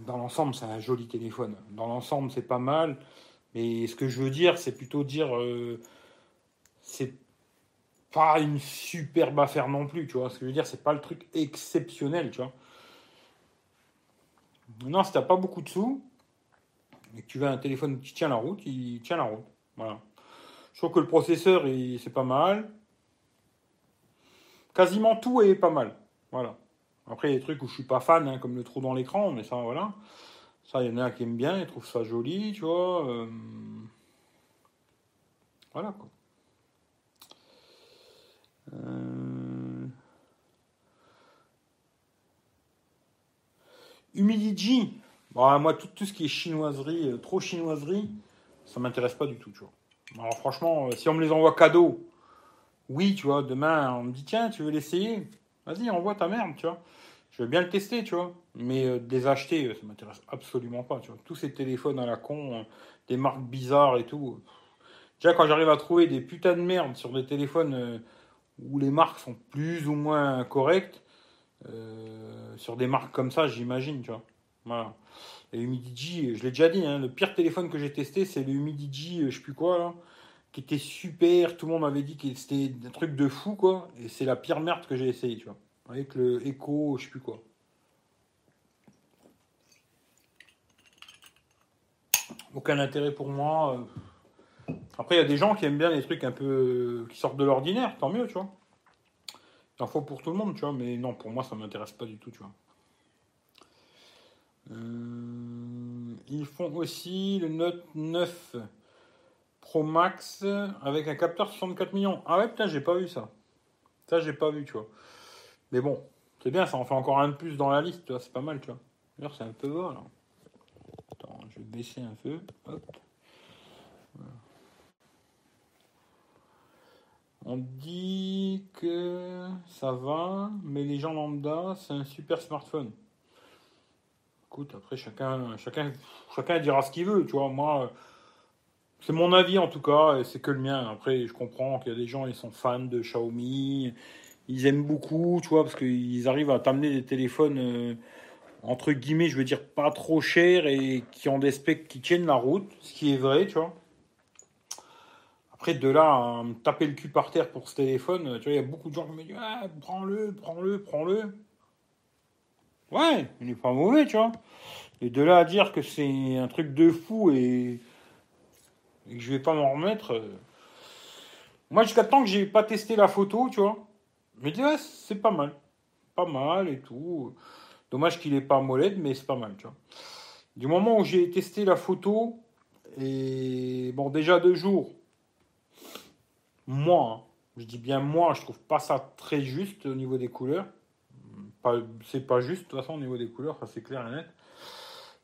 Dans l'ensemble, c'est un joli téléphone. Dans l'ensemble, c'est pas mal. Mais ce que je veux dire, c'est plutôt dire... Euh, c'est pas une superbe affaire non plus, tu vois. Ce que je veux dire, c'est pas le truc exceptionnel, tu vois. Non, si t'as pas beaucoup de sous, et que tu veux un téléphone qui tient la route, il tient la route. Voilà. Je trouve que le processeur, il, c'est pas mal. Quasiment tout est pas mal. Voilà. Après, il y a des trucs où je suis pas fan, hein, comme le trou dans l'écran, mais ça, voilà. Ça, il y en a qui aiment bien, ils trouvent ça joli, tu vois. Euh... Voilà, quoi. Euh... Humidity. Bon, moi, tout, tout ce qui est chinoiserie, euh, trop chinoiserie, ça m'intéresse pas du tout, tu vois. Alors, franchement, euh, si on me les envoie cadeaux, oui, tu vois, demain, on me dit, tiens, tu veux l'essayer ? Vas-y, envoie ta merde, tu vois. Je vais bien le tester, tu vois. Mais euh, de les acheter, euh, ça m'intéresse absolument pas, tu vois. Tous ces téléphones à la con, euh, des marques bizarres et tout. Euh, déjà, quand j'arrive à trouver des putains de merde sur des téléphones euh, où les marques sont plus ou moins correctes, euh, sur des marques comme ça, j'imagine, tu vois. Voilà. Et Humidigi, je l'ai déjà dit, hein, le pire téléphone que j'ai testé, c'est le Humidigi, je sais plus quoi, là, qui était super, tout le monde m'avait dit que c'était un truc de fou, quoi, et c'est la pire merde que j'ai essayé, tu vois, avec le Echo, je sais plus quoi. Aucun intérêt pour moi. Après, il y a des gens qui aiment bien les trucs un peu, qui sortent de l'ordinaire, tant mieux, tu vois. Il en faut pour tout le monde, tu vois, mais non, pour moi, ça m'intéresse pas du tout, tu vois. Euh, ils font aussi le Note neuf Pro Max avec un capteur soixante-quatre millions. Ah ouais, putain, j'ai pas vu ça. Ça, j'ai pas vu, tu vois. Mais bon, c'est bien, ça en fait encore un de plus dans la liste, tu vois, c'est pas mal, tu vois. D'ailleurs, c'est un peu bas, là. Attends, je vais baisser un peu. Hop. Voilà. On dit que ça va, mais les gens lambda, c'est un super smartphone. Écoute, après, chacun, chacun, chacun dira ce qu'il veut, tu vois. Moi, c'est mon avis, en tout cas, et c'est que le mien. Après, je comprends qu'il y a des gens, ils sont fans de Xiaomi, ils aiment beaucoup, tu vois, parce qu'ils arrivent à t'amener des téléphones, euh, entre guillemets, je veux dire, pas trop chers et qui ont des specs qui tiennent la route, ce qui est vrai, tu vois. Après, de là à me taper le cul par terre pour ce téléphone, tu vois, il y a beaucoup de gens qui me disent « Ah, prends-le, prends-le, prends-le ». Ouais, il n'est pas mauvais, tu vois. Et de là à dire que c'est un truc de fou et, et que je vais pas m'en remettre. Moi, jusqu'à temps que j'ai pas testé la photo, tu vois, je me dis, ouais, c'est pas mal. Pas mal et tout. Dommage qu'il n'ait pas AMOLED, mais c'est pas mal, tu vois. Du moment où j'ai testé la photo, et bon, déjà deux jours, moi, hein, je dis bien moi, je trouve pas ça très juste au niveau des couleurs. Pas, c'est pas juste, de toute façon, au niveau des couleurs, ça c'est clair et net.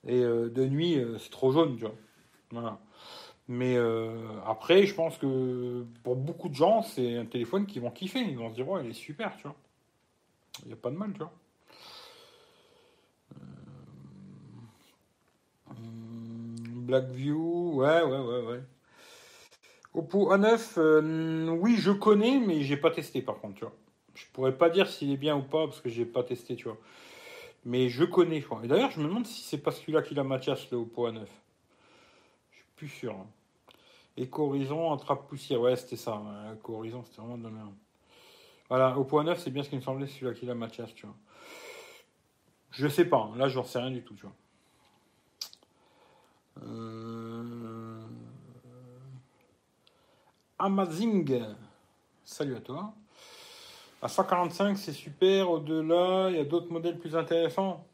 Et euh, de nuit, euh, c'est trop jaune, tu vois. Voilà. Mais euh, après, je pense que pour beaucoup de gens, c'est un téléphone qu'ils vont kiffer. Ils vont se dire, ouais, il est super, tu vois. Il n'y a pas de mal, tu vois. Euh... Blackview, ouais, ouais, ouais, ouais. Oppo A neuf, euh, oui, je connais, mais j'ai pas testé par contre, tu vois. Je pourrais pas dire s'il est bien ou pas, parce que j'ai pas testé, tu vois. Mais je connais, je crois. Et d'ailleurs, je me demande si c'est pas celui-là qui l'a Mathias, le Oppo A neuf. Je suis plus sûr. Hein. Éco-Horizon, attrape-poussière. Ouais, c'était ça. Hein. Éco-Horizon, c'était vraiment de la merde. Voilà, Oppo A neuf, c'est bien ce qui me semblait, celui-là qui l'a Mathias, tu vois. Je sais pas. Hein. Là, j'en sais rien du tout, tu vois. Euh... Amazing. Salut à toi. À cent quarante-cinq, c'est super. Au-delà, il y a d'autres modèles plus intéressants.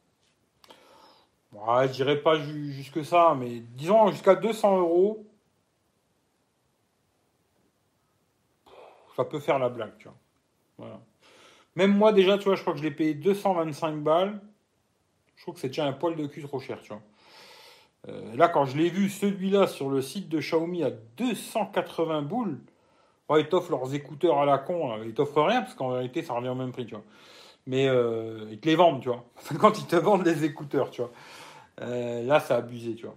Ouais, je dirais pas ju- jusque ça, mais disons jusqu'à deux cents euros, ça peut faire la blague, tu vois. Voilà. Même moi, déjà, tu vois, je crois que je l'ai payé deux cent vingt-cinq balles. Je trouve que c'est déjà un poil de cul trop cher, tu vois. Euh, là, quand je l'ai vu, celui-là, sur le site de Xiaomi, à deux cent quatre-vingts boules, ouais, ils t'offrent leurs écouteurs à la con, là. Ils t'offrent rien, parce qu'en vérité, ça revient au même prix, tu vois. Mais euh, ils te les vendent, tu vois. Enfin, quand ils te vendent les écouteurs, tu vois. Euh, là, ça a abusé, tu vois.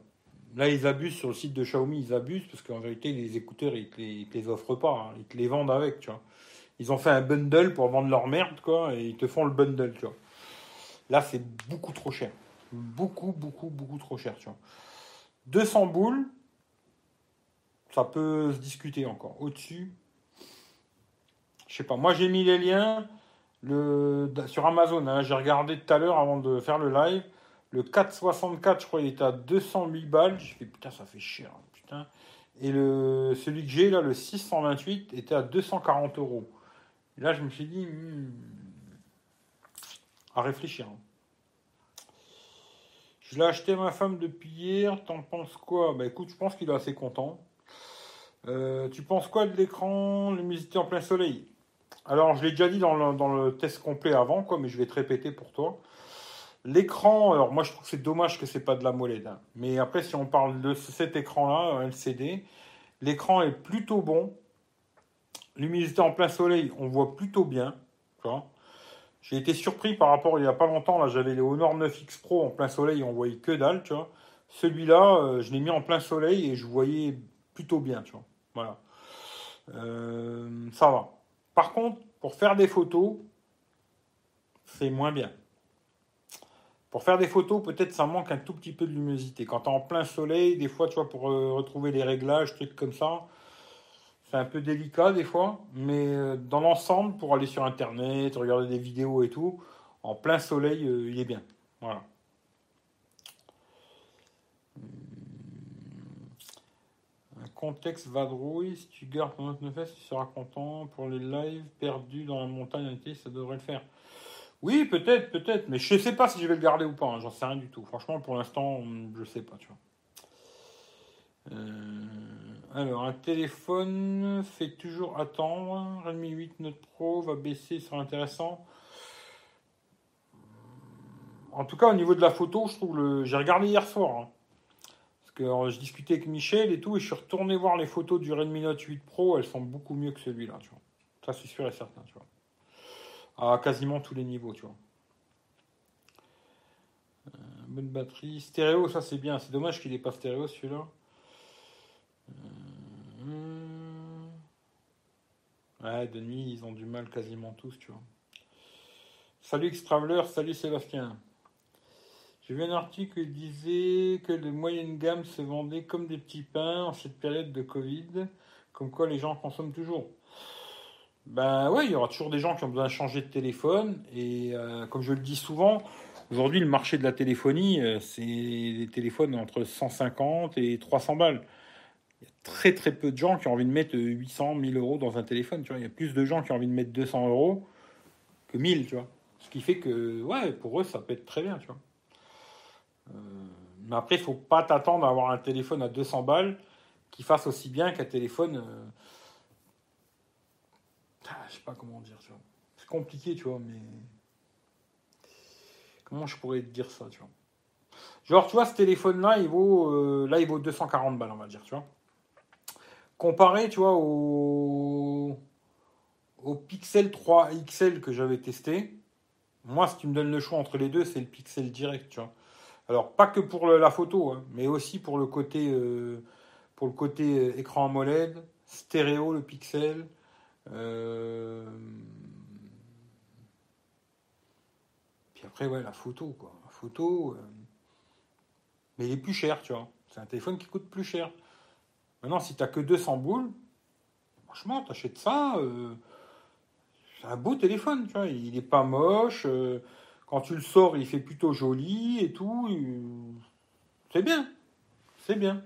Là, ils abusent sur le site de Xiaomi, ils abusent, parce qu'en vérité, les écouteurs, ils te les, ils te les offrent pas, hein. Ils te les vendent avec, tu vois. Ils ont fait un bundle pour vendre leur merde, quoi, et ils te font le bundle, tu vois. Là, c'est beaucoup trop cher. Beaucoup, beaucoup, beaucoup trop cher, tu vois. deux cents boules, ça peut se discuter encore. Au-dessus, je sais pas. Moi, j'ai mis les liens le, sur Amazon. Hein, j'ai regardé tout à l'heure avant de faire le live. Le quatre cent soixante-quatre, je crois, il était à deux cent huit balles. J'ai fait, putain, ça fait cher, hein, putain. Et le, celui que j'ai, là, le six cent vingt-huit, était à deux cent quarante euros. Et là, je me suis dit, hmm, à réfléchir. Hein. Je l'ai acheté à ma femme depuis hier. T'en penses quoi? Bah écoute, je pense qu'il est assez content. Euh, tu penses quoi de l'écran luminosité en plein soleil? Alors, je l'ai déjà dit dans le, dans le test complet avant, quoi, mais je vais te répéter pour toi. L'écran, alors moi je trouve que c'est dommage que c'est pas de l'AMOLED. Hein. Mais après, si on parle de cet écran-là, L C D, l'écran est plutôt bon. Luminosité en plein soleil, on voit plutôt bien. Tu vois. J'ai été surpris par rapport, il n'y a pas longtemps, là j'avais les Honor neuf X Pro en plein soleil, on voyait que dalle, tu vois. Celui-là, euh, je l'ai mis en plein soleil et je voyais plutôt bien, tu vois. Voilà. Euh, ça va. Par contre, pour faire des photos, c'est moins bien. Pour faire des photos, peut-être ça manque un tout petit peu de luminosité. Quand t'es en plein soleil, des fois, tu vois, pour euh, retrouver les réglages, trucs comme ça, c'est un peu délicat des fois, mais euh, dans l'ensemble, pour aller sur Internet, regarder des vidéos et tout, en plein soleil, euh, il est bien. Voilà. Un contexte vadrouille, si tu gardes ton Note neuf S, tu seras content. Pour les lives perdus dans la montagne, ça devrait le faire. Oui, peut-être, peut-être, mais je ne sais pas si je vais le garder ou pas, hein, j'en sais rien du tout. Franchement, pour l'instant, je ne sais pas, tu vois. Euh... Alors, un téléphone fait toujours attendre. Redmi huit Note Pro va baisser, c'est intéressant. En tout cas, au niveau de la photo, je trouve le. J'ai regardé hier soir. Hein, parce que alors, je discutais avec Michel et tout, et je suis retourné voir les photos du Redmi Note huit Pro. Elles sont beaucoup mieux que celui-là, tu vois. Ça, c'est sûr et certain, tu vois. À quasiment tous les niveaux, tu vois. Euh, bonne batterie. Stéréo, ça, c'est bien. C'est dommage qu'il n'ait pas stéréo, celui-là. Ouais, de nuit, ils ont du mal quasiment tous, tu vois. Salut X-Traveler, salut Sébastien. J'ai vu un article qui disait que les moyennes gammes se vendaient comme des petits pains en cette période de Covid, comme quoi les gens consomment toujours. Ben ouais, il y aura toujours des gens qui ont besoin de changer de téléphone, et euh, comme je le dis souvent, aujourd'hui le marché de la téléphonie, euh, c'est des téléphones entre cent cinquante et trois cents balles. Il y a très très peu de gens qui ont envie de mettre huit cents, mille euros dans un téléphone, tu vois. Il y a plus de gens qui ont envie de mettre deux cents euros que mille, tu vois. Ce qui fait que, ouais, pour eux, ça peut être très bien, tu vois. Euh, mais après, il ne faut pas t'attendre à avoir un téléphone à deux cents balles qui fasse aussi bien qu'un téléphone... Euh... Ah, je sais pas comment dire, tu vois. C'est compliqué, tu vois, mais... Comment je pourrais te dire ça, tu vois. Genre, tu vois, ce téléphone-là, il vaut, euh, là, il vaut deux cent quarante balles, on va dire, tu vois. Comparé, tu vois, au, au Pixel trois X L que j'avais testé, moi, si tu me donnes le choix entre les deux, c'est le Pixel direct, tu vois. Alors, pas que pour la photo, hein, mais aussi pour le côté, euh, pour le côté écran AMOLED, stéréo, le pixel. Euh... Puis après, ouais, la photo, quoi. La photo... Euh... Mais il est plus cher, tu vois. C'est un téléphone qui coûte plus cher. Maintenant, si tu n'as que deux cents boules, franchement, tu achètes ça... Euh... C'est un beau téléphone, tu vois. Il n'est pas moche... Euh... Quand tu le sors, il fait plutôt joli et tout. C'est bien. C'est bien.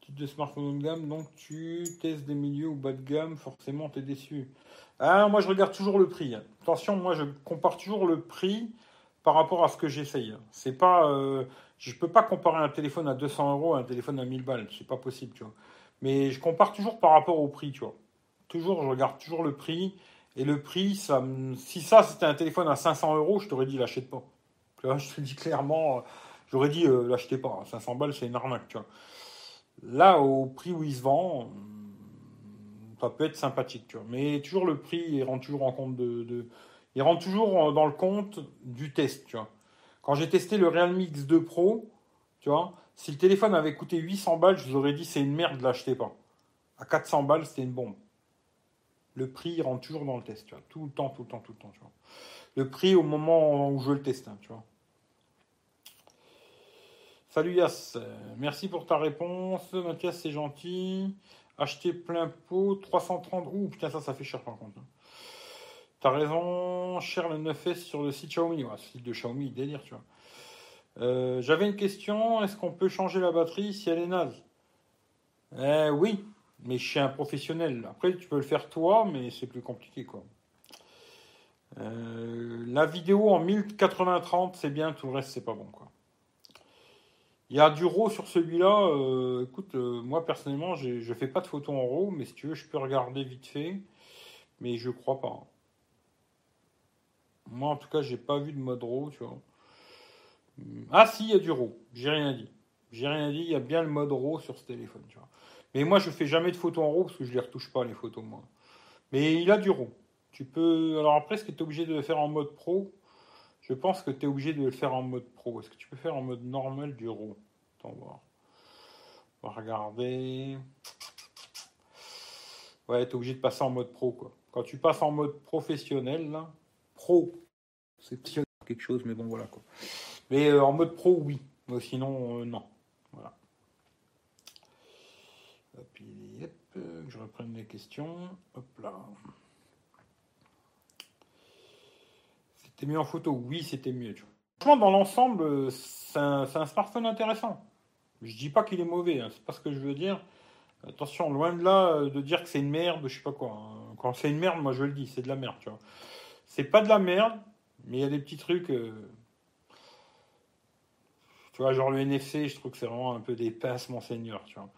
Type de smartphone haut de gamme, donc tu testes des milieux ou bas de gamme, forcément, tu es déçu. Ah, moi, je regarde toujours le prix. Attention, moi, je compare toujours le prix par rapport à ce que j'essaye. C'est pas, euh, je ne peux pas comparer un téléphone à deux cents euros à un téléphone à mille balles. C'est pas possible, tu vois. Mais je compare toujours par rapport au prix, tu vois. Toujours, je regarde toujours le prix. Et le prix, ça, si ça, c'était un téléphone à cinq cents euros, je t'aurais dit, l'achète pas. Tu vois, je te dis clairement, j'aurais dit, euh, l'achetez pas. cinq cents balles, c'est une arnaque, tu vois. Là, au prix où il se vend, ça peut être sympathique, tu vois. Mais toujours le prix, il rentre toujours en compte de... de il rentre toujours dans le compte du test, tu vois. Quand j'ai testé le Realme X deux Pro, tu vois, si le téléphone avait coûté huit cents balles, je vous aurais dit, c'est une merde, l'achetez pas. À quatre cents balles, c'était une bombe. Le prix rentre toujours dans le test, tu vois. Tout le temps, tout le temps, tout le temps, tu vois. Le prix au moment où je le teste, hein, tu vois. Salut Yass, merci pour ta réponse. Mathias, c'est gentil. Acheter plein pot, trois cent trente. Ouh, putain, ça, ça fait cher par contre. T'as raison, cher le neuf S sur le site Xiaomi. Ouais, le site de Xiaomi, délire, tu vois. Euh, j'avais une question, est-ce qu'on peut changer la batterie si elle est naze ? Eh oui. Mais chez un professionnel. Après, tu peux le faire toi, mais c'est plus compliqué, quoi. Euh, la vidéo en mille quatre-vingts trente, c'est bien. Tout le reste, c'est pas bon, quoi. Il y a du RAW sur celui-là. Euh, écoute, euh, moi, personnellement, j'ai, je fais pas de photos en RAW, mais si tu veux, je peux regarder vite fait. Mais je crois pas. Moi, en tout cas, j'ai pas vu de mode RAW, tu vois. Ah, si, il y a du RAW. J'ai rien dit. J'ai rien dit. Il y a bien le mode RAW sur ce téléphone, tu vois. Mais moi, je fais jamais de photos en RAW parce que je les retouche pas, les photos, moi. Mais il a du RAW. Tu peux... Alors après, est-ce que tu es obligé de le faire en mode pro ? Je pense que tu es obligé de le faire en mode pro. Est-ce que tu peux faire en mode normal du RAW ? Attends, voir. On va regarder. Ouais, tu es obligé de passer en mode pro, quoi. Quand tu passes en mode professionnel, là, pro, c'est petit quelque chose, mais bon, voilà, quoi. Mais euh, en mode pro, oui. Mais sinon, euh, non. Voilà. Puis, hop, je reprenne les questions. Hop là. C'était mieux en photo. Oui, c'était mieux. Tu vois. Franchement, dans l'ensemble, c'est un, c'est un smartphone intéressant. Je dis pas qu'il est mauvais. Hein. C'est pas ce que je veux dire. Attention, loin de là de dire que c'est une merde, je sais pas quoi. Hein. Quand c'est une merde, moi je le dis, c'est de la merde. Tu vois. C'est pas de la merde, mais il y a des petits trucs. Euh... Tu vois, genre le N F C, je trouve que c'est vraiment un peu des pinces, monseigneur. Tu vois.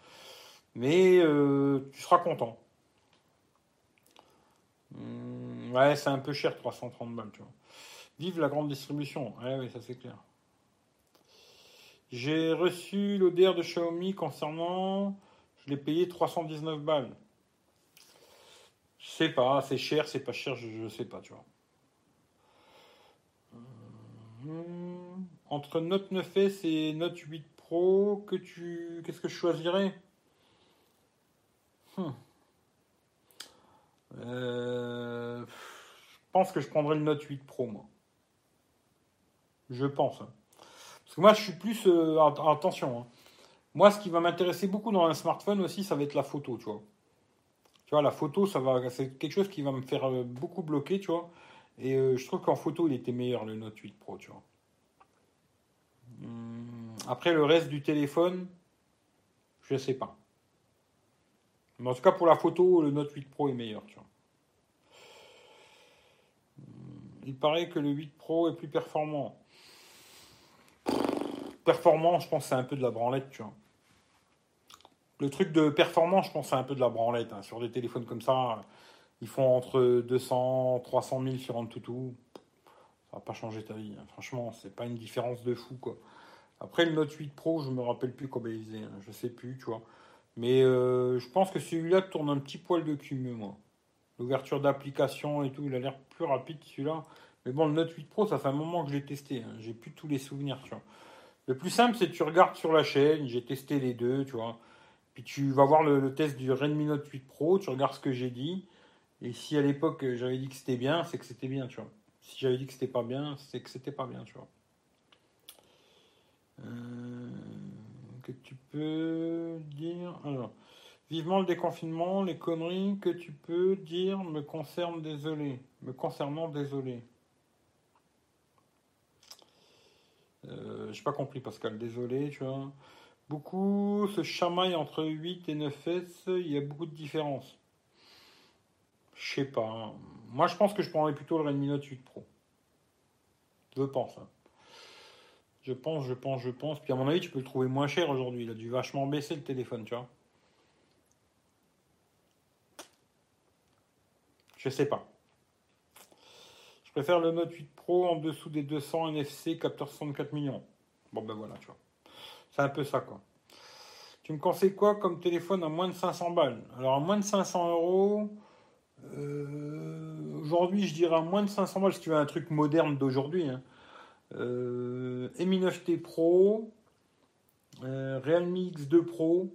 Mais euh, tu seras content. Hum, ouais, c'est un peu cher, trois cent trente balles, tu vois. Vive la grande distribution. Ouais, oui, ça c'est clair. J'ai reçu l'O D R de Xiaomi concernant... Je l'ai payé trois cent dix-neuf balles. Je sais pas, c'est cher, c'est pas cher, je, je sais pas, tu vois. Hum, entre Note neuf S et Note huit Pro, que tu... qu'est-ce que je choisirais ? Hmm. Euh, je pense que je prendrai le Note huit Pro, moi. Je pense. Parce que moi, je suis plus... Euh, attention. Hein. Moi, ce qui va m'intéresser beaucoup dans un smartphone aussi, ça va être la photo, tu vois. Tu vois, la photo, ça va, c'est quelque chose qui va me faire euh, beaucoup bloquer, tu vois. Et euh, je trouve qu'en photo, il était meilleur, le Note huit Pro, tu vois. Hum, après, le reste du téléphone, je sais pas. Mais en tout cas, pour la photo, le Note huit Pro est meilleur. Tu vois. Il paraît que le huit Pro est plus performant. Performant, je pense que c'est un peu de la branlette. Tu vois. Le truc de performant, je pense que c'est un peu de la branlette. Hein. Sur des téléphones comme ça, ils font entre deux cents, trois cent mille sur un toutou. Ça va pas changer ta vie. Hein. Franchement, c'est pas une différence de fou. Quoi. Après, le Note huit Pro, je me rappelle plus comment il faisait. Hein. Je sais plus, tu vois. Mais euh, je pense que celui-là tourne un petit poil de cul mieux, moi. L'ouverture d'application et tout, il a l'air plus rapide que celui-là. Mais bon, le Note huit Pro, ça fait un moment que je l'ai testé. Hein. J'ai plus tous les souvenirs, tu vois. Le plus simple, c'est que tu regardes sur la chaîne. J'ai testé les deux, tu vois. Puis tu vas voir le, le test du Redmi Note huit Pro. Tu regardes ce que j'ai dit. Et si à l'époque, j'avais dit que c'était bien, c'est que c'était bien, tu vois. Si j'avais dit que c'était pas bien, c'est que c'était pas bien, tu vois. Euh, que tu peux dire... Alors... Vivement le déconfinement, les conneries que tu peux dire me concernent, désolé. Me concernant, désolé. Euh, j'ai pas compris, Pascal, désolé, tu vois. Beaucoup se chamaillent entre huit et neuf S, il y a beaucoup de différences. Je sais pas. Hein. Moi, je pense que je prendrais plutôt le Redmi Note huit Pro. Je pense. Hein. Je pense, je pense, je pense. Puis à mon avis, tu peux le trouver moins cher aujourd'hui. Il a dû vachement baisser le téléphone, tu vois. Je sais pas. Je préfère le Note huit Pro en dessous des deux cents N F C, capteur soixante-quatre millions. Bon, ben voilà, tu vois. C'est un peu ça, quoi. Tu me conseilles quoi comme téléphone à moins de cinq cents balles? Alors, à moins de cinq cents euros, euh, aujourd'hui, je dirais à moins de cinq cents balles, si tu veux un truc moderne d'aujourd'hui. Hein. Euh, Mi neuf T Pro, euh, Realme X deux Pro.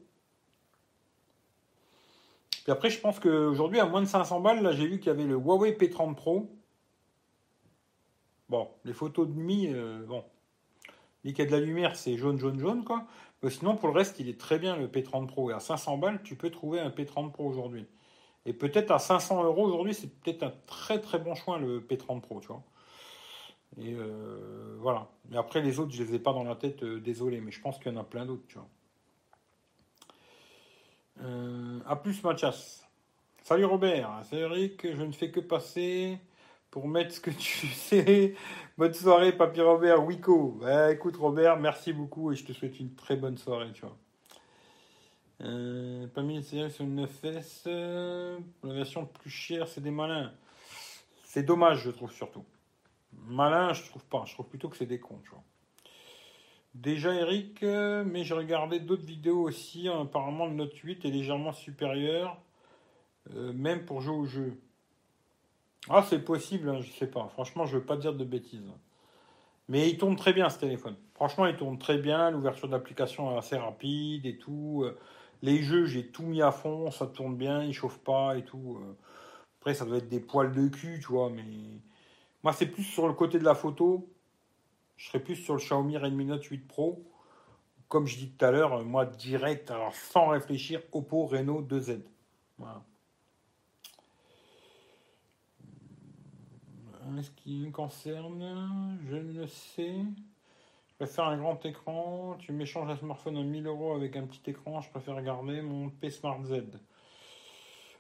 Puis après, je pense qu'aujourd'hui, à moins de cinq cents balles, là, j'ai vu qu'il y avait le Huawei P trente Pro. Bon, les photos de Mi, euh, bon. Dès qu'il y a de la lumière, c'est jaune, jaune, jaune, quoi. Mais sinon, pour le reste, il est très bien, le P trente Pro. Et à cinq cents balles, tu peux trouver un P trente Pro aujourd'hui. Et peut-être à cinq cents euros aujourd'hui, c'est peut-être un très, très bon choix, le P trente Pro, tu vois. Et euh, voilà. Mais après, les autres, je ne les ai pas dans la tête, euh, désolé. Mais je pense qu'il y en a plein d'autres, tu vois. Euh, à plus Mathias. Salut Robert, c'est Eric, je ne fais que passer pour mettre ce que tu sais. Bonne soirée Papy Robert, Wico. Bah, écoute Robert, merci beaucoup et je te souhaite une très bonne soirée, tu vois. Euh, pas mis les sur une neuf S, euh, la version plus chère, c'est des malins. C'est dommage, je trouve surtout. Malin, je trouve pas, je trouve plutôt que c'est des cons, tu vois. Déjà Eric, mais j'ai regardé d'autres vidéos aussi. Apparemment, le Note huit est légèrement supérieur, euh, même pour jouer au jeu. Ah, c'est possible, hein, je sais pas. Franchement, je veux pas dire de bêtises. Mais il tourne très bien ce téléphone. Franchement, il tourne très bien. L'ouverture d'application est assez rapide et tout. Les jeux, j'ai tout mis à fond. Ça tourne bien, il chauffe pas et tout. Après, ça doit être des poils de cul, tu vois. Mais moi, c'est plus sur le côté de la photo. Je serais plus sur le Xiaomi Redmi Note huit Pro. Comme je dis tout à l'heure, moi, direct, alors sans réfléchir, Oppo Reno deux Z. Voilà. En ce qui me concerne, je ne sais. Je préfère un grand écran. Tu m'échanges un smartphone à mille euros avec un petit écran. Je préfère garder mon P Smart Z.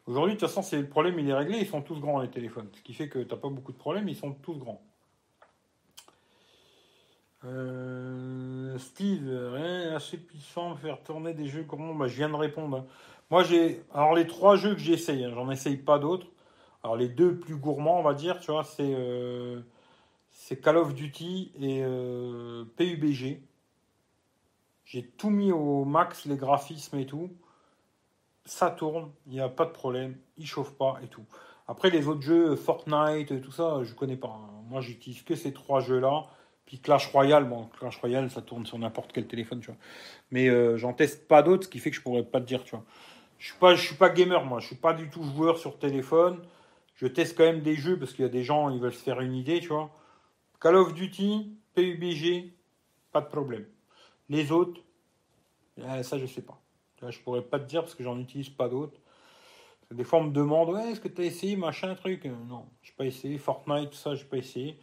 Aujourd'hui, de toute façon, c'est le problème, il est réglé. Ils sont tous grands, les téléphones. Ce qui fait que tu n'as pas beaucoup de problèmes. Ils sont tous grands. Euh, Steve, hein, assez puissant, faire tourner des jeux comment bah, je viens de répondre. Moi, j'ai. Alors, les trois jeux que j'essaye, hein, j'en essaye pas d'autres. Alors, les deux plus gourmands, on va dire, tu vois, c'est, euh, c'est Call of Duty et euh, P U B G. J'ai tout mis au max, les graphismes et tout. Ça tourne, il n'y a pas de problème, il chauffe pas et tout. Après, les autres jeux, Fortnite, tout ça, je connais pas. Hein. Moi, j'utilise que ces trois jeux-là. Puis Clash Royale, bon, Clash Royale, ça tourne sur n'importe quel téléphone, tu vois. Mais euh, j'en teste pas d'autres, ce qui fait que je pourrais pas te dire, tu vois. Je suis pas, je suis pas gamer, moi. Je suis pas du tout joueur sur téléphone. Je teste quand même des jeux parce qu'il y a des gens, ils veulent se faire une idée, tu vois. Call of Duty, P U B G, pas de problème. Les autres, euh, ça, je sais pas. Là, je pourrais pas te dire parce que j'en utilise pas d'autres. Des fois, on me demande, ouais, est-ce que tu as essayé machin truc? Non, j'ai pas essayé. Fortnite, tout ça, j'ai pas essayé.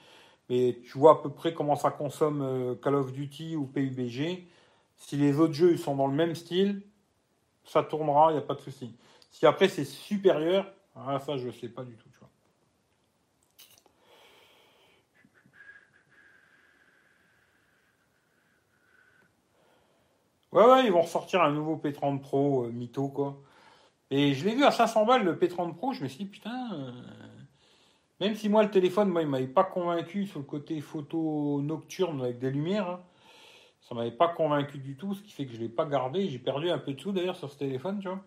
Et tu vois à peu près comment ça consomme Call of Duty ou P U B G. Si les autres jeux sont dans le même style, ça tournera, il n'y a pas de souci. Si après c'est supérieur, ah, ça je ne sais pas du tout. Tu vois. Ouais, ouais, ils vont ressortir un nouveau P trente Pro, euh, mytho quoi. Et je l'ai vu à cinq cents balles le P trente Pro, je me suis dit putain. Euh... Même si moi, le téléphone, moi, il ne m'avait pas convaincu sur le côté photo nocturne avec des lumières. Hein. Ça ne m'avait pas convaincu du tout, ce qui fait que je ne l'ai pas gardé. J'ai perdu un peu de sous, d'ailleurs, sur ce téléphone, tu vois.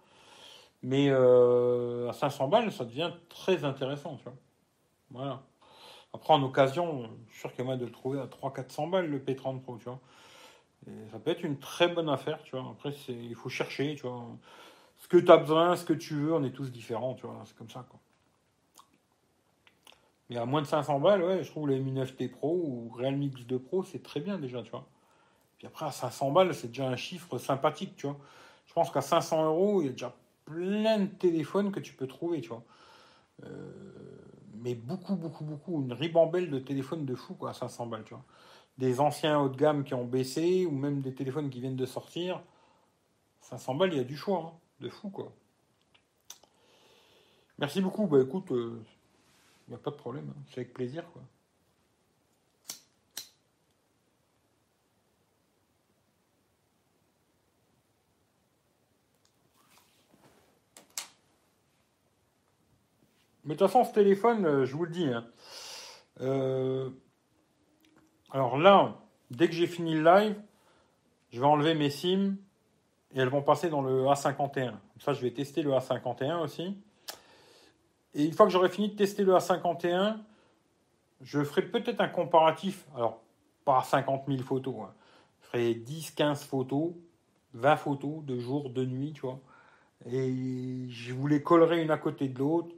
Mais euh, à cinq cents balles, ça devient très intéressant, tu vois. Voilà. Après, en occasion, je suis sûr qu'il y a moyen de le trouver à trois cents quatre cents balles, le P trente Pro, tu vois. Et ça peut être une très bonne affaire, tu vois. Après, c'est, il faut chercher, tu vois. Ce que tu as besoin, ce que tu veux, on est tous différents, tu vois. C'est comme ça, quoi. Mais à moins de cinq cents balles, ouais, je trouve les Mi neuf T Pro ou Realme X deux Pro, c'est très bien déjà, tu vois. Puis après, à cinq cents balles, c'est déjà un chiffre sympathique, tu vois. Je pense qu'à cinq cents euros, il y a déjà plein de téléphones que tu peux trouver, tu vois. Euh, mais beaucoup, beaucoup, beaucoup. Une ribambelle de téléphones de fou, quoi, à cinq cents balles, tu vois. Des anciens haut de gamme qui ont baissé, ou même des téléphones qui viennent de sortir. cinq cents balles, il y a du choix, hein, de fou, quoi. Merci beaucoup. Bah écoute... Euh, Il n'y a pas de problème, hein. C'est avec plaisir, quoi. Mais de toute façon, ce téléphone, euh, je vous le dis. Hein. Euh, alors là, dès que j'ai fini le live, je vais enlever mes SIM et elles vont passer dans le A cinquante et un. Comme ça, je vais tester le A cinquante et un aussi. Et une fois que j'aurai fini de tester le A cinquante et un, je ferai peut-être un comparatif. Alors, pas cinquante mille photos. Hein. Je ferai dix, quinze photos, vingt photos de jour, de nuit, tu vois. Et je vous les collerai une à côté de l'autre.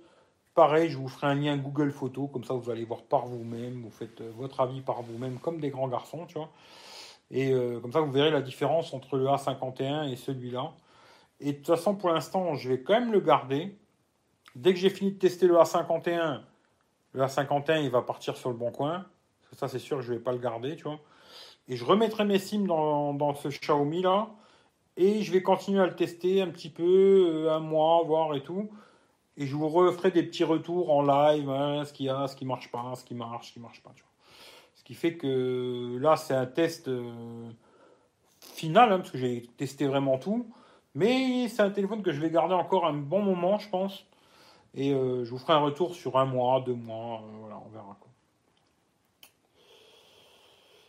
Pareil, je vous ferai un lien Google Photos. Comme ça, vous allez voir par vous-même. Vous faites votre avis par vous-même, comme des grands garçons, tu vois. Et euh, comme ça, vous verrez la différence entre le A cinquante et un et celui-là. Et de toute façon, pour l'instant, je vais quand même le garder. Dès que j'ai fini de tester le A cinquante et un, le A cinquante et un, il va partir sur le bon coin. Parce que ça, c'est sûr que je ne vais pas le garder, tu vois. Et je remettrai mes SIM dans, dans ce Xiaomi-là. Et je vais continuer à le tester un petit peu, un mois, voire et tout. Et je vous referai des petits retours en live, hein, ce qu'il y a, ce qui ne marche pas, ce qui marche, ce qui ne marche pas, tu vois. Ce qui fait que là, c'est un test euh, final, hein, parce que j'ai testé vraiment tout. Mais c'est un téléphone que je vais garder encore un bon moment, je pense. Et euh, je vous ferai un retour sur un mois, deux mois, euh, voilà, on verra, quoi.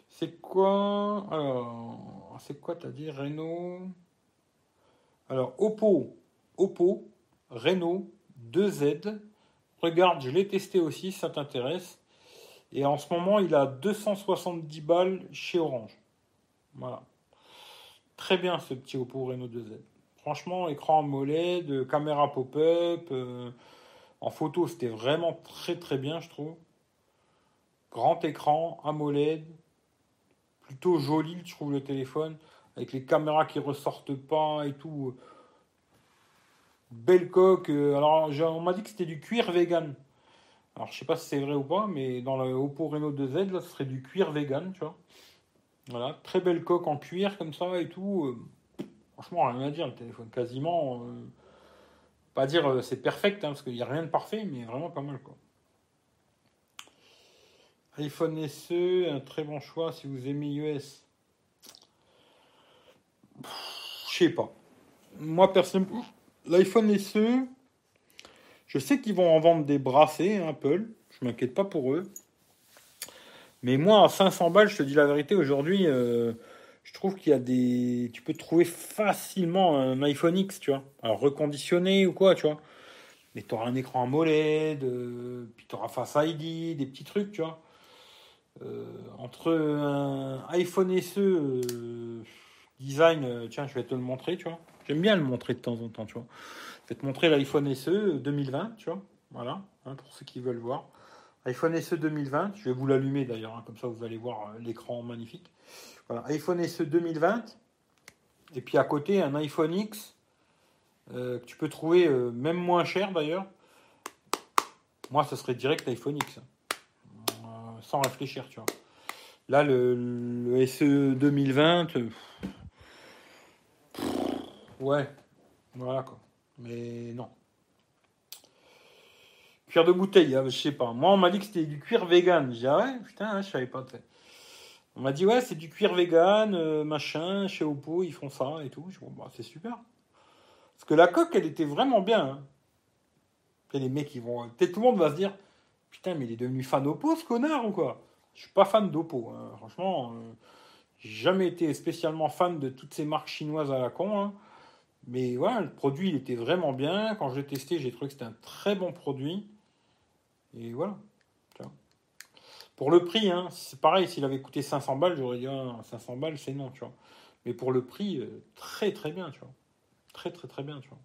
C'est quoi, alors, c'est quoi t'as dit, Reno? Alors, Oppo, Oppo, Reno deux Z. Regarde, je l'ai testé aussi, ça t'intéresse. Et en ce moment, il a deux cent soixante-dix balles chez Orange. Voilà. Très bien, ce petit Oppo Reno deux Z. Franchement, écran AMOLED, caméra pop-up, euh, en photo, c'était vraiment très très bien, je trouve. Grand écran, AMOLED, plutôt joli, je trouve, le téléphone, avec les caméras qui ressortent pas et tout. Belle coque. Alors, on m'a dit que c'était du cuir vegan. Alors, je sais pas si c'est vrai ou pas, mais dans le Oppo Reno deux Z, là, ce serait du cuir vegan, tu vois. Voilà, très belle coque en cuir, comme ça, et tout. Franchement, rien à dire, le téléphone, quasiment, euh, pas dire euh, c'est perfect, hein, parce qu'il n'y a rien de parfait, mais vraiment pas mal, quoi. iPhone S E, un très bon choix si vous aimez I O S. Je sais pas. Moi, personnellement, l'iPhone S E, je sais qu'ils vont en vendre des brassés, hein, Apple, je m'inquiète pas pour eux. Mais moi, à cinq cents balles, je te dis la vérité, aujourd'hui... Euh, Je trouve qu'il y a des... Tu peux trouver facilement un iPhone X, tu vois. Alors, reconditionné ou quoi, tu vois. Mais tu auras un écran AMOLED, euh, puis tu auras Face I D, des petits trucs, tu vois. Euh, entre un iPhone S E euh, design... Euh, tiens, je vais te le montrer, tu vois. J'aime bien le montrer de temps en temps, tu vois. Je vais te montrer l'iPhone S E deux mille vingt, tu vois. Voilà, hein, pour ceux qui veulent voir. iPhone S E deux mille vingt, je vais vous l'allumer d'ailleurs, hein, comme ça vous allez voir l'écran magnifique. Voilà, iPhone S E deux mille vingt, et puis à côté, un iPhone X, euh, que tu peux trouver euh, même moins cher d'ailleurs. Moi, ce serait direct iPhone X, euh, sans réfléchir, tu vois. Là, le, le S E deux mille vingt, euh, ouais, voilà, quoi. Mais non. Cuir de bouteille, hein, je sais pas. Moi, on m'a dit que c'était du cuir vegan. J'ai dit, ah ouais, putain, hein, je savais pas, t'sais. On m'a dit, ouais, c'est du cuir vegan, euh, machin, chez Oppo, ils font ça et tout. Je dis, bon, bah, c'est super. Parce que la coque, elle était vraiment bien. Hein. Et les mecs, ils vont. Peut-être tout le monde va se dire, putain, mais il est devenu fan Oppo, ce connard, ou quoi? Je suis pas fan d'Oppo. Hein. Franchement, euh, j'ai jamais été spécialement fan de toutes ces marques chinoises à la con. Hein. Mais ouais, le produit, il était vraiment bien. Quand je l'ai testé, j'ai trouvé que c'était un très bon produit. Et voilà. Tiens. Pour le prix, hein, c'est pareil, s'il avait coûté cinq cents balles, j'aurais dit ah, cinq cents balles, c'est non, tu vois. Mais pour le prix, très très bien, tu vois. Très très très bien, tu vois.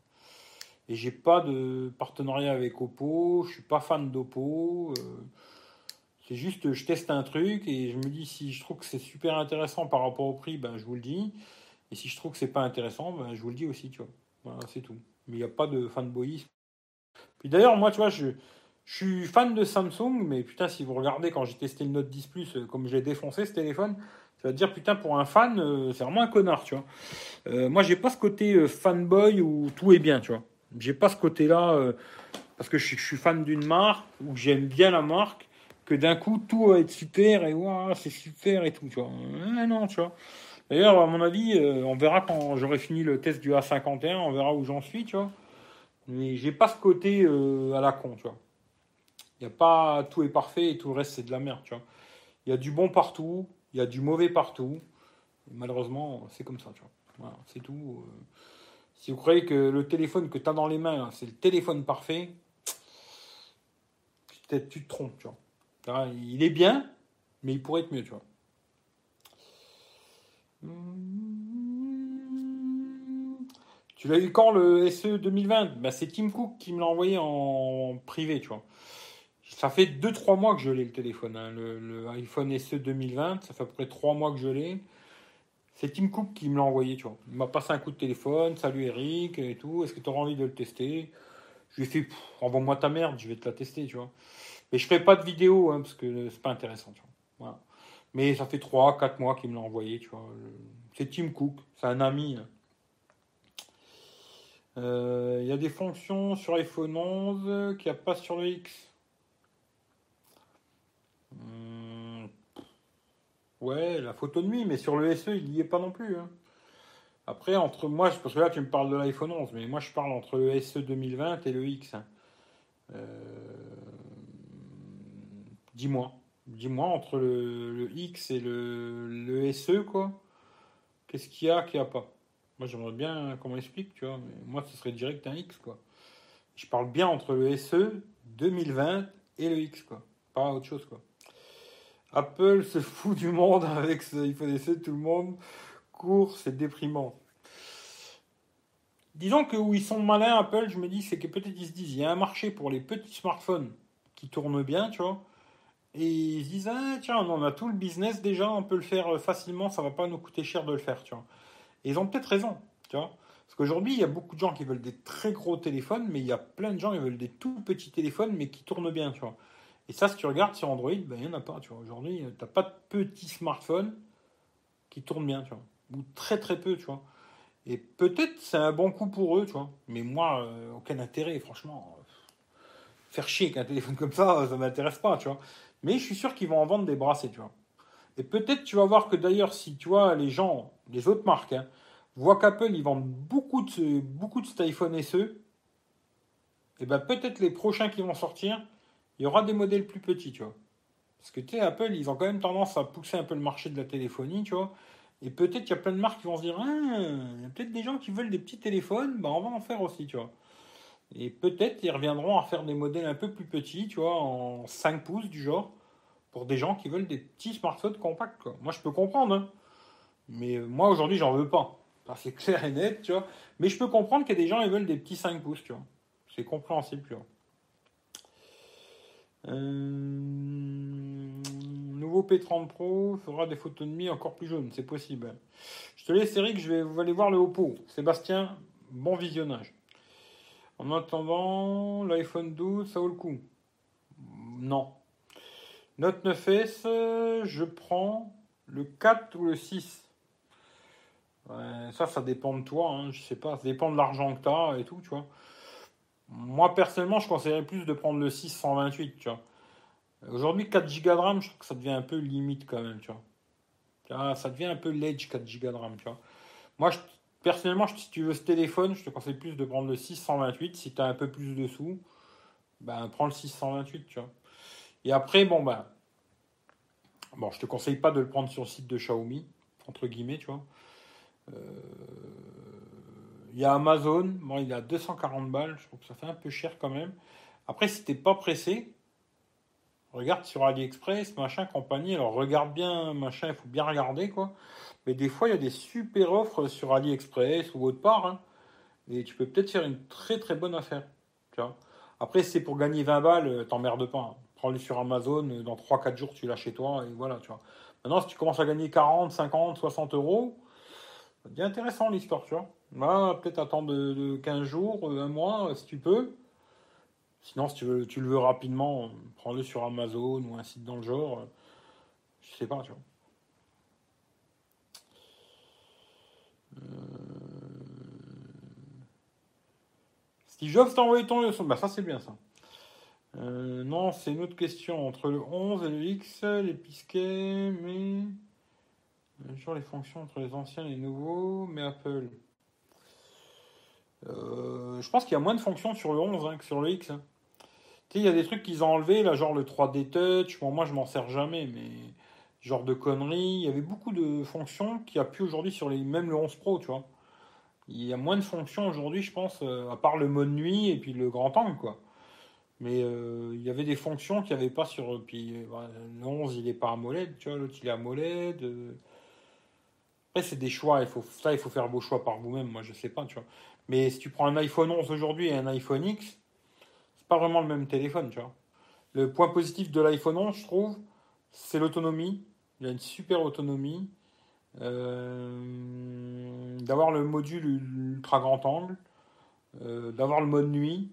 Et j'ai pas de partenariat avec Oppo, je suis pas fan d'Oppo. C'est juste, je teste un truc et je me dis si je trouve que c'est super intéressant par rapport au prix, ben je vous le dis. Et si je trouve que c'est pas intéressant, ben je vous le dis aussi, tu vois. Voilà, c'est tout. Mais il n'y a pas de fanboyisme. Puis d'ailleurs, moi, tu vois, je. Je suis fan de Samsung, mais putain, si vous regardez, quand j'ai testé le Note dix Plus, comme j'ai défoncé ce téléphone, tu vas te dire, putain, pour un fan, euh, c'est vraiment un connard, tu vois. Euh, moi, j'ai pas ce côté euh, fanboy où tout est bien, tu vois. J'ai pas ce côté-là, euh, parce que je, je suis fan d'une marque, ou j'aime bien la marque, que d'un coup, tout va être super, et waouh, c'est super et tout, tu vois. Euh, non, tu vois. D'ailleurs, à mon avis, euh, on verra quand j'aurai fini le test du A cinquante et un, on verra où j'en suis, tu vois. Mais j'ai pas ce côté euh, à la con, tu vois. Il n'y a pas tout est parfait et tout le reste c'est de la merde, tu vois. Il y a du bon partout, il y a du mauvais partout. Et malheureusement, c'est comme ça, tu vois. Voilà, c'est tout. Si vous croyez que le téléphone que tu as dans les mains, c'est le téléphone parfait, peut-être tu te trompes, tu vois. Il est bien, mais il pourrait être mieux, tu vois. Tu l'as eu quand le S E deux mille vingt? Ben, c'est Tim Cook qui me l'a envoyé en privé, tu vois. Ça fait deux trois mois que je l'ai, le téléphone. Hein. Le, le iPhone S E deux mille vingt, ça fait à peu près trois mois que je l'ai. C'est Tim Cook qui me l'a envoyé, tu vois. Il m'a passé un coup de téléphone. Salut Eric et tout. Est-ce que tu auras envie de le tester? Je lui ai fait, envoie-moi ta merde, je vais te la tester, tu vois. Mais je ne ferai pas de vidéo, hein, parce que c'est pas intéressant, tu vois. Voilà. Mais ça fait trois quatre mois qu'il me l'a envoyé, tu vois. C'est Tim Cook, c'est un ami. Hein. Euh, y a des fonctions sur iPhone onze qu'il n'y a pas sur le X. Ouais, la photo de nuit, mais sur le S E, il n'y est pas non plus. Hein. Après, entre moi, parce que là, tu me parles de l'iPhone onze, mais moi, je parle entre le S E deux mille vingt et le X. Hein. Euh... Dis-moi. Dis-moi, entre le, le X et le, le S E, quoi. Qu'est-ce qu'il y a, qu'il n'y a pas? Moi, j'aimerais bien qu'on m'explique, tu vois. Mais moi, ce serait direct un X, quoi. Je parle bien entre le S E deux mille vingt et le X, quoi. Pas autre chose, quoi. Apple se fout du monde avec ce iPhone S E, tout le monde court, c'est déprimant. Disons que où ils sont malins, Apple, je me dis, c'est que peut-être ils se disent, il y a un marché pour les petits smartphones qui tournent bien, tu vois, et ils se disent, ah, tiens, on a tout le business déjà, on peut le faire facilement, ça va pas nous coûter cher de le faire, tu vois. Et ils ont peut-être raison, tu vois, parce qu'aujourd'hui, il y a beaucoup de gens qui veulent des très gros téléphones, mais il y a plein de gens qui veulent des tout petits téléphones, mais qui tournent bien, tu vois. Et ça, si tu regardes sur Android, ben, il n'y en a pas, tu vois. Aujourd'hui, tu n'as pas de petits smartphones qui tournent bien, tu vois. Ou très, très peu, tu vois. Et peut-être, c'est un bon coup pour eux, tu vois. Mais moi, euh, aucun intérêt, franchement. Euh, faire chier qu'un téléphone comme ça, ça ne m'intéresse pas, tu vois. Mais je suis sûr qu'ils vont en vendre des brassées, tu vois. Et peut-être, tu vas voir que d'ailleurs, si tu vois les gens, les autres marques, hein, voient qu'Apple, ils vendent beaucoup de, beaucoup de cet iPhone S E, et ben peut-être les prochains qui vont sortir, il y aura des modèles plus petits, tu vois. Parce que, tu sais, Apple, ils ont quand même tendance à pousser un peu le marché de la téléphonie, tu vois. Et peut-être qu'il y a plein de marques qui vont se dire, ah, il y a peut-être des gens qui veulent des petits téléphones, bah on va en faire aussi, tu vois. Et peut-être ils reviendront à faire des modèles un peu plus petits, tu vois, en cinq pouces du genre, pour des gens qui veulent des petits smartphones compacts, quoi. Moi, je peux comprendre, hein. Mais moi, aujourd'hui, j'en veux pas. Enfin, c'est clair et net, tu vois. Mais je peux comprendre qu'il y a des gens qui veulent des petits cinq pouces, tu vois. C'est compréhensible, tu vois. Euh, nouveau P trente Pro fera des photos de nuit encore plus jaunes, c'est possible. Je te laisse Eric, je vais vous aller voir le Oppo. Sébastien, bon visionnage. En attendant, l'iPhone douze, ça vaut le coup? Non. Note neuf S, je prends le quatre ou le six. Ouais, ça, ça dépend de toi, hein, je sais pas. Ça dépend de l'argent que tu as et tout, tu vois. Moi, personnellement, je conseillerais plus de prendre le six cent vingt-huit, tu vois. Aujourd'hui, quatre giga de RAM, je trouve que ça devient un peu limite quand même, tu vois. Ça devient un peu l'edge, quatre giga de RAM, tu vois. Moi, je, personnellement, si tu veux ce téléphone, je te conseille plus de prendre le six cent vingt-huit. Si tu as un peu plus de sous, ben, prends le six cent vingt-huit, tu vois. Et après, bon, ben... Bon, je te conseille pas de le prendre sur le site de Xiaomi, entre guillemets, tu vois. Euh... Il y a Amazon, bon, il est à deux cent quarante balles, je trouve que ça fait un peu cher quand même. Après, si t'es pas pressé, Regarde sur AliExpress, machin, compagnie. Alors, regarde bien, machin, il faut bien regarder, quoi. Mais des fois, il y a des super offres sur AliExpress ou autre part. Hein, et tu peux peut-être faire une très, très bonne affaire. Tu vois. Après, c'est pour gagner vingt balles, t'emmerdes pas. Hein. Prends-le sur Amazon, dans trois quatre jours, tu l'as chez toi. Et voilà, tu vois. Maintenant, si tu commences à gagner quarante, cinquante, soixante euros, ça devient intéressant, l'histoire, tu vois. Là, peut-être attendre de quinze jours, un mois, si tu peux. Sinon, si tu, veux, tu le veux rapidement, prends-le sur Amazon ou un site dans le genre. Je sais pas, tu vois. Euh... Steve Jobs t'a envoyé ton... Bah ça, c'est bien, ça. Euh, non, c'est une autre question. Entre le onze et le X, les pisquets, mais... Genre les fonctions entre les anciens et les nouveaux, mais Apple... Euh, je pense qu'il y a moins de fonctions sur le onze hein, que sur le X. Hein. Tu sais, il y a des trucs qu'ils ont enlevés, là, genre le trois D Touch. Bon, moi, je m'en sers jamais, mais genre de conneries. Il y avait beaucoup de fonctions qu'il n'y a plus aujourd'hui sur les... Même le onze Pro, tu vois. Il y a moins de fonctions aujourd'hui, je pense, euh, à part le mode nuit et puis le grand angle, quoi. Mais euh, il y avait des fonctions qu'il n'y avait pas sur... Puis euh, le onze, il n'est pas AMOLED, tu vois. L'autre, il est AMOLED... Euh... Après, c'est des choix. Il faut... Ça, il faut faire vos choix par vous-même. Moi, je sais pas, tu vois. Mais si tu prends un iPhone onze aujourd'hui et un iPhone dix, c'est pas vraiment le même téléphone, tu vois. Le point positif de l'iPhone onze, je trouve, c'est l'autonomie. Il a une super autonomie. Euh, d'avoir le module ultra grand angle. Euh, d'avoir le mode nuit.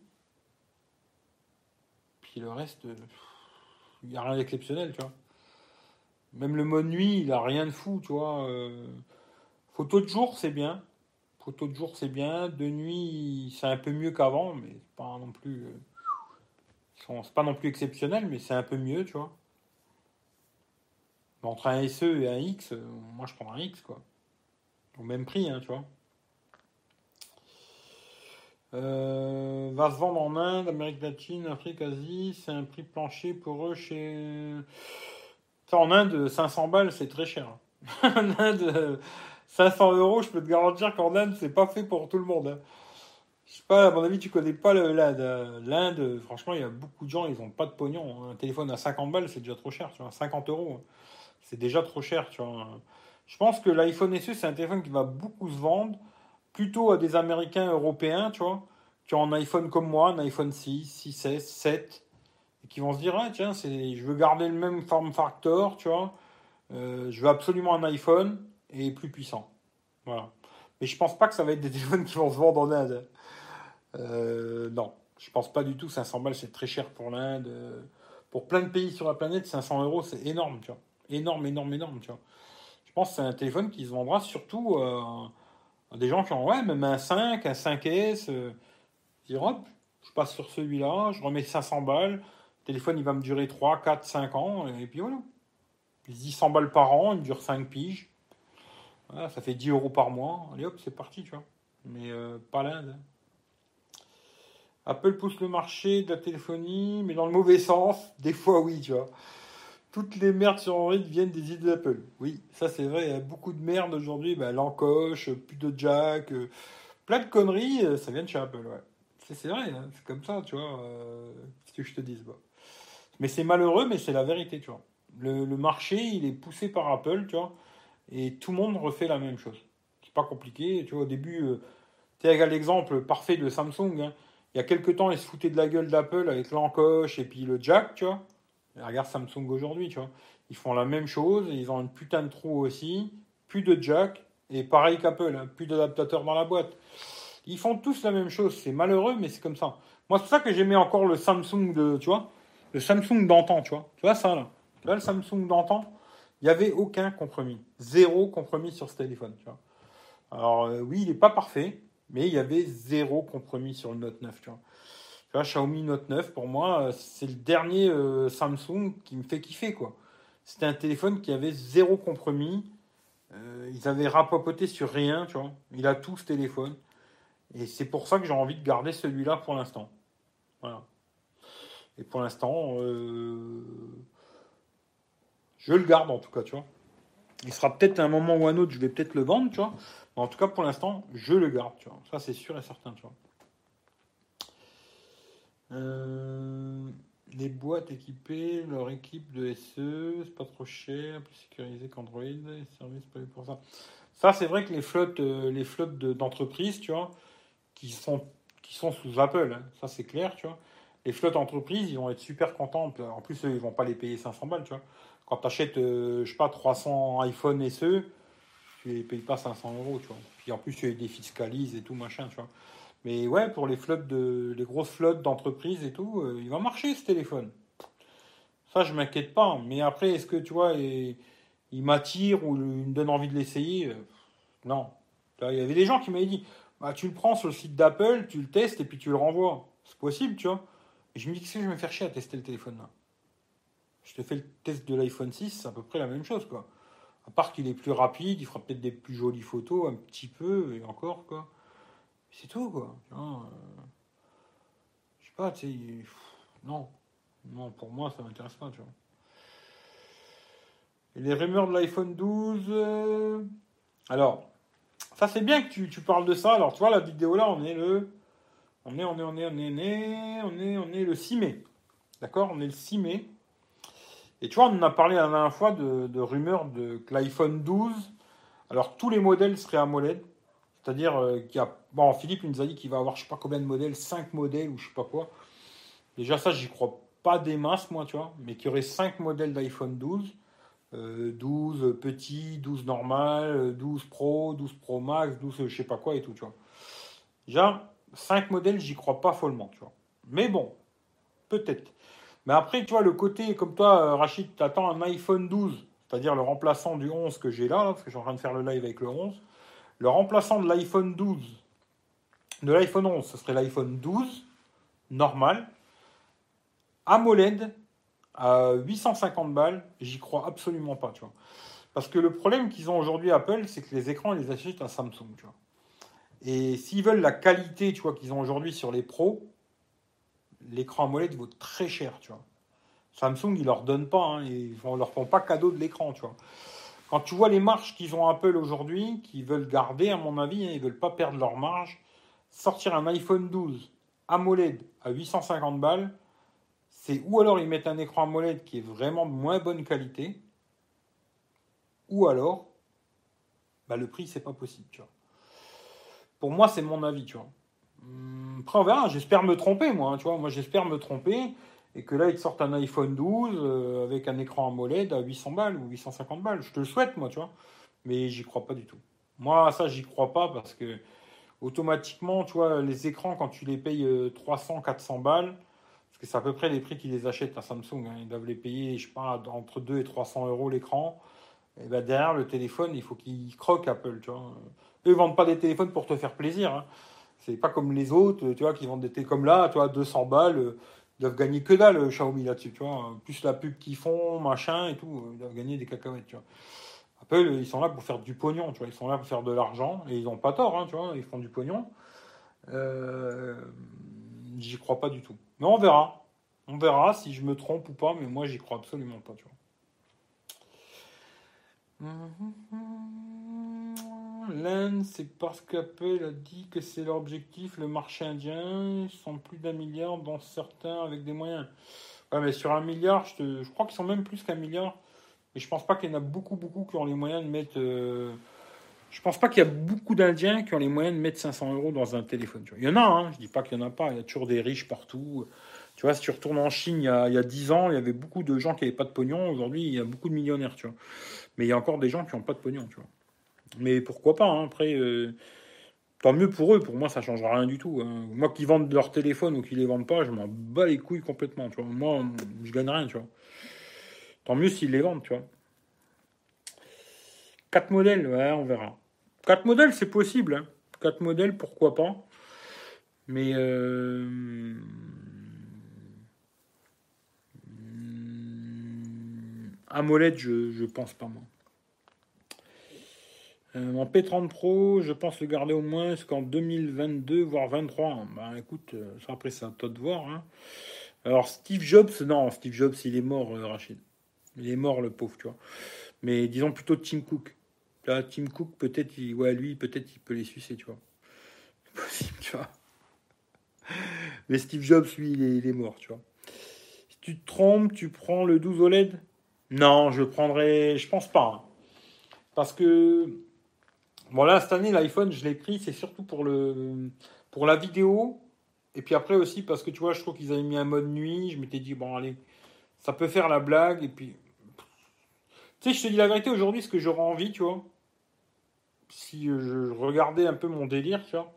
Puis le reste, il n'y a rien d'exceptionnel, tu vois. Même le mode nuit, il n'a rien de fou, tu vois. Euh, photo de jour, c'est bien. Photo de jour, c'est bien. De nuit, c'est un peu mieux qu'avant, mais c'est pas non plus... C'est pas non plus exceptionnel, mais c'est un peu mieux, tu vois. Mais entre un S E et un X, moi, je prends un X, quoi. Au même prix, hein, tu vois. Euh, va se vendre en Inde, Amérique latine, Afrique, Asie. C'est un prix plancher pour eux chez... Ça, en Inde, cinq cents balles, c'est très cher. En Inde... cinq cents euros, je peux te garantir qu'en Inde, c'est pas fait pour tout le monde. Hein. Je sais pas, à mon avis, tu connais pas l'Inde. L'Inde, franchement, il y a beaucoup de gens, ils ont pas de pognon. Un téléphone à cinquante balles, c'est déjà trop cher. Tu vois, cinquante euros, c'est déjà trop cher. Tu vois. Je pense que l'iPhone S E, c'est un téléphone qui va beaucoup se vendre, plutôt à des Américains, Européens, tu vois, qui ont un iPhone comme moi, un iPhone six, six S, sept, et qui vont se dire, ah, tiens, c'est... je veux garder le même form factor, tu vois, euh, je veux absolument un iPhone. Et plus puissant. Voilà. Mais je pense pas que ça va être des téléphones qui vont se vendre en Inde. Euh, non, je pense pas du tout. cinq cents balles, c'est très cher pour l'Inde. Pour plein de pays sur la planète, cinq cents euros, c'est énorme, tu vois. Énorme, énorme, énorme, tu vois. Je pense que c'est un téléphone qui se vendra surtout euh, à des gens qui ont, ouais, même un cinq, un cinq S. Euh, dire, hop, je passe sur celui-là, je remets cinq cents balles. Le téléphone, il va me durer trois, quatre, cinq ans. Et puis voilà. Il se dit cent balles par an, il me dure cinq piges. Voilà, ça fait dix euros par mois. Allez hop, c'est parti, tu vois. Mais euh, pas l'Inde. Apple pousse le marché de la téléphonie, mais dans le mauvais sens. Des fois, oui, tu vois. Toutes les merdes sur Android viennent des idées d'Apple. Oui, ça, c'est vrai. Il y a beaucoup de merdes aujourd'hui. Ben, l'encoche, plus de jack, euh, plein de conneries. Euh, ça vient de chez Apple, ouais. C'est, c'est vrai, hein, c'est comme ça, tu vois. Euh, ce que je te dis, bah. Mais c'est malheureux, mais c'est la vérité, tu vois. Le, le marché, il est poussé par Apple, tu vois. Et tout le monde refait la même chose. C'est pas compliqué. Tu vois, au début, euh, tu as l'exemple parfait de Samsung. Hein. Il y a quelques temps, ils se foutaient de la gueule d'Apple avec l'encoche et puis le jack, tu vois. Et regarde Samsung aujourd'hui, tu vois. Ils font la même chose. Ils ont une putain de trou aussi. Plus de jack. Et pareil qu'Apple. Hein, plus d'adaptateur dans la boîte. Ils font tous la même chose. C'est malheureux, mais c'est comme ça. Moi, c'est pour ça que j'aimais encore le Samsung de, tu vois. Le Samsung d'antan, tu vois. Tu vois ça, là. Tu vois le Samsung d'antan. Il n'y avait aucun compromis. Zéro compromis sur ce téléphone. Tu vois. Alors, euh, oui, il n'est pas parfait, mais il y avait zéro compromis sur le Note neuf. Tu vois. Tu vois, Xiaomi Note neuf, pour moi, c'est le dernier euh, Samsung qui me fait kiffer, quoi. C'était un téléphone qui avait zéro compromis. Euh, ils avaient rapapoté sur rien, tu vois. Il a tout, ce téléphone. Et c'est pour ça que j'ai envie de garder celui-là pour l'instant. Voilà. Et pour l'instant... Euh... Je le garde, en tout cas, tu vois. Il sera peut-être à un moment ou à un autre, je vais peut-être le vendre, tu vois. Mais en tout cas, pour l'instant, je le garde, tu vois. Ça, c'est sûr et certain, tu vois. Euh... Les boîtes équipées, leur équipe de S E, c'est pas trop cher, plus sécurisé qu'Android, les services payés pour ça. Ça, c'est vrai que les flottes, euh, les flottes de, d'entreprises, tu vois, qui sont, qui sont sous Apple, hein, ça c'est clair, tu vois. Les flottes entreprises, ils vont être super contents. En plus, eux, ils vont pas les payer cinq cents balles, tu vois. Quand tu achètes, euh, je sais pas, trois cents iPhone S E, tu les payes pas cinq cents euros, tu vois. Puis en plus, tu les défiscalises et tout, machin, tu vois. Mais ouais, pour les flottes de, les grosses flottes d'entreprises et tout, euh, il va marcher ce téléphone. Ça, je m'inquiète pas. Mais après, est-ce que tu vois, il, il m'attire ou il me donne envie de l'essayer ? Non. Il y avait des gens qui m'avaient dit, bah, tu le prends sur le site d'Apple, tu le testes et puis tu le renvoies. C'est possible, tu vois. Et je me dis, qu'est-ce que je vais me faire chier à tester le téléphone là ? Je te fais le test de l'iPhone six, c'est à peu près la même chose, quoi. À part qu'il est plus rapide, il fera peut-être des plus jolies photos, un petit peu, et encore, quoi. C'est tout, quoi. Non, euh... je sais pas, tu sais... Non. Non, pour moi, ça m'intéresse pas, tu vois. Et les rumeurs de l'iPhone douze... Euh... Alors, ça, c'est bien que tu, tu parles de ça. Alors, tu vois, la vidéo-là, on est le... On est, on est, on est, on est, on est, on est, on est le six mai. D'accord ? On est le six mai. Et tu vois, on en a parlé la dernière fois de, de rumeurs de que l'iPhone douze... Alors, tous les modèles seraient AMOLED. C'est-à-dire qu'il y a... Bon, Philippe nous a dit qu'il va avoir je sais pas combien de modèles, cinq modèles ou je sais pas quoi. Déjà ça, j'y crois pas des masses, moi, tu vois. Mais qu'il y aurait cinq modèles d'iPhone douze. Euh, douze petit, douze normal, douze Pro, douze Pro Max, douze je sais pas quoi et tout, tu vois. Déjà, cinq modèles, j'y crois pas follement, tu vois. Mais bon, peut-être. Mais après, tu vois, le côté, comme toi, Rachid, t'attends un iPhone douze. C'est-à-dire le remplaçant du onze que j'ai là, là, parce que je suis en train de faire le live avec le onze. Le remplaçant de l'iPhone douze, de l'iPhone onze, ce serait l'iPhone douze, normal, AMOLED, à huit cent cinquante balles, j'y crois absolument pas, tu vois. Parce que le problème qu'ils ont aujourd'hui, Apple, c'est que les écrans, ils les achètent à Samsung, tu vois. Et s'ils veulent la qualité, tu vois, qu'ils ont aujourd'hui sur les pros, l'écran AMOLED vaut très cher, tu vois. Samsung, ils leur donnent pas, hein, ils ne leur font pas cadeau de l'écran, tu vois. Quand tu vois les marges qu'ils ont Apple aujourd'hui, qu'ils veulent garder, à mon avis, hein, ils ne veulent pas perdre leur marge, sortir un iPhone douze AMOLED à huit cent cinquante balles, c'est ou alors ils mettent un écran AMOLED qui est vraiment de moins bonne qualité, ou alors, bah, le prix, c'est pas possible, tu vois. Pour moi, c'est mon avis, tu vois. Après, on verra, j'espère me tromper, moi, hein, tu vois. Moi, j'espère me tromper. Et que là, ils te sortent un iPhone douze euh, avec un écran AMOLED à huit cents balles ou huit cent cinquante balles. Je te le souhaite, moi, tu vois. Mais j'y crois pas du tout. Moi, ça, j'y crois pas parce que automatiquement, tu vois, les écrans, quand tu les payes trois cents, quatre cents balles, parce que c'est à peu près les prix qu'ils les achètent à Samsung. Hein, ils doivent les payer, je sais pas, entre deux et trois cents euros l'écran. Et ben derrière, le téléphone, il faut qu'ils croquent Apple, tu vois. Eux, ils vendent pas des téléphones pour te faire plaisir. Hein. C'est pas comme les autres, tu vois, qui vendent des téléphones comme là, tu vois, deux cents balles. Ils doivent gagner que dalle, Xiaomi, là-dessus, tu vois. Plus la pub qu'ils font, machin et tout, ils doivent gagner des cacahuètes, tu vois. Apple, ils sont là pour faire du pognon, tu vois. Ils sont là pour faire de l'argent, et ils n'ont pas tort, hein, tu vois. Ils font du pognon. Euh, j'y crois pas du tout. Mais on verra. On verra si je me trompe ou pas, mais moi, j'y crois absolument pas, tu vois. L'Inde, c'est parce qu'Apple a dit que c'est leur objectif, le marché indien. Ils sont plus d'un milliard, dont certains avec des moyens. Ouais, mais sur un milliard, je, te... je crois qu'ils sont même plus qu'un milliard. Mais je pense pas qu'il y en a beaucoup, beaucoup qui ont les moyens de mettre. Euh... Je pense pas qu'il y a beaucoup d'Indiens qui ont les moyens de mettre cinq cents euros dans un téléphone. Tu vois. Il y en a, hein. Je dis pas qu'il y en a pas. Il y a toujours des riches partout. Tu vois, si tu retournes en Chine, il y a, il y a dix ans, il y avait beaucoup de gens qui n'avaient pas de pognon. Aujourd'hui, il y a beaucoup de millionnaires, tu vois. Mais il y a encore des gens qui n'ont pas de pognon, tu vois. Mais pourquoi pas, hein. Après, euh, tant mieux pour eux. Pour moi, ça ne changera rien du tout. Hein. Moi, qui vendent leur téléphone ou qui ne les vendent pas, je m'en bats les couilles complètement. Tu vois. Moi, je gagne rien, tu vois. Tant mieux s'ils les vendent, tu vois. Quatre modèles, ouais, on verra. Quatre modèles, c'est possible. Hein. Quatre modèles, pourquoi pas. Mais... Euh... AMOLED, je ne pense pas, moi. Euh, en P trente Pro, je pense le garder au moins jusqu'en deux mille vingt-deux, voire vingt-trois. Hein. Ben écoute, euh, ça, après, c'est à toi de voir. Hein. Alors, Steve Jobs, non, Steve Jobs, il est mort, euh, Rachid. Il est mort, le pauvre, tu vois. Mais disons plutôt Tim Cook. Là, Tim Cook, peut-être, il, ouais, lui, peut-être, il peut les sucer, tu vois. C'est possible, tu vois. Mais Steve Jobs, lui, il est, il est mort, tu vois. tu te trompes, tu prends le douze O L E D? Non, je prendrai, je pense pas. Hein. Parce que, voilà, bon, cette année, l'iPhone, je l'ai pris, c'est surtout pour, le, pour la vidéo. Et puis après aussi, parce que tu vois, je trouve qu'ils avaient mis un mode nuit. Je m'étais dit, bon, allez, ça peut faire la blague. Et puis, tu sais, je te dis la vérité, aujourd'hui, ce que j'aurais envie, tu vois, si je regardais un peu mon délire, tu vois,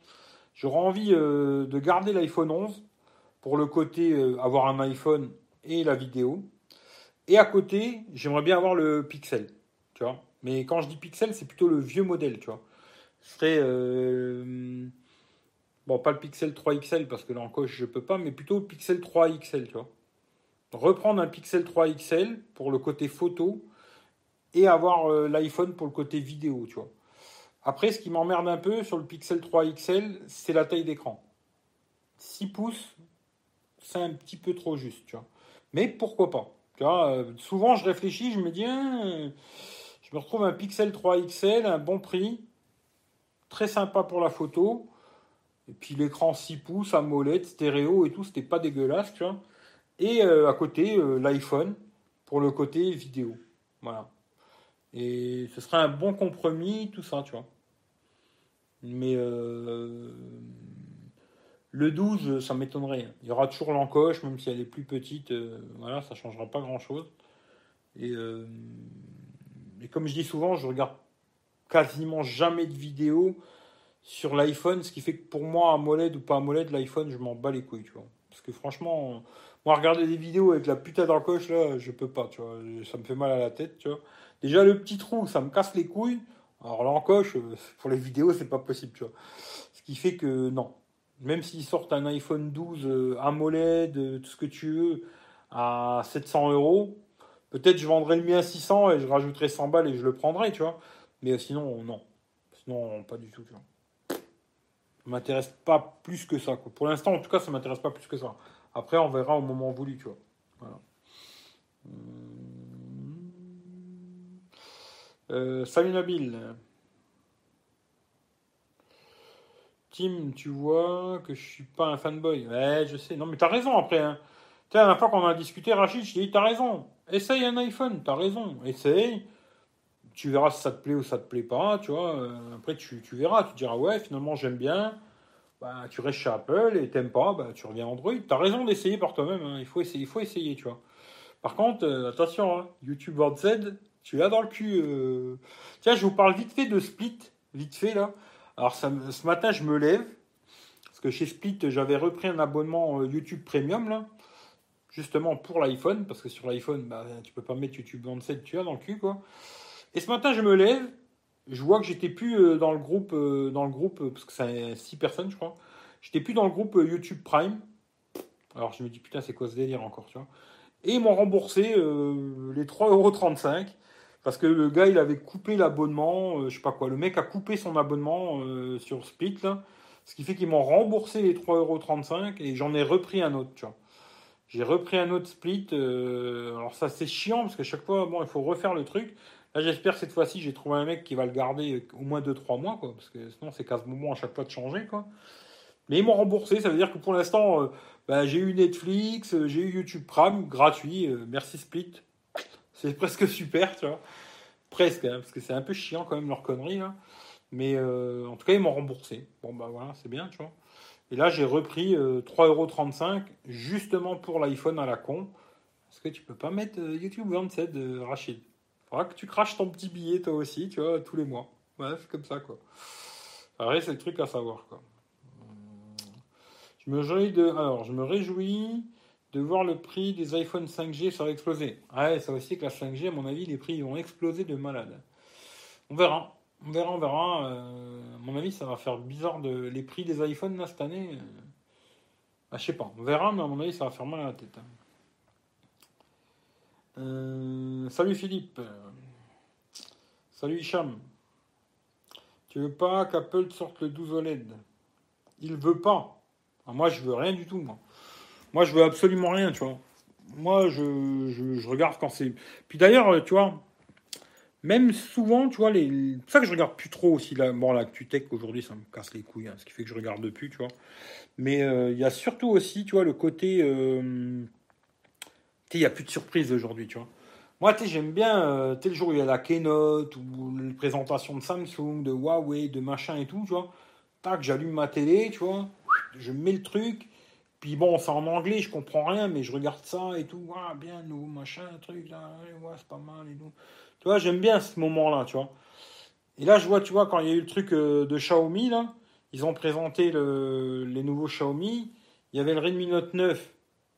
j'aurais envie euh, de garder l'iPhone onze pour le côté euh, avoir un iPhone et la vidéo. Et à côté, j'aimerais bien avoir le Pixel, tu vois. Mais quand je dis Pixel, c'est plutôt le vieux modèle, tu vois. Ce serait... Euh, bon, pas le Pixel trois X L, parce que là, en coche, je peux pas, mais plutôt le Pixel trois X L, tu vois. Reprendre un Pixel trois X L pour le côté photo et avoir euh, l'iPhone pour le côté vidéo, tu vois. Après, ce qui m'emmerde un peu sur le Pixel trois X L, c'est la taille d'écran. six pouces, c'est un petit peu trop juste, tu vois. Mais pourquoi pas ? Tu vois, euh, souvent, je réfléchis, je me dis... Euh, je me retrouve un Pixel trois X L, un bon prix, très sympa pour la photo. Et puis l'écran six pouces, AMOLED, stéréo et tout, c'était pas dégueulasse, tu vois. Et euh, à côté, euh, l'iPhone pour le côté vidéo. Voilà. Et ce serait un bon compromis, tout ça, tu vois. Mais euh, le douze, ça m'étonnerait. Il y aura toujours l'encoche, même si elle est plus petite, euh, voilà, ça changera pas grand-chose. Et... Euh, Et comme je dis souvent, je regarde quasiment jamais de vidéos sur l'iPhone, ce qui fait que pour moi, AMOLED ou pas AMOLED, l'iPhone, je m'en bats les couilles, tu vois. Parce que franchement, moi, regarder des vidéos avec la putain d'encoche, là, je peux pas, tu vois. Ça me fait mal à la tête, tu vois. Déjà, le petit trou, ça me casse les couilles. Alors, l'encoche, pour les vidéos, c'est pas possible, tu vois. Ce qui fait que, non. Même s'ils sortent un iPhone douze, AMOLED, tout ce que tu veux, à sept cents euros, peut-être je vendrai le mien à six cents et je rajouterai cent balles et je le prendrai, tu vois. Mais sinon, non. Sinon, pas du tout, tu vois. Ça m'intéresse pas plus que ça, quoi. Pour l'instant, en tout cas, ça m'intéresse pas plus que ça. Après, on verra au moment voulu, tu vois. Voilà. Euh, salut Nabil. Tim, tu vois que je suis pas un fanboy. Ouais, je sais. Non, mais t'as raison après, hein. Tu sais, la dernière fois qu'on a discuté, Rachid, je dis, t'as raison. Essaye un iPhone, t'as raison, essaye, tu verras si ça te plaît ou ça te plaît pas, tu vois, après tu, tu verras, tu diras ouais, finalement j'aime bien, bah, tu restes chez Apple et t'aimes pas, bah, tu reviens Android, t'as raison d'essayer par toi-même, hein. il faut essayer, il faut essayer, tu vois. Par contre, euh, attention, hein, YouTube World Z, tu l'as dans le cul, euh... tiens, je vous parle vite fait de Split, vite fait là, alors ça, ce matin je me lève, parce que chez Split j'avais repris un abonnement YouTube Premium là, justement pour l'iPhone, parce que sur l'iPhone, bah, tu peux pas mettre YouTube vingt-sept, tu as dans le cul, quoi. Et ce matin, je me lève, je vois que j'étais plus dans le groupe, dans le groupe parce que c'est six personnes, je crois. J'étais plus dans le groupe YouTube Prime. Alors, je me dis, putain, c'est quoi ce délire encore, tu vois. Et ils m'ont remboursé euh, les trois euros trente-cinq, parce que le gars, il avait coupé l'abonnement, euh, je sais pas quoi, le mec a coupé son abonnement euh, sur Split, là, ce qui fait qu'ils m'ont remboursé les trois euros trente-cinq, et j'en ai repris un autre, tu vois. J'ai repris un autre Split. Euh, alors ça, c'est chiant parce qu'à chaque fois, bon, il faut refaire le truc. Là, j'espère que cette fois-ci, j'ai trouvé un mec qui va le garder au moins deux trois mois, quoi, parce que sinon, c'est casse-bonbon à chaque fois de changer, quoi. Mais ils m'ont remboursé. Ça veut dire que pour l'instant, euh, bah, j'ai eu Netflix, j'ai eu YouTube Prime gratuit. Euh, merci Split. C'est presque super, tu vois. Presque, hein, parce que c'est un peu chiant quand même leur connerie, là. Mais euh, en tout cas, ils m'ont remboursé. Bon, bah voilà, c'est bien, tu vois. Et là, j'ai repris euh, trois euros trente-cinq justement pour l'iPhone à la con. Parce que tu peux pas mettre euh, YouTube vingt-sept, euh, Rachid. Faudra que tu craches ton petit billet, toi aussi, tu vois, tous les mois. Ouais, c'est comme ça, quoi. Après, c'est le truc à savoir, quoi. Je me réjouis de... Alors, je me réjouis de voir le prix des iPhone cinq G, ça va exploser. Ouais, ça aussi, que la cinq G, à mon avis, les prix vont exploser de malade. On verra. On verra, on verra. Euh, à mon avis, ça va faire bizarre de les prix des iPhones là cette année. Euh... Ah, je sais pas. On verra, mais à mon avis, ça va faire mal à la tête. Euh... Salut Philippe. Euh... Salut Hicham. Tu veux pas qu'Apple sorte le douze O L E D? Il veut pas. Alors, moi, je veux rien du tout. Moi, moi, je veux absolument rien, tu vois. Moi, je, je, je regarde quand c'est. Puis d'ailleurs, tu vois. Même souvent, tu vois, les... c'est pour ça que je regarde plus trop aussi. La... Bon, l'actu tech, aujourd'hui, ça me casse les couilles, hein, ce qui fait que je regarde plus, tu vois. Mais il euh, y a surtout aussi, tu vois, le côté... Euh... il n'y a plus de surprise aujourd'hui, tu vois. Moi, j'aime bien, euh, le jour où il y a la Keynote ou les présentations de Samsung, de Huawei, de machin et tout, tu vois. Tac, j'allume ma télé, tu vois, je mets le truc, puis bon, c'est en anglais, je comprends rien, mais je regarde ça et tout, ah, bien, nouveau machin, truc, là, ouais, c'est pas mal et tout. Tu vois, j'aime bien ce moment-là, tu vois. Et là, je vois, tu vois, quand il y a eu le truc euh, de Xiaomi, là, ils ont présenté le, les nouveaux Xiaomi, il y avait le Redmi Note neuf,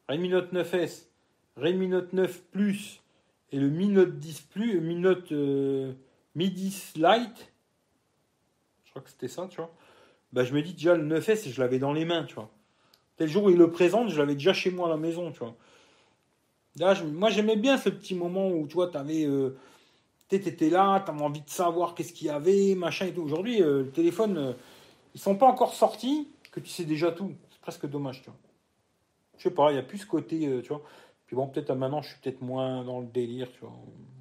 Redmi Note neuf S, Redmi Note neuf Plus, et le Mi Note dix Plus, Mi Note euh, Mi dix Lite, je crois que c'était ça, tu vois. Bah, je me dis déjà le neuf S, je l'avais dans les mains, tu vois. Le jour où il le présente, je l'avais déjà chez moi à la maison, tu vois. Là, je, moi, j'aimais bien ce petit moment où, tu vois, t'avais, euh, t'étais là, t'avais envie de savoir qu'est-ce qu'il y avait, machin et tout. Aujourd'hui, euh, le téléphone, euh, ils sont pas encore sortis, que tu sais déjà tout. C'est presque dommage, tu vois. Je sais pas, il n'y a plus ce côté, euh, tu vois. Puis bon, peut-être à maintenant, je suis peut-être moins dans le délire, tu vois.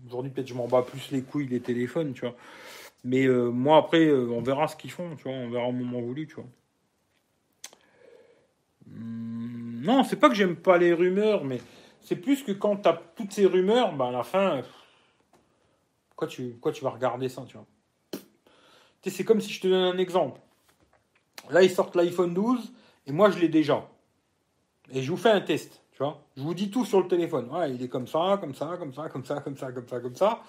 Aujourd'hui, peut-être je m'en bats plus les couilles des téléphones, tu vois. Mais euh, moi, après, euh, on verra ce qu'ils font, tu vois. On verra au moment voulu, tu vois. Hum, non, c'est pas que j'aime pas les rumeurs, mais c'est plus que quand t'as toutes ces rumeurs, bah, à la fin, pff, pourquoi, tu, pourquoi tu vas regarder ça, tu vois. T'sais, c'est comme si je te donne un exemple. Là, ils sortent l'iPhone douze, et moi, je l'ai déjà. Et je vous fais un test, tu vois. Je vous dis tout sur le téléphone. Ouais, il est comme ça, comme ça, comme ça, comme ça, comme ça, comme ça, comme ça.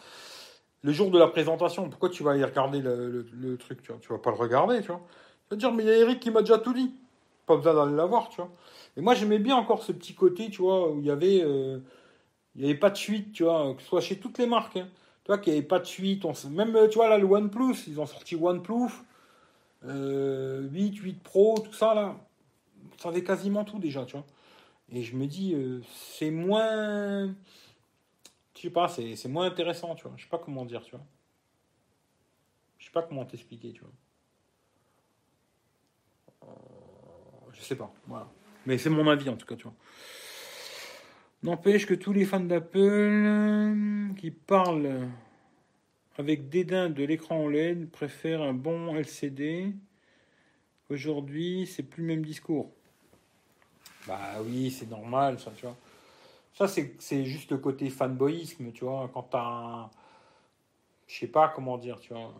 Le jour de la présentation, pourquoi tu vas aller regarder le, le, le truc, tu vois, tu vas pas le regarder, tu vois. Tu vas te dire, mais il y a Eric qui m'a déjà tout dit. Pas besoin d'aller la voir, tu vois. Et moi, j'aimais bien encore ce petit côté, tu vois, où il y avait, euh, il y avait pas de suite, tu vois, que ce soit chez toutes les marques, hein. Tu vois, qu'il n'y avait pas de suite. On se... Même, tu vois, là, le OnePlus, ils ont sorti OnePlus, euh, huit, huit Pro, tout ça, là. Ça avait quasiment tout déjà, tu vois. Et je me dis, euh, c'est moins... Je sais pas, c'est, c'est moins intéressant, tu vois. Je sais pas comment dire, tu vois. Je sais pas comment t'expliquer, tu vois. Euh, je sais pas, voilà. Mais c'est mon avis, en tout cas, tu vois. N'empêche que tous les fans d'Apple qui parlent avec dédain de l'écran O L E D préfèrent un bon L C D. Aujourd'hui, c'est plus le même discours. Bah oui, c'est normal, ça, tu vois. Ça, c'est, c'est juste le côté fanboyisme, tu vois. Quand t'as un... Je sais pas comment dire, tu vois.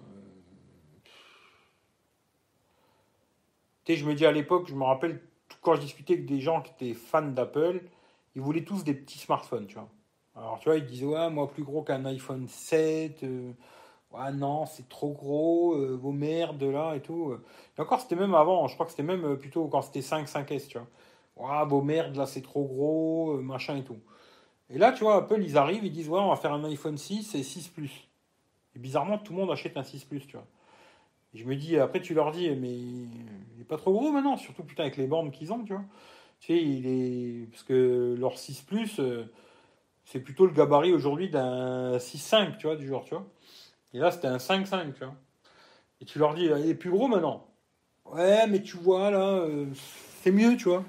Tu sais, je me dis à l'époque, je me rappelle, quand je discutais avec des gens qui étaient fans d'Apple, ils voulaient tous des petits smartphones, tu vois. Alors, tu vois, ils disaient, ouais, moi, plus gros qu'un iPhone sept. Euh, ouais, non, c'est trop gros. Euh, vos merdes, là, et tout. Et encore, c'était même avant. Je crois que c'était même plutôt quand c'était cinq, cinq S, tu vois. Waouh, vos merdes, là, c'est trop gros, machin et tout. Et là, tu vois, Apple, ils arrivent, ils disent, ouais, on va faire un iPhone six et six Plus. Et bizarrement, tout le monde achète un six Plus, tu vois. Et je me dis, après, tu leur dis, mais il n'est pas trop gros maintenant, surtout, putain, avec les bornes qu'ils ont, tu vois. Tu sais, il est... Parce que leur six Plus, c'est plutôt le gabarit aujourd'hui d'un six virgule cinq, tu vois, du genre, tu vois. Et là, c'était un cinq virgule cinq, tu vois. Et tu leur dis, il est plus gros maintenant. Ouais, mais tu vois, là... Euh... C'est mieux, tu vois.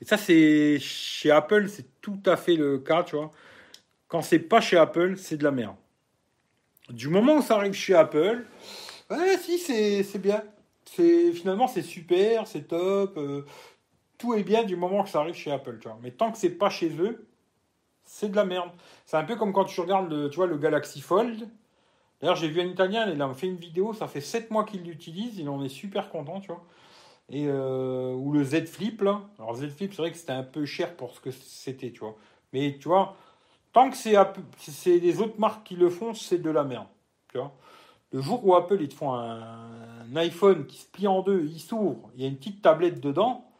Et ça, c'est chez Apple, c'est tout à fait le cas, tu vois. Quand c'est pas chez Apple, c'est de la merde. Du moment où ça arrive chez Apple, ouais, si, c'est, c'est bien. C'est, finalement, c'est super, c'est top. Euh, tout est bien du moment que ça arrive chez Apple, tu vois. Mais tant que c'est pas chez eux, c'est de la merde. C'est un peu comme quand tu regardes le, tu vois, le Galaxy Fold. D'ailleurs, j'ai vu un Italien, il a fait une vidéo, ça fait sept mois qu'il l'utilise, il en est super content, tu vois. Et euh, ou le Z Flip là. Alors Z Flip, c'est vrai que c'était un peu cher pour ce que c'était, tu vois. Mais tu vois, tant que c'est Apple, c'est les autres marques qui le font, c'est de la merde, tu vois. Le jour où Apple ils te font un, un iPhone qui se plie en deux, il s'ouvre, il y a une petite tablette dedans,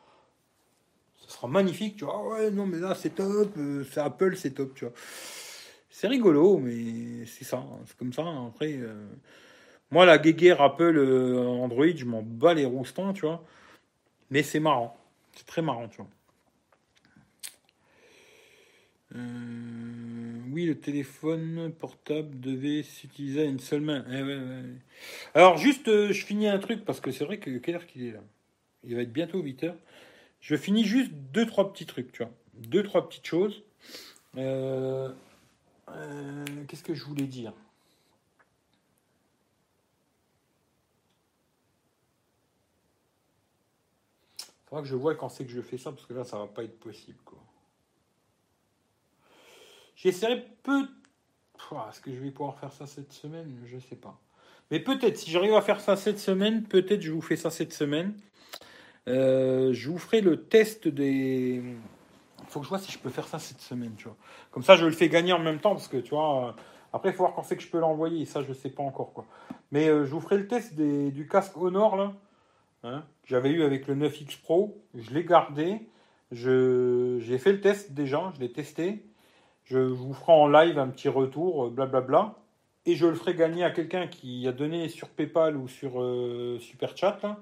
ça sera magnifique, tu vois. Ah ouais, non mais là c'est top, euh, c'est Apple, c'est top, tu vois. C'est rigolo, mais c'est ça, hein, c'est comme ça. Hein, après. Euh... Moi, la guéguerre Apple, euh, Android, je m'en bats les roustons, tu vois. Mais c'est marrant. C'est très marrant, tu vois. Euh, oui, le téléphone portable devait s'utiliser à une seule main. Eh, ouais, ouais. Alors, juste, euh, je finis un truc, parce que c'est vrai que quelle heure qu'il est là ? Il va être bientôt huit heures. Je finis juste deux, trois petits trucs, tu vois. Deux, trois petites choses. Euh, euh, qu'est-ce que je voulais dire ? Que je vois quand c'est que je fais ça, parce que là ça va pas être possible, quoi. J'ai essayé peu... Est-ce que je vais pouvoir faire ça cette semaine? Je ne sais pas. Mais peut-être, si j'arrive à faire ça cette semaine, peut-être je vous fais ça cette semaine. Euh, je vous ferai le test des... Il faut que je vois si je peux faire ça cette semaine, tu vois. Comme ça, je le fais gagner en même temps, parce que, tu vois... Euh... Après, il faut voir quand c'est que je peux l'envoyer. Et ça, je ne sais pas encore, quoi. Mais euh, je vous ferai le test des, du casque Honor, là. Hein, que j'avais eu avec le neuf X Pro. Je l'ai gardé. Je, j'ai fait le test déjà. Je l'ai testé. Je, je vous ferai en live un petit retour, blablabla. Euh, bla, bla, et je le ferai gagner à quelqu'un qui a donné sur Paypal ou sur euh, Super Chat. Là.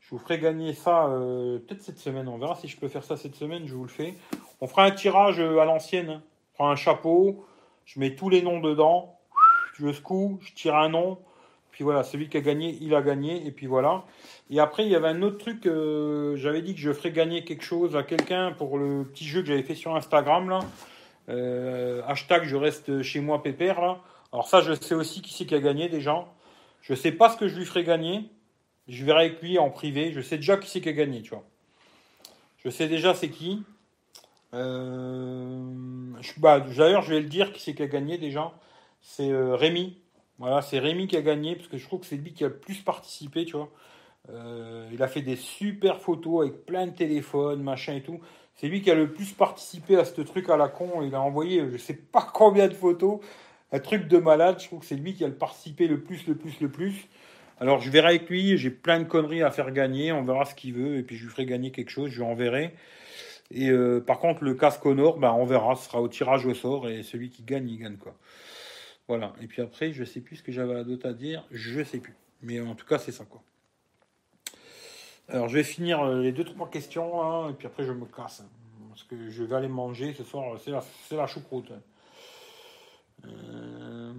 Je vous ferai gagner ça euh, peut-être cette semaine. On verra si je peux faire ça cette semaine. Je vous le fais. On fera un tirage à l'ancienne. Hein. On fera un chapeau. Je mets tous les noms dedans, je secoue, je tire un nom, puis voilà, celui qui a gagné, il a gagné, et puis voilà. Et après, il y avait un autre truc, euh, j'avais dit que je ferais gagner quelque chose à quelqu'un pour le petit jeu que j'avais fait sur Instagram, là. Euh, hashtag je reste chez moi pépère, là. Alors ça, je sais aussi qui c'est qui a gagné, déjà. Je sais pas ce que je lui ferai gagner, je verrai avec lui en privé, je sais déjà qui c'est qui a gagné, tu vois. Je sais déjà c'est qui. Euh, je, bah, d'ailleurs je vais le dire qui c'est qui a gagné déjà, c'est euh, Rémi, voilà, c'est Rémi qui a gagné parce que je trouve que c'est lui qui a le plus participé, tu vois. Euh, il a fait des super photos avec plein de téléphones, machin et tout, c'est lui qui a le plus participé à ce truc à la con. Il a envoyé je sais pas combien de photos, un truc de malade. Je trouve que c'est lui qui a participé le plus, le plus, le plus. Alors je verrai avec lui, j'ai plein de conneries à faire gagner, on verra ce qu'il veut et puis je lui ferai gagner quelque chose, je lui enverrai. Et euh, par contre, le casque Honor, ben on verra, ce sera au tirage au sort et celui qui gagne, il gagne, quoi. Voilà. Et puis après, je sais plus ce que j'avais d'autre à dire, je sais plus. Mais en tout cas, c'est ça, quoi. Alors, je vais finir les deux trois questions, hein, et puis après, je me casse, hein, parce que je vais aller manger ce soir. C'est la, c'est la choucroute. Hein. Euh,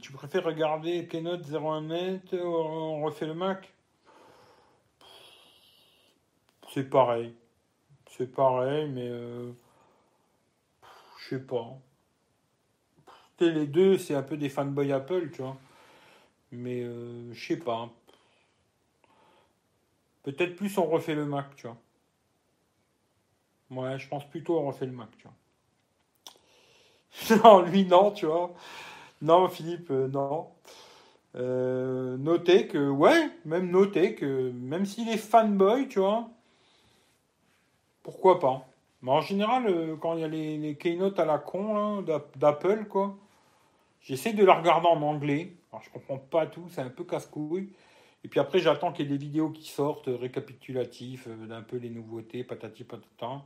tu préfères regarder Keynote zéro un net, on refait le Mac? C'est pareil. C'est pareil, mais euh, je sais pas. Les deux, c'est un peu des fanboys Apple, tu vois. Mais euh, je sais pas. Peut-être plus on refait le Mac, tu vois. Ouais, je pense plutôt on refait le Mac, tu vois. Non, lui, non, tu vois. Non, Philippe, euh, non. Euh, notez que, ouais, même notez que, même s'il est fanboy, tu vois. Pourquoi pas? Mais en général, quand il y a les, les keynotes à la con là, d'Apple, quoi, j'essaie de la regarder en anglais. Alors, je comprends pas tout, c'est un peu casse-couille. Et puis après, j'attends qu'il y ait des vidéos qui sortent, récapitulatifs, d'un peu les nouveautés, patati patata.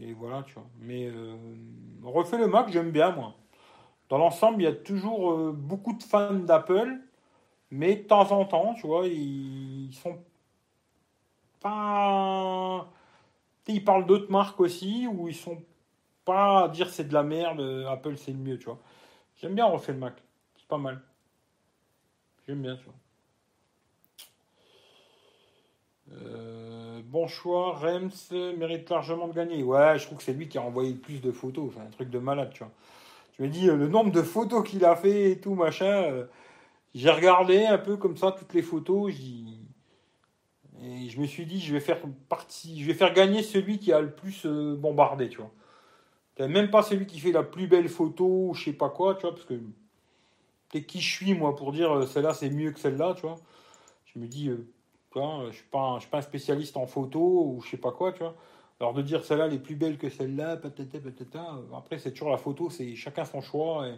Et voilà, tu vois. Mais euh, refais le Mac, j'aime bien, moi. Dans l'ensemble, il y a toujours euh, beaucoup de fans d'Apple, mais de temps en temps, tu vois, ils sont pas... Ils parlent d'autres marques aussi, où ils sont pas à dire c'est de la merde, Apple c'est le mieux, tu vois. J'aime bien refaire le Mac, c'est pas mal. J'aime bien, tu vois. Euh, bon choix, Rems mérite largement de gagner. Ouais, je trouve que c'est lui qui a envoyé le plus de photos, c'est un truc de malade, tu vois. Je me dis, le nombre de photos qu'il a fait et tout, machin, euh, j'ai regardé un peu comme ça toutes les photos, j'ai... Et je me suis dit, je vais faire partie, je vais faire gagner celui qui a le plus bombardé, tu vois. Même pas celui qui fait la plus belle photo, je sais pas quoi, tu vois, parce que t'es qui je suis, moi, pour dire celle-là, c'est mieux que celle-là, tu vois. Je me dis, euh, tu vois, je suis pas un, je suis pas un spécialiste en photo ou je sais pas quoi, tu vois. Alors de dire celle-là, elle est plus belle que celle-là, patata, patata. Après, c'est toujours la photo, c'est chacun son choix, et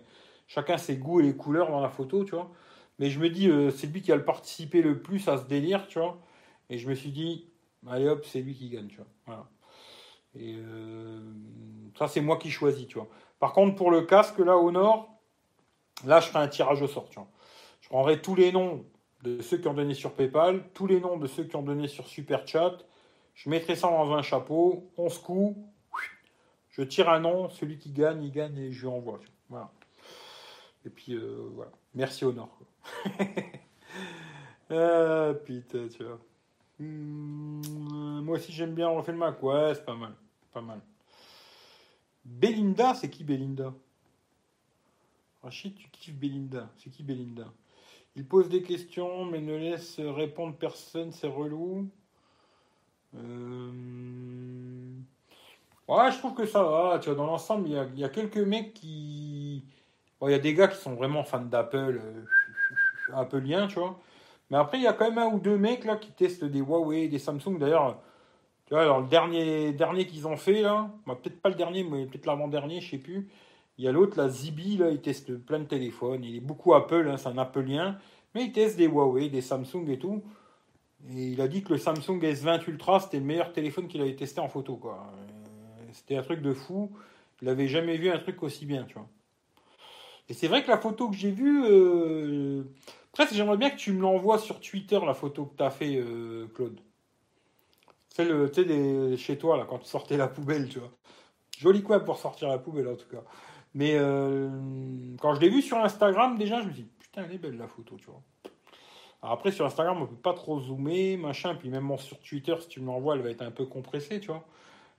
chacun ses goûts et les couleurs dans la photo, tu vois. Mais je me dis, euh, c'est lui qui a le participé le plus à ce délire, tu vois. Et je me suis dit, allez hop, c'est lui qui gagne, tu vois. Voilà. Et euh, ça, c'est moi qui choisis, tu vois. Par contre, pour le casque, là, Honor, là, je ferai un tirage au sort, tu vois. Je prendrai tous les noms de ceux qui ont donné sur Paypal, tous les noms de ceux qui ont donné sur Super Chat. Je mettrai ça dans un chapeau, onze coups, je tire un nom, celui qui gagne, il gagne et je lui envoie, tu vois. Voilà. Et puis, euh, voilà. Merci, Honor. Ah, putain, tu vois. Hum, moi aussi j'aime bien refaire le Mac, ouais, c'est pas mal, pas mal. Belinda, c'est qui Belinda? Rachid, tu kiffes Belinda, c'est qui Belinda? Il pose des questions mais ne laisse répondre personne, c'est relou. Euh... Ouais, je trouve que ça va, tu vois, dans l'ensemble, il y a, il y a quelques mecs qui... Bon, il y a des gars qui sont vraiment fans d'Apple, euh, Appleien, tu vois. Mais après, il y a quand même un ou deux mecs là qui testent des Huawei, des Samsung. D'ailleurs, tu vois, alors le dernier, dernier qu'ils ont fait, là, bah, peut-être pas le dernier, mais peut-être l'avant-dernier, je sais plus. Il y a l'autre, la Zibi, là, il teste plein de téléphones. Il est beaucoup Apple, hein, c'est un Appleien. Mais il teste des Huawei, des Samsung et tout. Et il a dit que le Samsung S vingt Ultra, c'était le meilleur téléphone qu'il avait testé en photo, quoi. C'était un truc de fou. Il n'avait jamais vu un truc aussi bien, tu vois. Et c'est vrai que la photo que j'ai vue... Euh... Presque, j'aimerais bien que tu me l'envoies sur Twitter, la photo que tu as fait, euh, Claude. C'est le, tu sais, des... chez toi, là, quand tu sortais la poubelle, tu vois. Joli quoi pour sortir la poubelle, en tout cas. Mais euh... quand je l'ai vue sur Instagram, déjà, je me suis dit, putain, elle est belle, la photo, tu vois. Alors après, sur Instagram, on ne peut pas trop zoomer, machin. Puis même sur Twitter, si tu me l'envoies, elle va être un peu compressée, tu vois.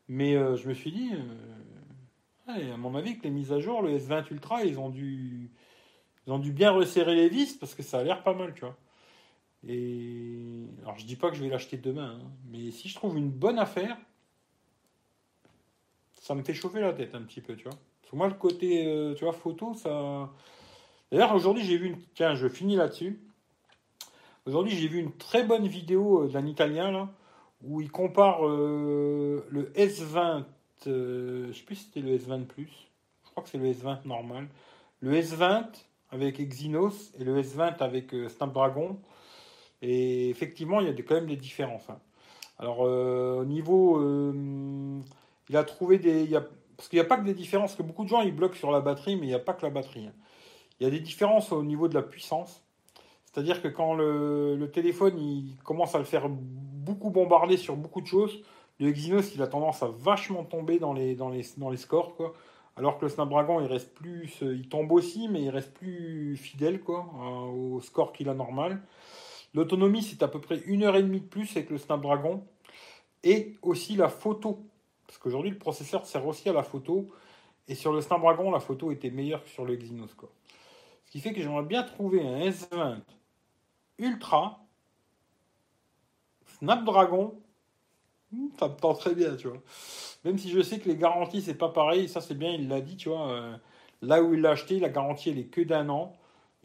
Mais euh, je me suis dit... Euh... Ouais, à mon avis, que les mises à jour, le S vingt Ultra, ils ont dû, ils ont dû bien resserrer les vis parce que ça a l'air pas mal, tu vois. Et alors, je dis pas que je vais l'acheter demain, hein, mais si je trouve une bonne affaire, ça me fait chauffer la tête un petit peu, tu vois. Parce que moi, le côté, euh, tu vois, photo, ça. D'ailleurs, aujourd'hui, j'ai vu une. Tiens, je finis là-dessus. Aujourd'hui, j'ai vu une très bonne vidéo d'un Italien là, où il compare euh, le S vingt. Euh, je ne sais plus si c'était le S vingt plus, je crois que c'est le S vingt normal, le S vingt avec Exynos et le S vingt avec euh, Snapdragon, et effectivement il y a de, quand même des différences, hein. Alors euh, au niveau euh, il a trouvé des il y a, parce qu'il n'y a pas que des différences, que beaucoup de gens ils bloquent sur la batterie, mais il n'y a pas que la batterie, hein. Il y a des différences au niveau de la puissance, c'est-à-dire que quand le, le téléphone il commence à le faire beaucoup bombarder sur beaucoup de choses, le Exynos, il a tendance à vachement tomber dans les, dans les, dans les scores, quoi. Alors que le Snapdragon, il reste plus... Il tombe aussi, mais il reste plus fidèle, quoi, hein, au score qu'il a normal. L'autonomie, c'est à peu près une heure et demie de plus avec le Snapdragon. Et aussi la photo. Parce qu'aujourd'hui, le processeur sert aussi à la photo. Et sur le Snapdragon, la photo était meilleure que sur le Exynos, quoi. Ce qui fait que j'aimerais bien trouver un S vingt Ultra Snapdragon. Ça me tend très bien, tu vois. Même si je sais que les garanties, c'est pas pareil. Ça, c'est bien, il l'a dit, tu vois. Là où il l'a acheté, la garantie, elle est que d'un an.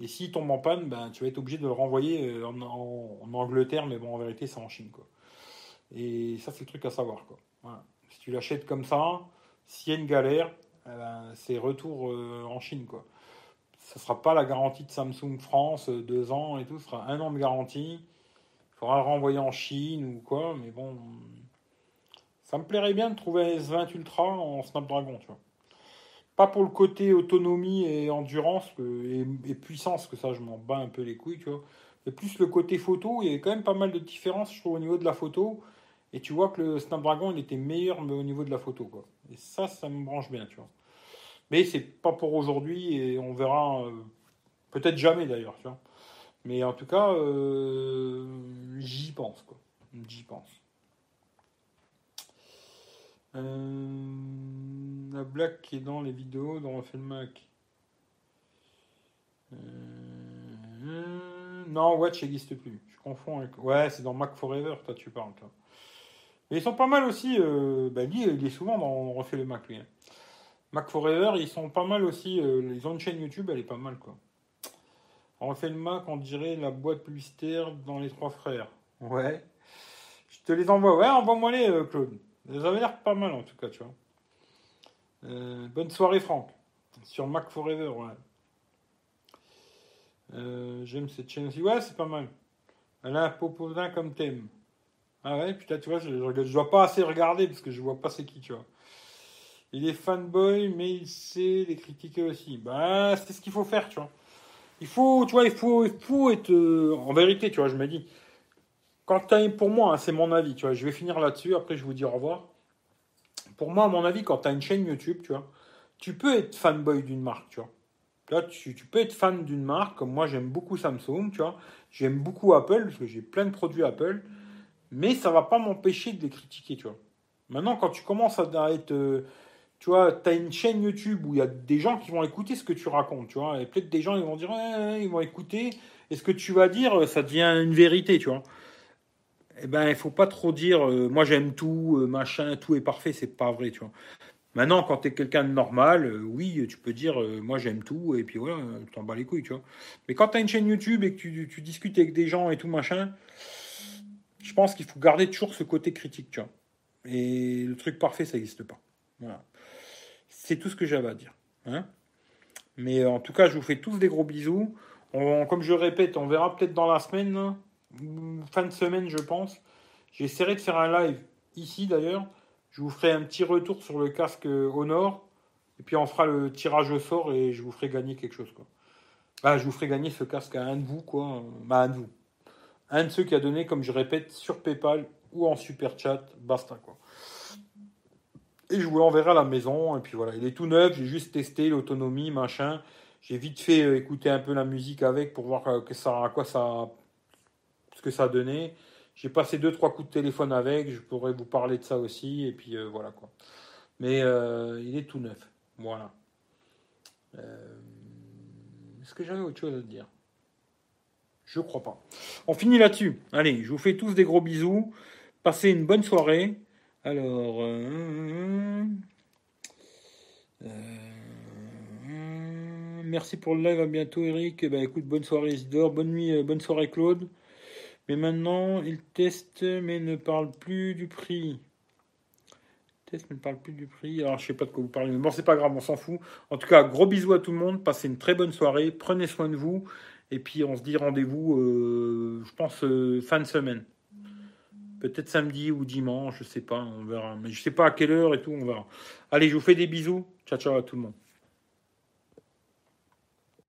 Et s'il tombe en panne, ben, tu vas être obligé de le renvoyer en, en, en Angleterre. Mais bon, en vérité, c'est en Chine, quoi. Et ça, c'est le truc à savoir, quoi. Voilà. Si tu l'achètes comme ça, s'il y a une galère, ben, c'est retour euh, en Chine, quoi. Ça sera pas la garantie de Samsung France, deux ans et tout. Ce sera un an de garantie. Il faudra le renvoyer en Chine ou quoi. Mais bon... Ça me plairait bien de trouver un S vingt Ultra en Snapdragon, tu vois. Pas pour le côté autonomie et endurance et, et puissance, que ça, je m'en bats un peu les couilles, tu vois. Mais plus le côté photo, il y avait quand même pas mal de différences, je trouve, au niveau de la photo. Et tu vois que le Snapdragon, il était meilleur, mais au niveau de la photo, quoi. Et ça, ça me branche bien, tu vois. Mais c'est pas pour aujourd'hui, et on verra euh, peut-être jamais, d'ailleurs, tu vois. Mais en tout cas, euh, j'y pense, quoi. J'y pense. Euh, la blague qui est dans les vidéos dont on fait le Mac. Euh, euh, non, Watch n'existe plus. Je confonds avec... Ouais, c'est dans Mac Forever, toi, tu parles, toi. Mais ils sont pas mal aussi... Euh, bah, lui, il est souvent dans... On refait le Mac, lui, hein. Mac Forever, ils sont pas mal aussi... Euh, ils ont une chaîne YouTube, elle est pas mal, quoi. On refait le Mac, on dirait la boîte publicitaire dans Les Trois Frères. Ouais. Je te les envoie. Ouais, envoie-moi-les, euh, Claude. Vous avez l'air pas mal, en tout cas, tu vois. Euh, bonne soirée, Franck. Sur Mac Forever, ouais. Euh, j'aime cette chaîne aussi. Ouais, c'est pas mal. Elle a un popotin comme thème. Ah ouais, putain, tu vois, je, je, je dois pas assez regarder parce que je vois pas c'est qui, tu vois. Il est fanboy, mais il sait les critiquer aussi. Bah, c'est ce qu'il faut faire, tu vois. Il faut, tu vois, il faut, il faut être... Euh, en vérité, tu vois, je me dis... Quand t'as, pour moi, hein, c'est mon avis, tu vois, je vais finir là-dessus, après je vous dis au revoir. Pour moi, à mon avis, quand tu as une chaîne YouTube, tu vois, tu peux être fanboy d'une marque, tu vois. Là, tu, tu peux être fan d'une marque, comme moi, j'aime beaucoup Samsung, tu vois. J'aime beaucoup Apple, parce que j'ai plein de produits Apple, mais ça va pas m'empêcher de les critiquer, tu vois. Maintenant, quand tu commences à être... Euh, tu vois, tu as une chaîne YouTube où il y a des gens qui vont écouter ce que tu racontes, tu vois. Et peut-être des gens, ils vont dire, eh, ils vont écouter, et ce que tu vas dire, ça devient une vérité, tu vois. eh ben, il ne faut pas trop dire euh, moi j'aime tout, euh, machin, tout est parfait, c'est pas vrai, tu vois. Maintenant, quand tu es quelqu'un de normal, euh, oui, tu peux dire euh, moi j'aime tout, et puis voilà, tu t'en bats les couilles, tu vois. Mais quand tu as une chaîne YouTube et que tu, tu discutes avec des gens et tout, machin, je pense qu'il faut garder toujours ce côté critique, tu vois. Et le truc parfait, ça n'existe pas. Voilà. C'est tout ce que j'avais à dire. Hein, mais en tout cas, je vous fais tous des gros bisous. On, comme je répète, on verra peut-être dans la semaine, fin de semaine, je pense. J'essaierai de faire un live ici, d'ailleurs. Je vous ferai un petit retour sur le casque Honor. Et puis, on fera le tirage au sort et je vous ferai gagner quelque chose, quoi. Bah, je vous ferai gagner ce casque à un de vous, quoi. Bah, un de vous. Un de ceux qui a donné, comme je répète, sur PayPal ou en super chat, basta, quoi. Et je vous l'enverrai à la maison. Et puis voilà, il est tout neuf. J'ai juste testé l'autonomie, machin. J'ai vite fait écouter un peu la musique avec pour voir que ça, à quoi ça, ce que ça donnait. J'ai passé deux trois coups de téléphone avec. Je pourrais vous parler de ça aussi. Et puis euh, voilà quoi. Mais euh, il est tout neuf. Voilà. Euh, est-ce que j'avais autre chose à te dire? Je crois pas. On finit là-dessus. Allez, je vous fais tous des gros bisous. Passez une bonne soirée. Alors, euh, euh, euh, merci pour le live, à bientôt Eric. Eh ben, écoute, bonne soirée Isidore, bonne nuit, euh, bonne soirée Claude. Mais maintenant, il teste mais ne parle plus du prix. Teste mais ne parle plus du prix. Alors, je sais pas de quoi vous parlez, mais bon, c'est pas grave, on s'en fout. En tout cas, gros bisous à tout le monde, passez une très bonne soirée, prenez soin de vous, et puis on se dit rendez-vous, euh, je pense, euh, fin de semaine. Peut-être samedi ou dimanche, je sais pas, on verra. Mais je sais pas à quelle heure et tout, on verra. Allez, je vous fais des bisous. Ciao, ciao à tout le monde.